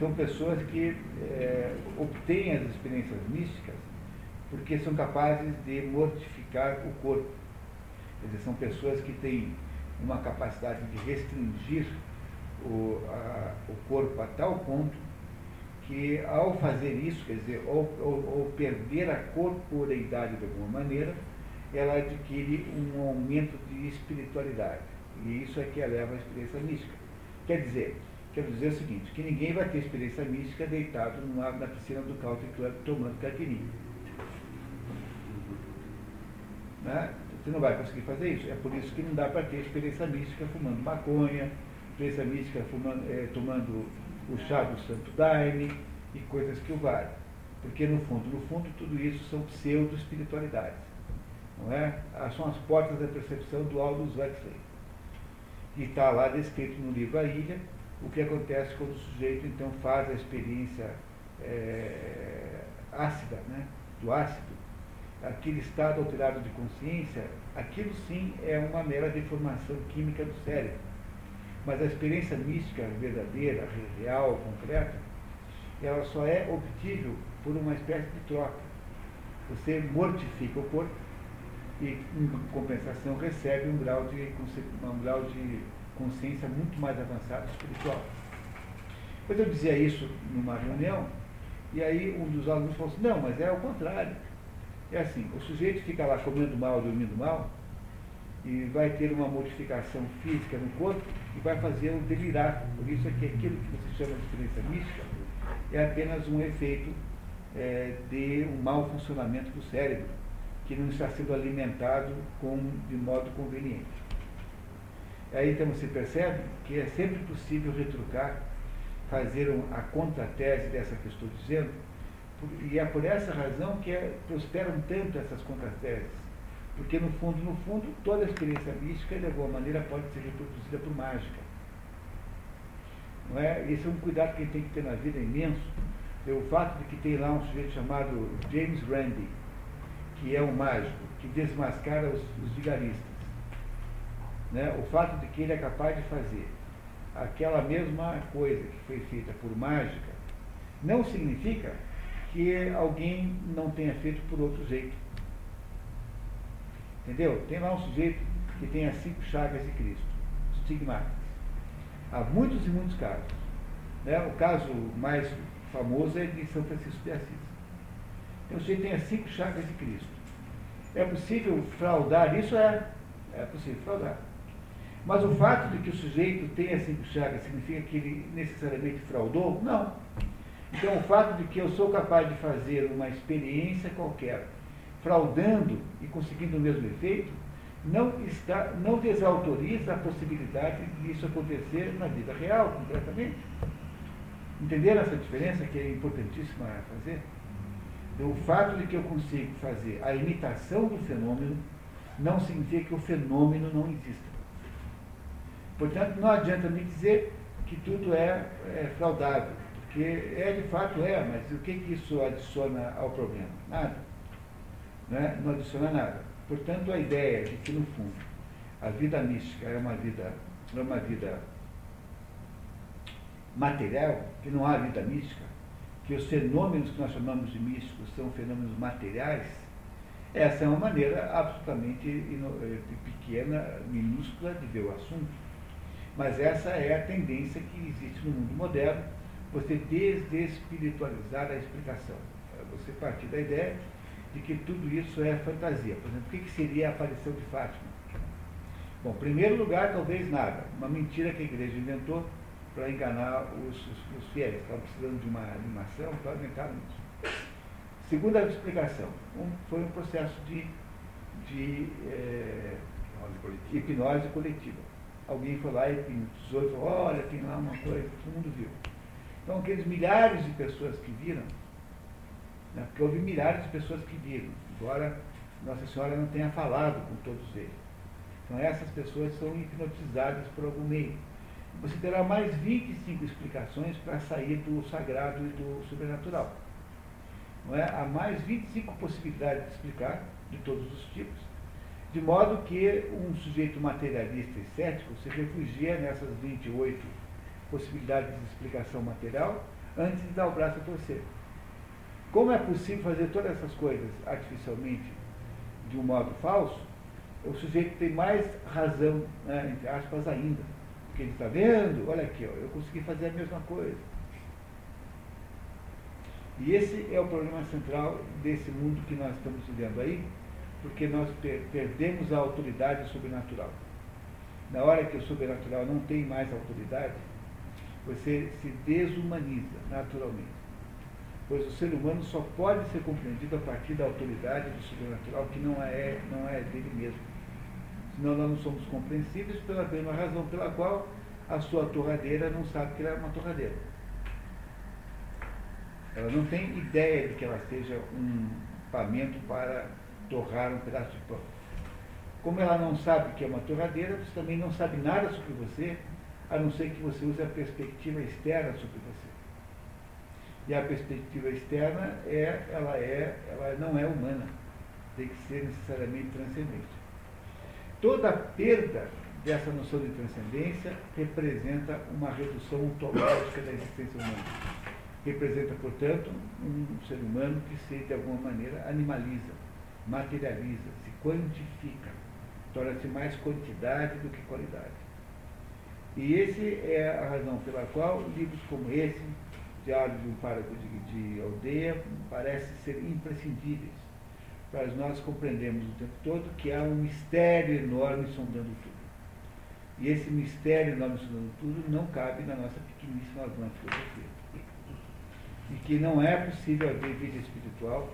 são pessoas que é, obtêm as experiências místicas porque são capazes de mortificar o corpo. Quer dizer, são pessoas que têm uma capacidade de restringir o, a, o corpo a tal ponto que ao fazer isso, quer dizer, ou, ou, ou perder a corporeidade de alguma maneira, ela adquire um aumento de espiritualidade. E isso é que eleva a experiência mística. Quer dizer, quero dizer o seguinte, que ninguém vai ter experiência mística deitado numa, na piscina do Country Club tomando caipirinha. Né? Você não vai conseguir fazer isso. É por isso que não dá para ter experiência mística fumando maconha, experiência mística fumando, é, tomando o chá do Santo Daime e coisas que o valem. Porque, no fundo, no fundo, tudo isso são pseudo-espiritualidades. Não é? São as portas da percepção do Augusto Wetzel. E está lá descrito no livro A Ilha o que acontece quando o sujeito, então, faz a experiência é, ácida, né? Do ácido. Aquele estado alterado de consciência, aquilo sim é uma mera deformação química do cérebro. Mas a experiência mística verdadeira, real, concreta, ela só é obtível por uma espécie de troca. Você mortifica o corpo e, em compensação, recebe um grau de, um grau de consciência muito mais avançado espiritual. Mas eu dizia isso numa reunião, e aí um dos alunos falou assim, não, mas é o contrário. É assim, o sujeito fica lá comendo mal, dormindo mal, e vai ter uma modificação física no corpo e vai fazer um delirar. Por isso é que aquilo que você chama de experiência mística é apenas um efeito é, de um mau funcionamento do cérebro, que não está sendo alimentado com, de modo conveniente. Aí então você percebe que é sempre possível retrucar, fazer a contratese dessa que eu estou dizendo, e é por essa razão que é, prosperam tanto essas contrateses. Porque, no fundo, no fundo, toda a experiência mística, de alguma maneira, pode ser reproduzida por mágica. Não é? Esse é um cuidado que a gente tem que ter na vida, é imenso. É o fato de que tem lá um sujeito chamado James Randi, que é um mágico, que desmascara os, os vigaristas. Né? O fato de que ele é capaz de fazer aquela mesma coisa que foi feita por mágica, não significa que alguém não tenha feito por outro jeito. Entendeu? Tem lá um sujeito que tem as cinco chagas de Cristo, estigmatas. Há muitos e muitos casos. Né? O caso mais famoso é de São Francisco de Assis. Então, o sujeito tem as cinco chagas de Cristo. É possível fraudar? Isso é. É possível fraudar. Mas o fato de que o sujeito tenha as cinco chagas significa que ele necessariamente fraudou? Não. Então, o fato de que eu sou capaz de fazer uma experiência qualquer, fraudando e conseguindo o mesmo efeito, não, está, não desautoriza a possibilidade de isso acontecer na vida real, completamente. Entenderam essa diferença que é importantíssima fazer? O fato de que eu consigo fazer a imitação do fenômeno não significa que o fenômeno não exista. Portanto, não adianta me dizer que tudo é, é fraudável, porque é, de fato é, mas o que, que isso adiciona ao problema? Nada. Né? Não adiciona nada. Portanto, a ideia de que, no fundo, a vida mística é uma vida, é uma vida material, que não há vida mística, que os fenômenos que nós chamamos de místicos são fenômenos materiais, essa é uma maneira absolutamente ino... pequena, minúscula de ver o assunto. Mas essa é a tendência que existe no mundo moderno, você desespiritualizar a explicação. Você partir da ideia de que tudo isso é fantasia. Por exemplo, o que seria a aparição de Fátima? Bom, em primeiro lugar, talvez nada. Uma mentira que a igreja inventou para enganar os, os, os fiéis. Estavam precisando de uma animação, para inventar isso. Segunda explicação, um, foi um processo de, de é, hipnose coletiva. hipnose coletiva. Alguém foi lá e hipnotizou e falou, olha, tem lá uma coisa, todo mundo viu. Então, aqueles milhares de pessoas que viram, porque houve milhares de pessoas que viram, embora Nossa Senhora não tenha falado com todos eles. Então essas pessoas são hipnotizadas por algum meio. Você terá mais vinte e cinco explicações para sair do sagrado e do sobrenatural. Não é? Há mais vinte e cinco possibilidades de explicar, de todos os tipos, de modo que um sujeito materialista e cético se refugia nessas vinte e oito possibilidades de explicação material antes de dar o braço a torcer. Como é possível fazer todas essas coisas artificialmente, de um modo falso, o sujeito tem mais razão, né, entre aspas, ainda. Porque ele está vendo, olha aqui, ó, eu consegui fazer a mesma coisa. E esse é o problema central desse mundo que nós estamos vivendo aí, porque nós per- perdemos a autoridade sobrenatural. Na hora que o sobrenatural não tem mais autoridade, você se desumaniza naturalmente. Pois o ser humano só pode ser compreendido a partir da autoridade do sobrenatural, que não é, não é dele mesmo. Senão nós não somos compreensíveis pela mesma razão pela qual a sua torradeira não sabe que ela é uma torradeira. Ela não tem ideia de que ela seja um pamento para torrar um pedaço de pão. Como ela não sabe que é uma torradeira, você também não sabe nada sobre você, a não ser que você use a perspectiva externa sobre você. E a perspectiva externa é, ela, é, ela não é humana, tem que ser necessariamente transcendente. Toda perda dessa noção de transcendência representa uma redução ontológica da existência humana. Representa, portanto, um ser humano que se, de alguma maneira, animaliza, materializa, se quantifica, torna-se mais quantidade do que qualidade. E essa é a razão pela qual livros como esse, Diário de um Pároco de, de Aldeia, parecem ser imprescindíveis para nós compreendermos o tempo todo que há um mistério enorme sondando tudo. E esse mistério enorme sondando tudo não cabe na nossa pequeníssima vã filosofia. E que não é possível haver vida espiritual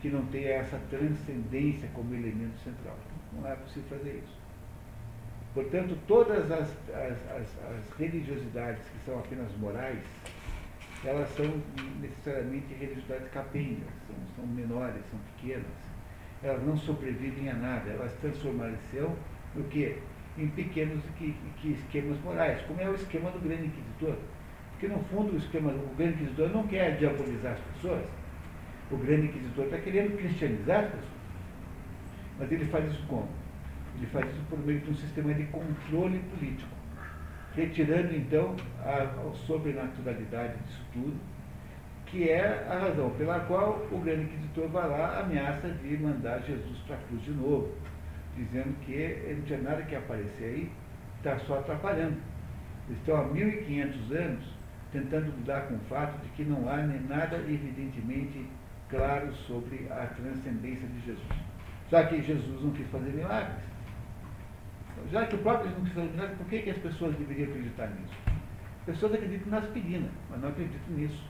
que não tenha essa transcendência como elemento central. Não é possível fazer isso. Portanto, todas as, as, as, as religiosidades que são apenas morais, elas são necessariamente religiosidades capengas, são, são menores, são pequenas. Elas não sobrevivem a nada, elas transformar-se-ão no quê? Em pequenos que, que esquemas morais, como é o esquema do grande inquisidor. Porque, no fundo, o esquema do grande inquisidor não quer diabolizar as pessoas. O grande inquisidor está querendo cristianizar as pessoas. Mas ele faz isso como? Ele faz isso por meio de um sistema de controle político, retirando, então, a, a sobrenaturalidade disso tudo, que é a razão pela qual o grande inquisitor vai lá, ameaça de mandar Jesus para a cruz de novo, dizendo que ele não tinha nada que aparecer aí, está só atrapalhando. Eles estão há mil e quinhentos anos tentando lidar com o fato de que não há nem nada evidentemente claro sobre a transcendência de Jesus. Já que Jesus não quis fazer milagres, já que o próprio Jesus não quis fazer milagres, por que, que as pessoas deveriam acreditar nisso? As pessoas acreditam na aspirina, mas não acreditam nisso.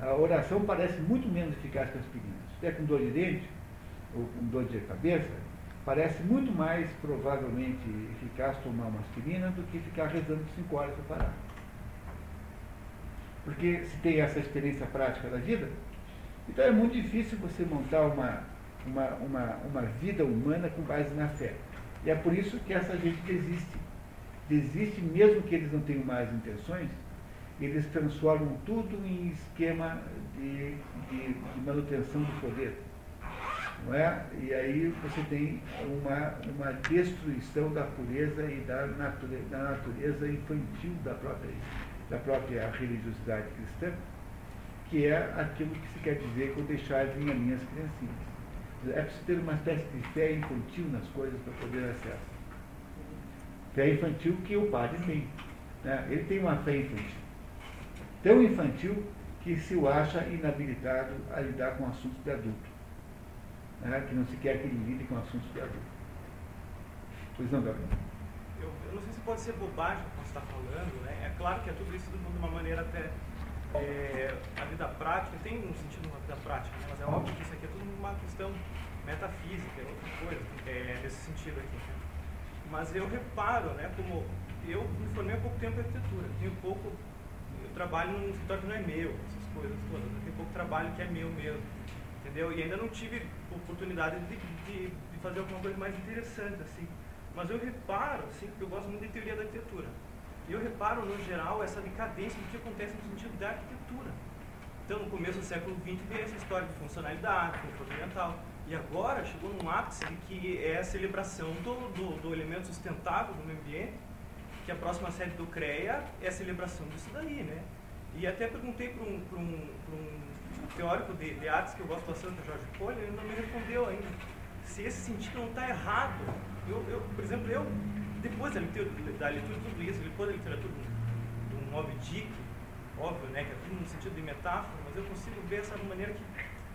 A oração parece muito menos eficaz que a aspirina. Se estiver com dor de dente, ou com dor de cabeça, parece muito mais provavelmente eficaz tomar uma aspirina do que ficar rezando cinco horas para parar. Porque se tem essa experiência prática da vida, então é muito difícil você montar uma, uma, uma, uma vida humana com base na fé. E é por isso que essa gente desiste. Desiste mesmo que eles não tenham mais intenções, eles transformam tudo em esquema de, de, de manutenção do poder. Não é? E aí você tem uma, uma destruição da pureza e da natureza, da natureza infantil da própria, da própria religiosidade cristã, que é aquilo que se quer dizer com deixar de minhas, minhas criancinhas. É preciso ter uma espécie de fé infantil nas coisas para poder acesso. Fé infantil que o padre tem. Né? Ele tem uma fé infantil. Tão infantil que se o acha inabilitado a lidar com assuntos de adulto. Né? Que não se quer que ele lide com assuntos de adulto. Pois não, Gabriel? Eu, eu não sei se pode ser bobagem o que você está falando. Né? É claro que é tudo isso de uma maneira até... É, a vida prática, tem um sentido na vida prática, né? Mas é óbvio que isso aqui é tudo uma questão metafísica, é outra coisa, é, nesse sentido aqui. Né? Mas eu reparo, né, como eu me formei há pouco tempo em arquitetura, eu tenho pouco, eu trabalho num escritório que não é meu, essas coisas todas, eu tenho pouco trabalho que é meu mesmo, entendeu? E ainda não tive oportunidade de, de, de fazer alguma coisa mais interessante, assim. Mas eu reparo, assim, porque eu gosto muito de teoria da arquitetura. E eu reparo, no geral, essa decadência do que acontece no sentido da arquitetura. Então, no começo do século vinte, veio essa história de funcionalidade, conforto ambiental. E agora chegou num ápice que é a celebração do, do, do elemento sustentável do meio ambiente, que a próxima série do CREA é a celebração disso daí, né? E até perguntei para um, para um, para um teórico de, de artes que eu gosto bastante, o Jorge Polho, ele não me respondeu ainda. Se esse sentido não está errado, eu, eu, por exemplo, eu... Depois da leitura, da leitura de tudo isso, depois da literatura do, do Moby Dick, óbvio, né, que é tudo no sentido de metáfora, mas eu consigo ver essa maneira que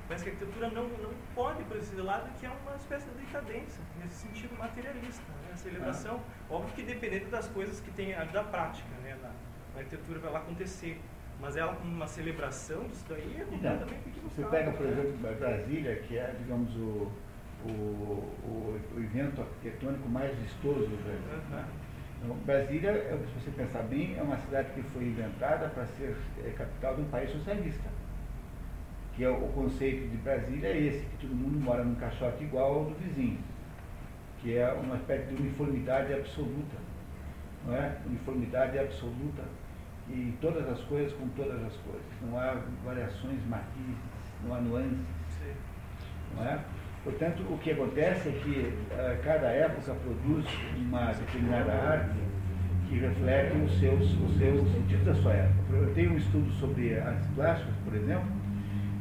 parece que a arquitetura não, não pode ir para esse lado, que é uma espécie de decadência, nesse sentido materialista, né, essa elevação. Ah. Óbvio que dependendo das coisas que tem a da prática, né, na, a arquitetura vai lá acontecer, mas ela como uma celebração disso daí é completamente pequeno. Você pega, por exemplo, Brasília, que é, digamos, o... O, o, o evento arquitetônico mais vistoso do Brasil. Né? Então, Brasília, se você pensar bem, é uma cidade que foi inventada para ser é, capital de um país socialista. Que é o, o conceito de Brasília é esse, que todo mundo mora num caixote igual ao do vizinho, que é uma espécie de uniformidade absoluta. Não é? Uniformidade absoluta e todas as coisas com todas as coisas. Não há variações, matizes, não há nuances. Sim. Não é? Portanto, o que acontece é que uh, cada época produz uma determinada arte que reflete os seus, os seus sentidos da sua época. Eu tenho um estudo sobre artes plásticas, por exemplo,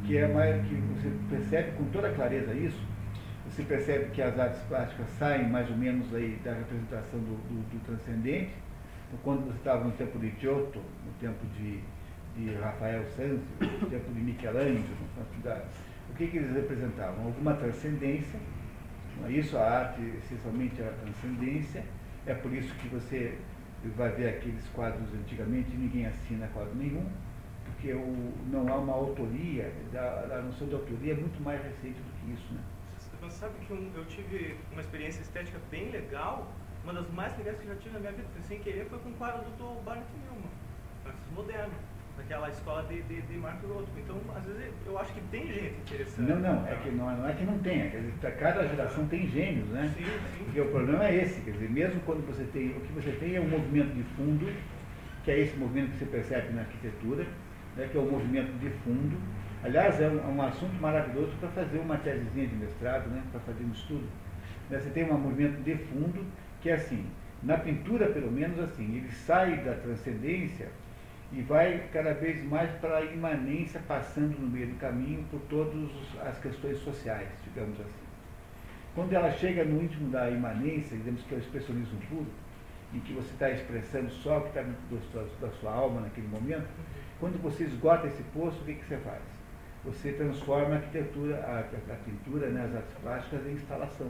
que é mais, que você percebe com toda clareza isso, Você percebe que as artes plásticas saem mais ou menos aí da representação do, do, do transcendente. Então, quando você estava no tempo de Giotto, no tempo de, de Rafael Sanz, no tempo de Michelangelo, o que, que eles representavam? Alguma transcendência. Não é isso? A arte essencialmente é a transcendência. É por isso que você vai ver aqueles quadros antigamente, ninguém assina quadro nenhum, porque o, não há uma autoria, a noção de autoria é muito mais recente do que isso, né? Mas sabe que um, eu tive uma experiência estética bem legal, uma das mais legais que eu já tive na minha vida, sem querer, foi com um quadro do Barnett Newman, artista moderno, naquela escola de, de, de Mark Rothko. Então, às vezes, eu acho que tem gente interessante. Não, não, é que não, não é que não tenha, quer dizer, cada geração tem gênios, né? Sim, sim. Porque o problema é esse, quer dizer, mesmo quando você tem, o que você tem é um movimento de fundo, que é esse movimento que você percebe na arquitetura, né, que é o movimento de fundo. Aliás, é um, é um assunto maravilhoso para fazer uma tesezinha de mestrado, né, para fazer um estudo. Você tem um movimento de fundo que é assim, na pintura pelo menos assim, ele sai da transcendência e vai cada vez mais para a imanência, passando no meio do caminho por todas as questões sociais, digamos assim. Quando ela chega no íntimo da imanência, digamos que é o expressionismo puro, em que você está expressando só o que está dentro da sua alma naquele momento, quando você esgota esse poço, o que, que você faz? Você transforma a arquitetura, a, a, a pintura, né, as artes plásticas em instalação.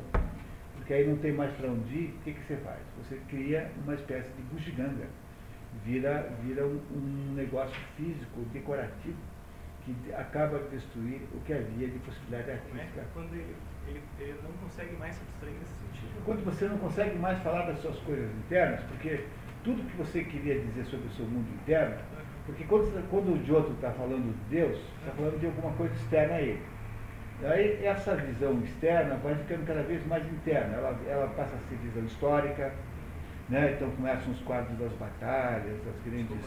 Porque aí não tem mais para onde ir, o que, que você faz? Você cria uma espécie de bugiganga, vira, vira um, um negócio físico, decorativo, que acaba de destruir o que havia de possibilidade artística. É quando ele, ele, ele não consegue mais se abstrair nesse sentido. Quando você não consegue mais falar das suas coisas internas, porque tudo que você queria dizer sobre o seu mundo interno, porque quando, quando o Giotto está falando de Deus, está falando de alguma coisa externa a ele. Aí essa visão externa vai ficando cada vez mais interna, ela, ela passa a ser visão histórica, né? Então começam os quadros das batalhas, das grandes,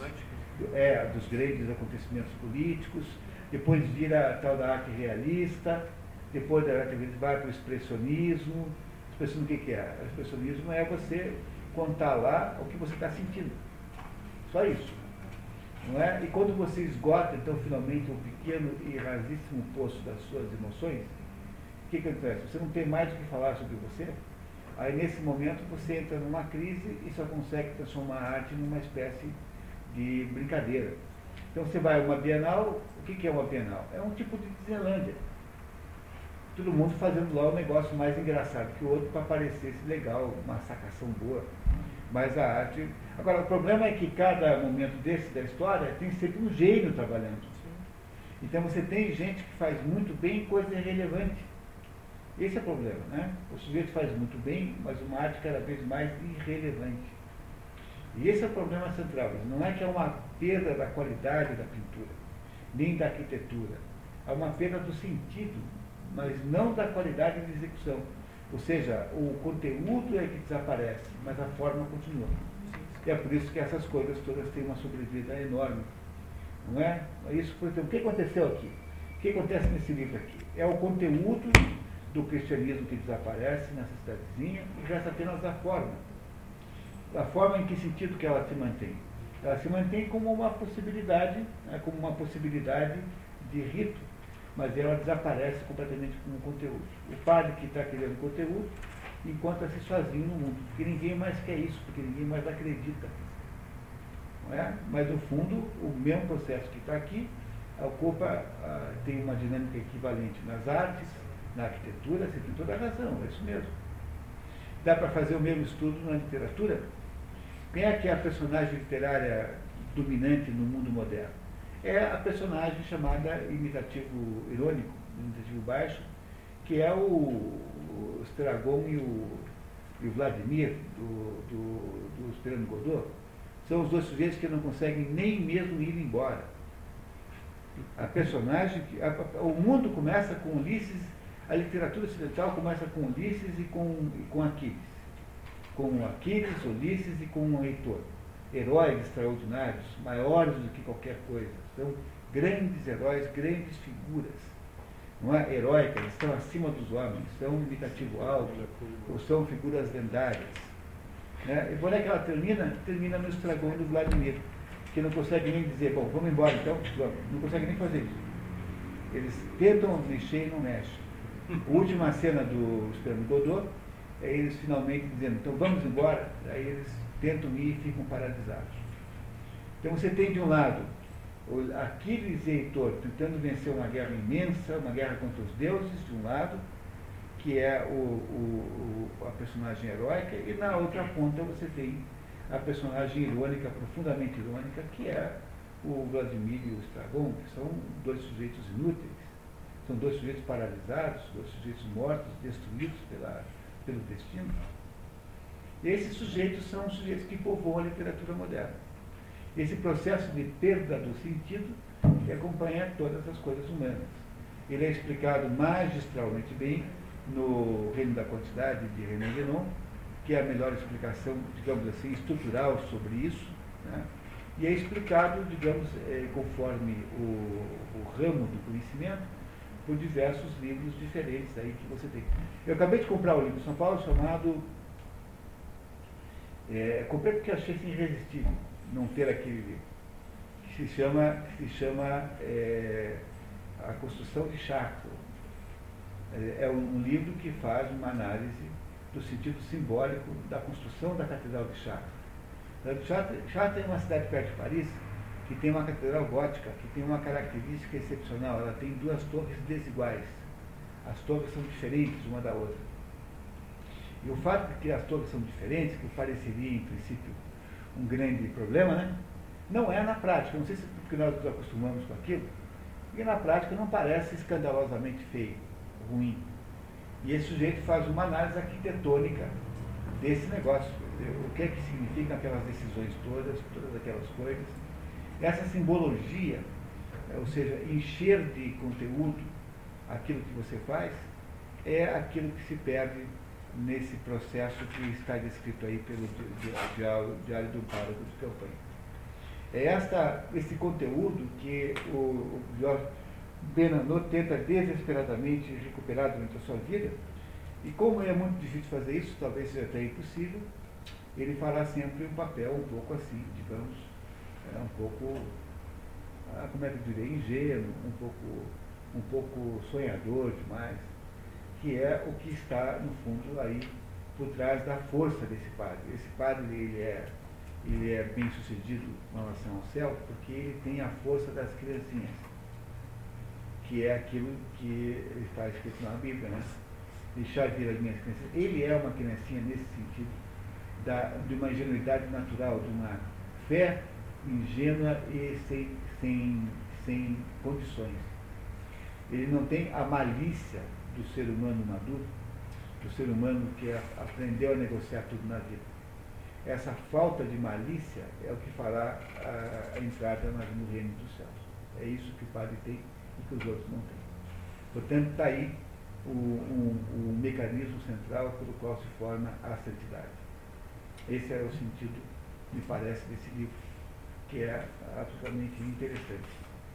é, dos grandes acontecimentos políticos, depois vira a tal da arte realista, depois da arte realista vai para o expressionismo. O expressionismo o que, que é? O expressionismo é você contar lá o que você está sentindo, só isso. Não é? E quando você esgota, então, finalmente, um pequeno e rasíssimo poço das suas emoções, o que, que acontece? Você não tem mais o que falar sobre você, aí, nesse momento, você entra numa crise e só consegue transformar a arte numa espécie de brincadeira. Então, você vai a uma Bienal, o que, que é uma Bienal? É um tipo de Disneylândia. Todo mundo fazendo lá um negócio mais engraçado que o outro para parecer legal, uma sacação boa. Mas a arte... Agora, o problema é que cada momento desse da história tem sempre um gênio trabalhando. Sim. Então você tem gente que faz muito bem coisa irrelevante. Esse é o problema, né? O sujeito faz muito bem, mas uma arte cada vez mais irrelevante. E esse é o problema central. Não é que é uma perda da qualidade da pintura, nem da arquitetura. É uma perda do sentido, mas não da qualidade de execução. Ou seja, o conteúdo é que desaparece, mas a forma continua. E é por isso que essas coisas todas têm uma sobrevida enorme. Não é? Isso, por exemplo, o que aconteceu aqui? O que acontece nesse livro aqui? É o conteúdo do cristianismo que desaparece nessa cidadezinha e resta apenas a forma. A forma em que sentido que ela se mantém? Ela se mantém como uma possibilidade, como uma possibilidade de rito, mas ela desaparece completamente como conteúdo. O padre que está criando conteúdo encontra-se sozinho no mundo, porque ninguém mais quer isso, porque ninguém mais acredita. Não é? Mas, no fundo, o mesmo processo que está aqui ocupa, ah, tem uma dinâmica equivalente nas artes, na arquitetura, você tem toda a razão, é isso mesmo. Dá para fazer o mesmo estudo na literatura? Quem é que é a personagem literária dominante no mundo moderno? É a personagem chamada imitativo irônico, imitativo baixo, que é o, o Estragon e o, e o Vladimir, do, do, do Esperando Godot. São os dois sujeitos que não conseguem nem mesmo ir embora. A personagem, a, a, o mundo começa com Ulisses, a literatura ocidental começa com Ulisses e com, e com Aquiles. Com Aquiles, Ulisses e com Heitor. Heróis extraordinários, maiores do que qualquer coisa. São grandes heróis, grandes figuras, não é? Heróicas, estão acima dos homens, são imitativo alto, ou são figuras lendárias. Né? E quando é que ela termina? Termina no Estragon do Vladimir, que não consegue nem dizer, bom, vamos embora então, não consegue nem fazer isso. Eles tentam mexer e não mexem. A última cena do Esperando Godot é eles finalmente dizendo, então vamos embora, aí eles tentam ir e ficam paralisados. Então você tem de um lado Aquiles e Heitor tentando vencer uma guerra imensa, uma guerra contra os deuses, de um lado, que é o, o, o, a personagem heróica, e na outra ponta você tem a personagem irônica, profundamente irônica, que é o Vladimir e o Stragon, que são dois sujeitos inúteis, são dois sujeitos paralisados, dois sujeitos mortos, destruídos pela, pelo destino. Esses sujeitos são os sujeitos que povoam a literatura moderna. Esse processo de perda do sentido que acompanha todas as coisas humanas. Ele é explicado magistralmente bem no Reino da Quantidade de René Guénon, que é a melhor explicação, digamos assim, estrutural sobre isso, né? E é explicado, digamos, é, conforme o, o ramo do conhecimento, por diversos livros diferentes aí que você tem. Eu acabei de comprar um livro de São Paulo chamado... É, comprei porque achei assim irresistível não ter aquele livro, que se chama, que se chama é, A Construção de Charcot. É, é um, um livro que faz uma análise do sentido simbólico da construção da Catedral de Chartres. Chartres é uma cidade perto de Paris que tem uma catedral gótica, que tem uma característica excepcional. Ela tem duas torres desiguais. As torres são diferentes uma da outra. E o fato de que as torres são diferentes, que pareceria, em princípio, um grande problema, né? Não é na prática, não sei se porque nós nos acostumamos com aquilo, porque na prática não parece escandalosamente feio, ruim. E esse sujeito faz uma análise arquitetônica desse negócio, o que é que significam aquelas decisões todas, todas aquelas coisas. Essa simbologia, ou seja, encher de conteúdo aquilo que você faz, é aquilo que se perde nesse processo que está descrito aí pelo Diário de um Pároco de Campanha. É esta, esse conteúdo que o, o Georges Bernanos tenta desesperadamente recuperar durante a sua vida, e como é muito difícil fazer isso, talvez seja até impossível, ele fará sempre um papel um pouco assim, digamos, é, um pouco, como é que eu diria, ingênuo, um pouco, um pouco sonhador demais, que é o que está, no fundo, aí por trás da força desse padre. Esse padre, ele é, ele é bem sucedido com relação ao céu, porque ele tem a força das criancinhas, que é aquilo que está escrito na Bíblia, né? Deixar vir as minhas criancinhas. Ele é uma criancinha nesse sentido, da, de uma ingenuidade natural, de uma fé ingênua e sem, sem, sem condições. Ele não tem a malícia do ser humano maduro, do ser humano que aprendeu a negociar tudo na vida. Essa falta de malícia é o que fará a entrada no reino dos céus. É isso que o padre tem e que os outros não têm. Portanto, está aí o, um, o mecanismo central pelo qual se forma a santidade. Esse é o sentido, me parece, desse livro, que é absolutamente interessante.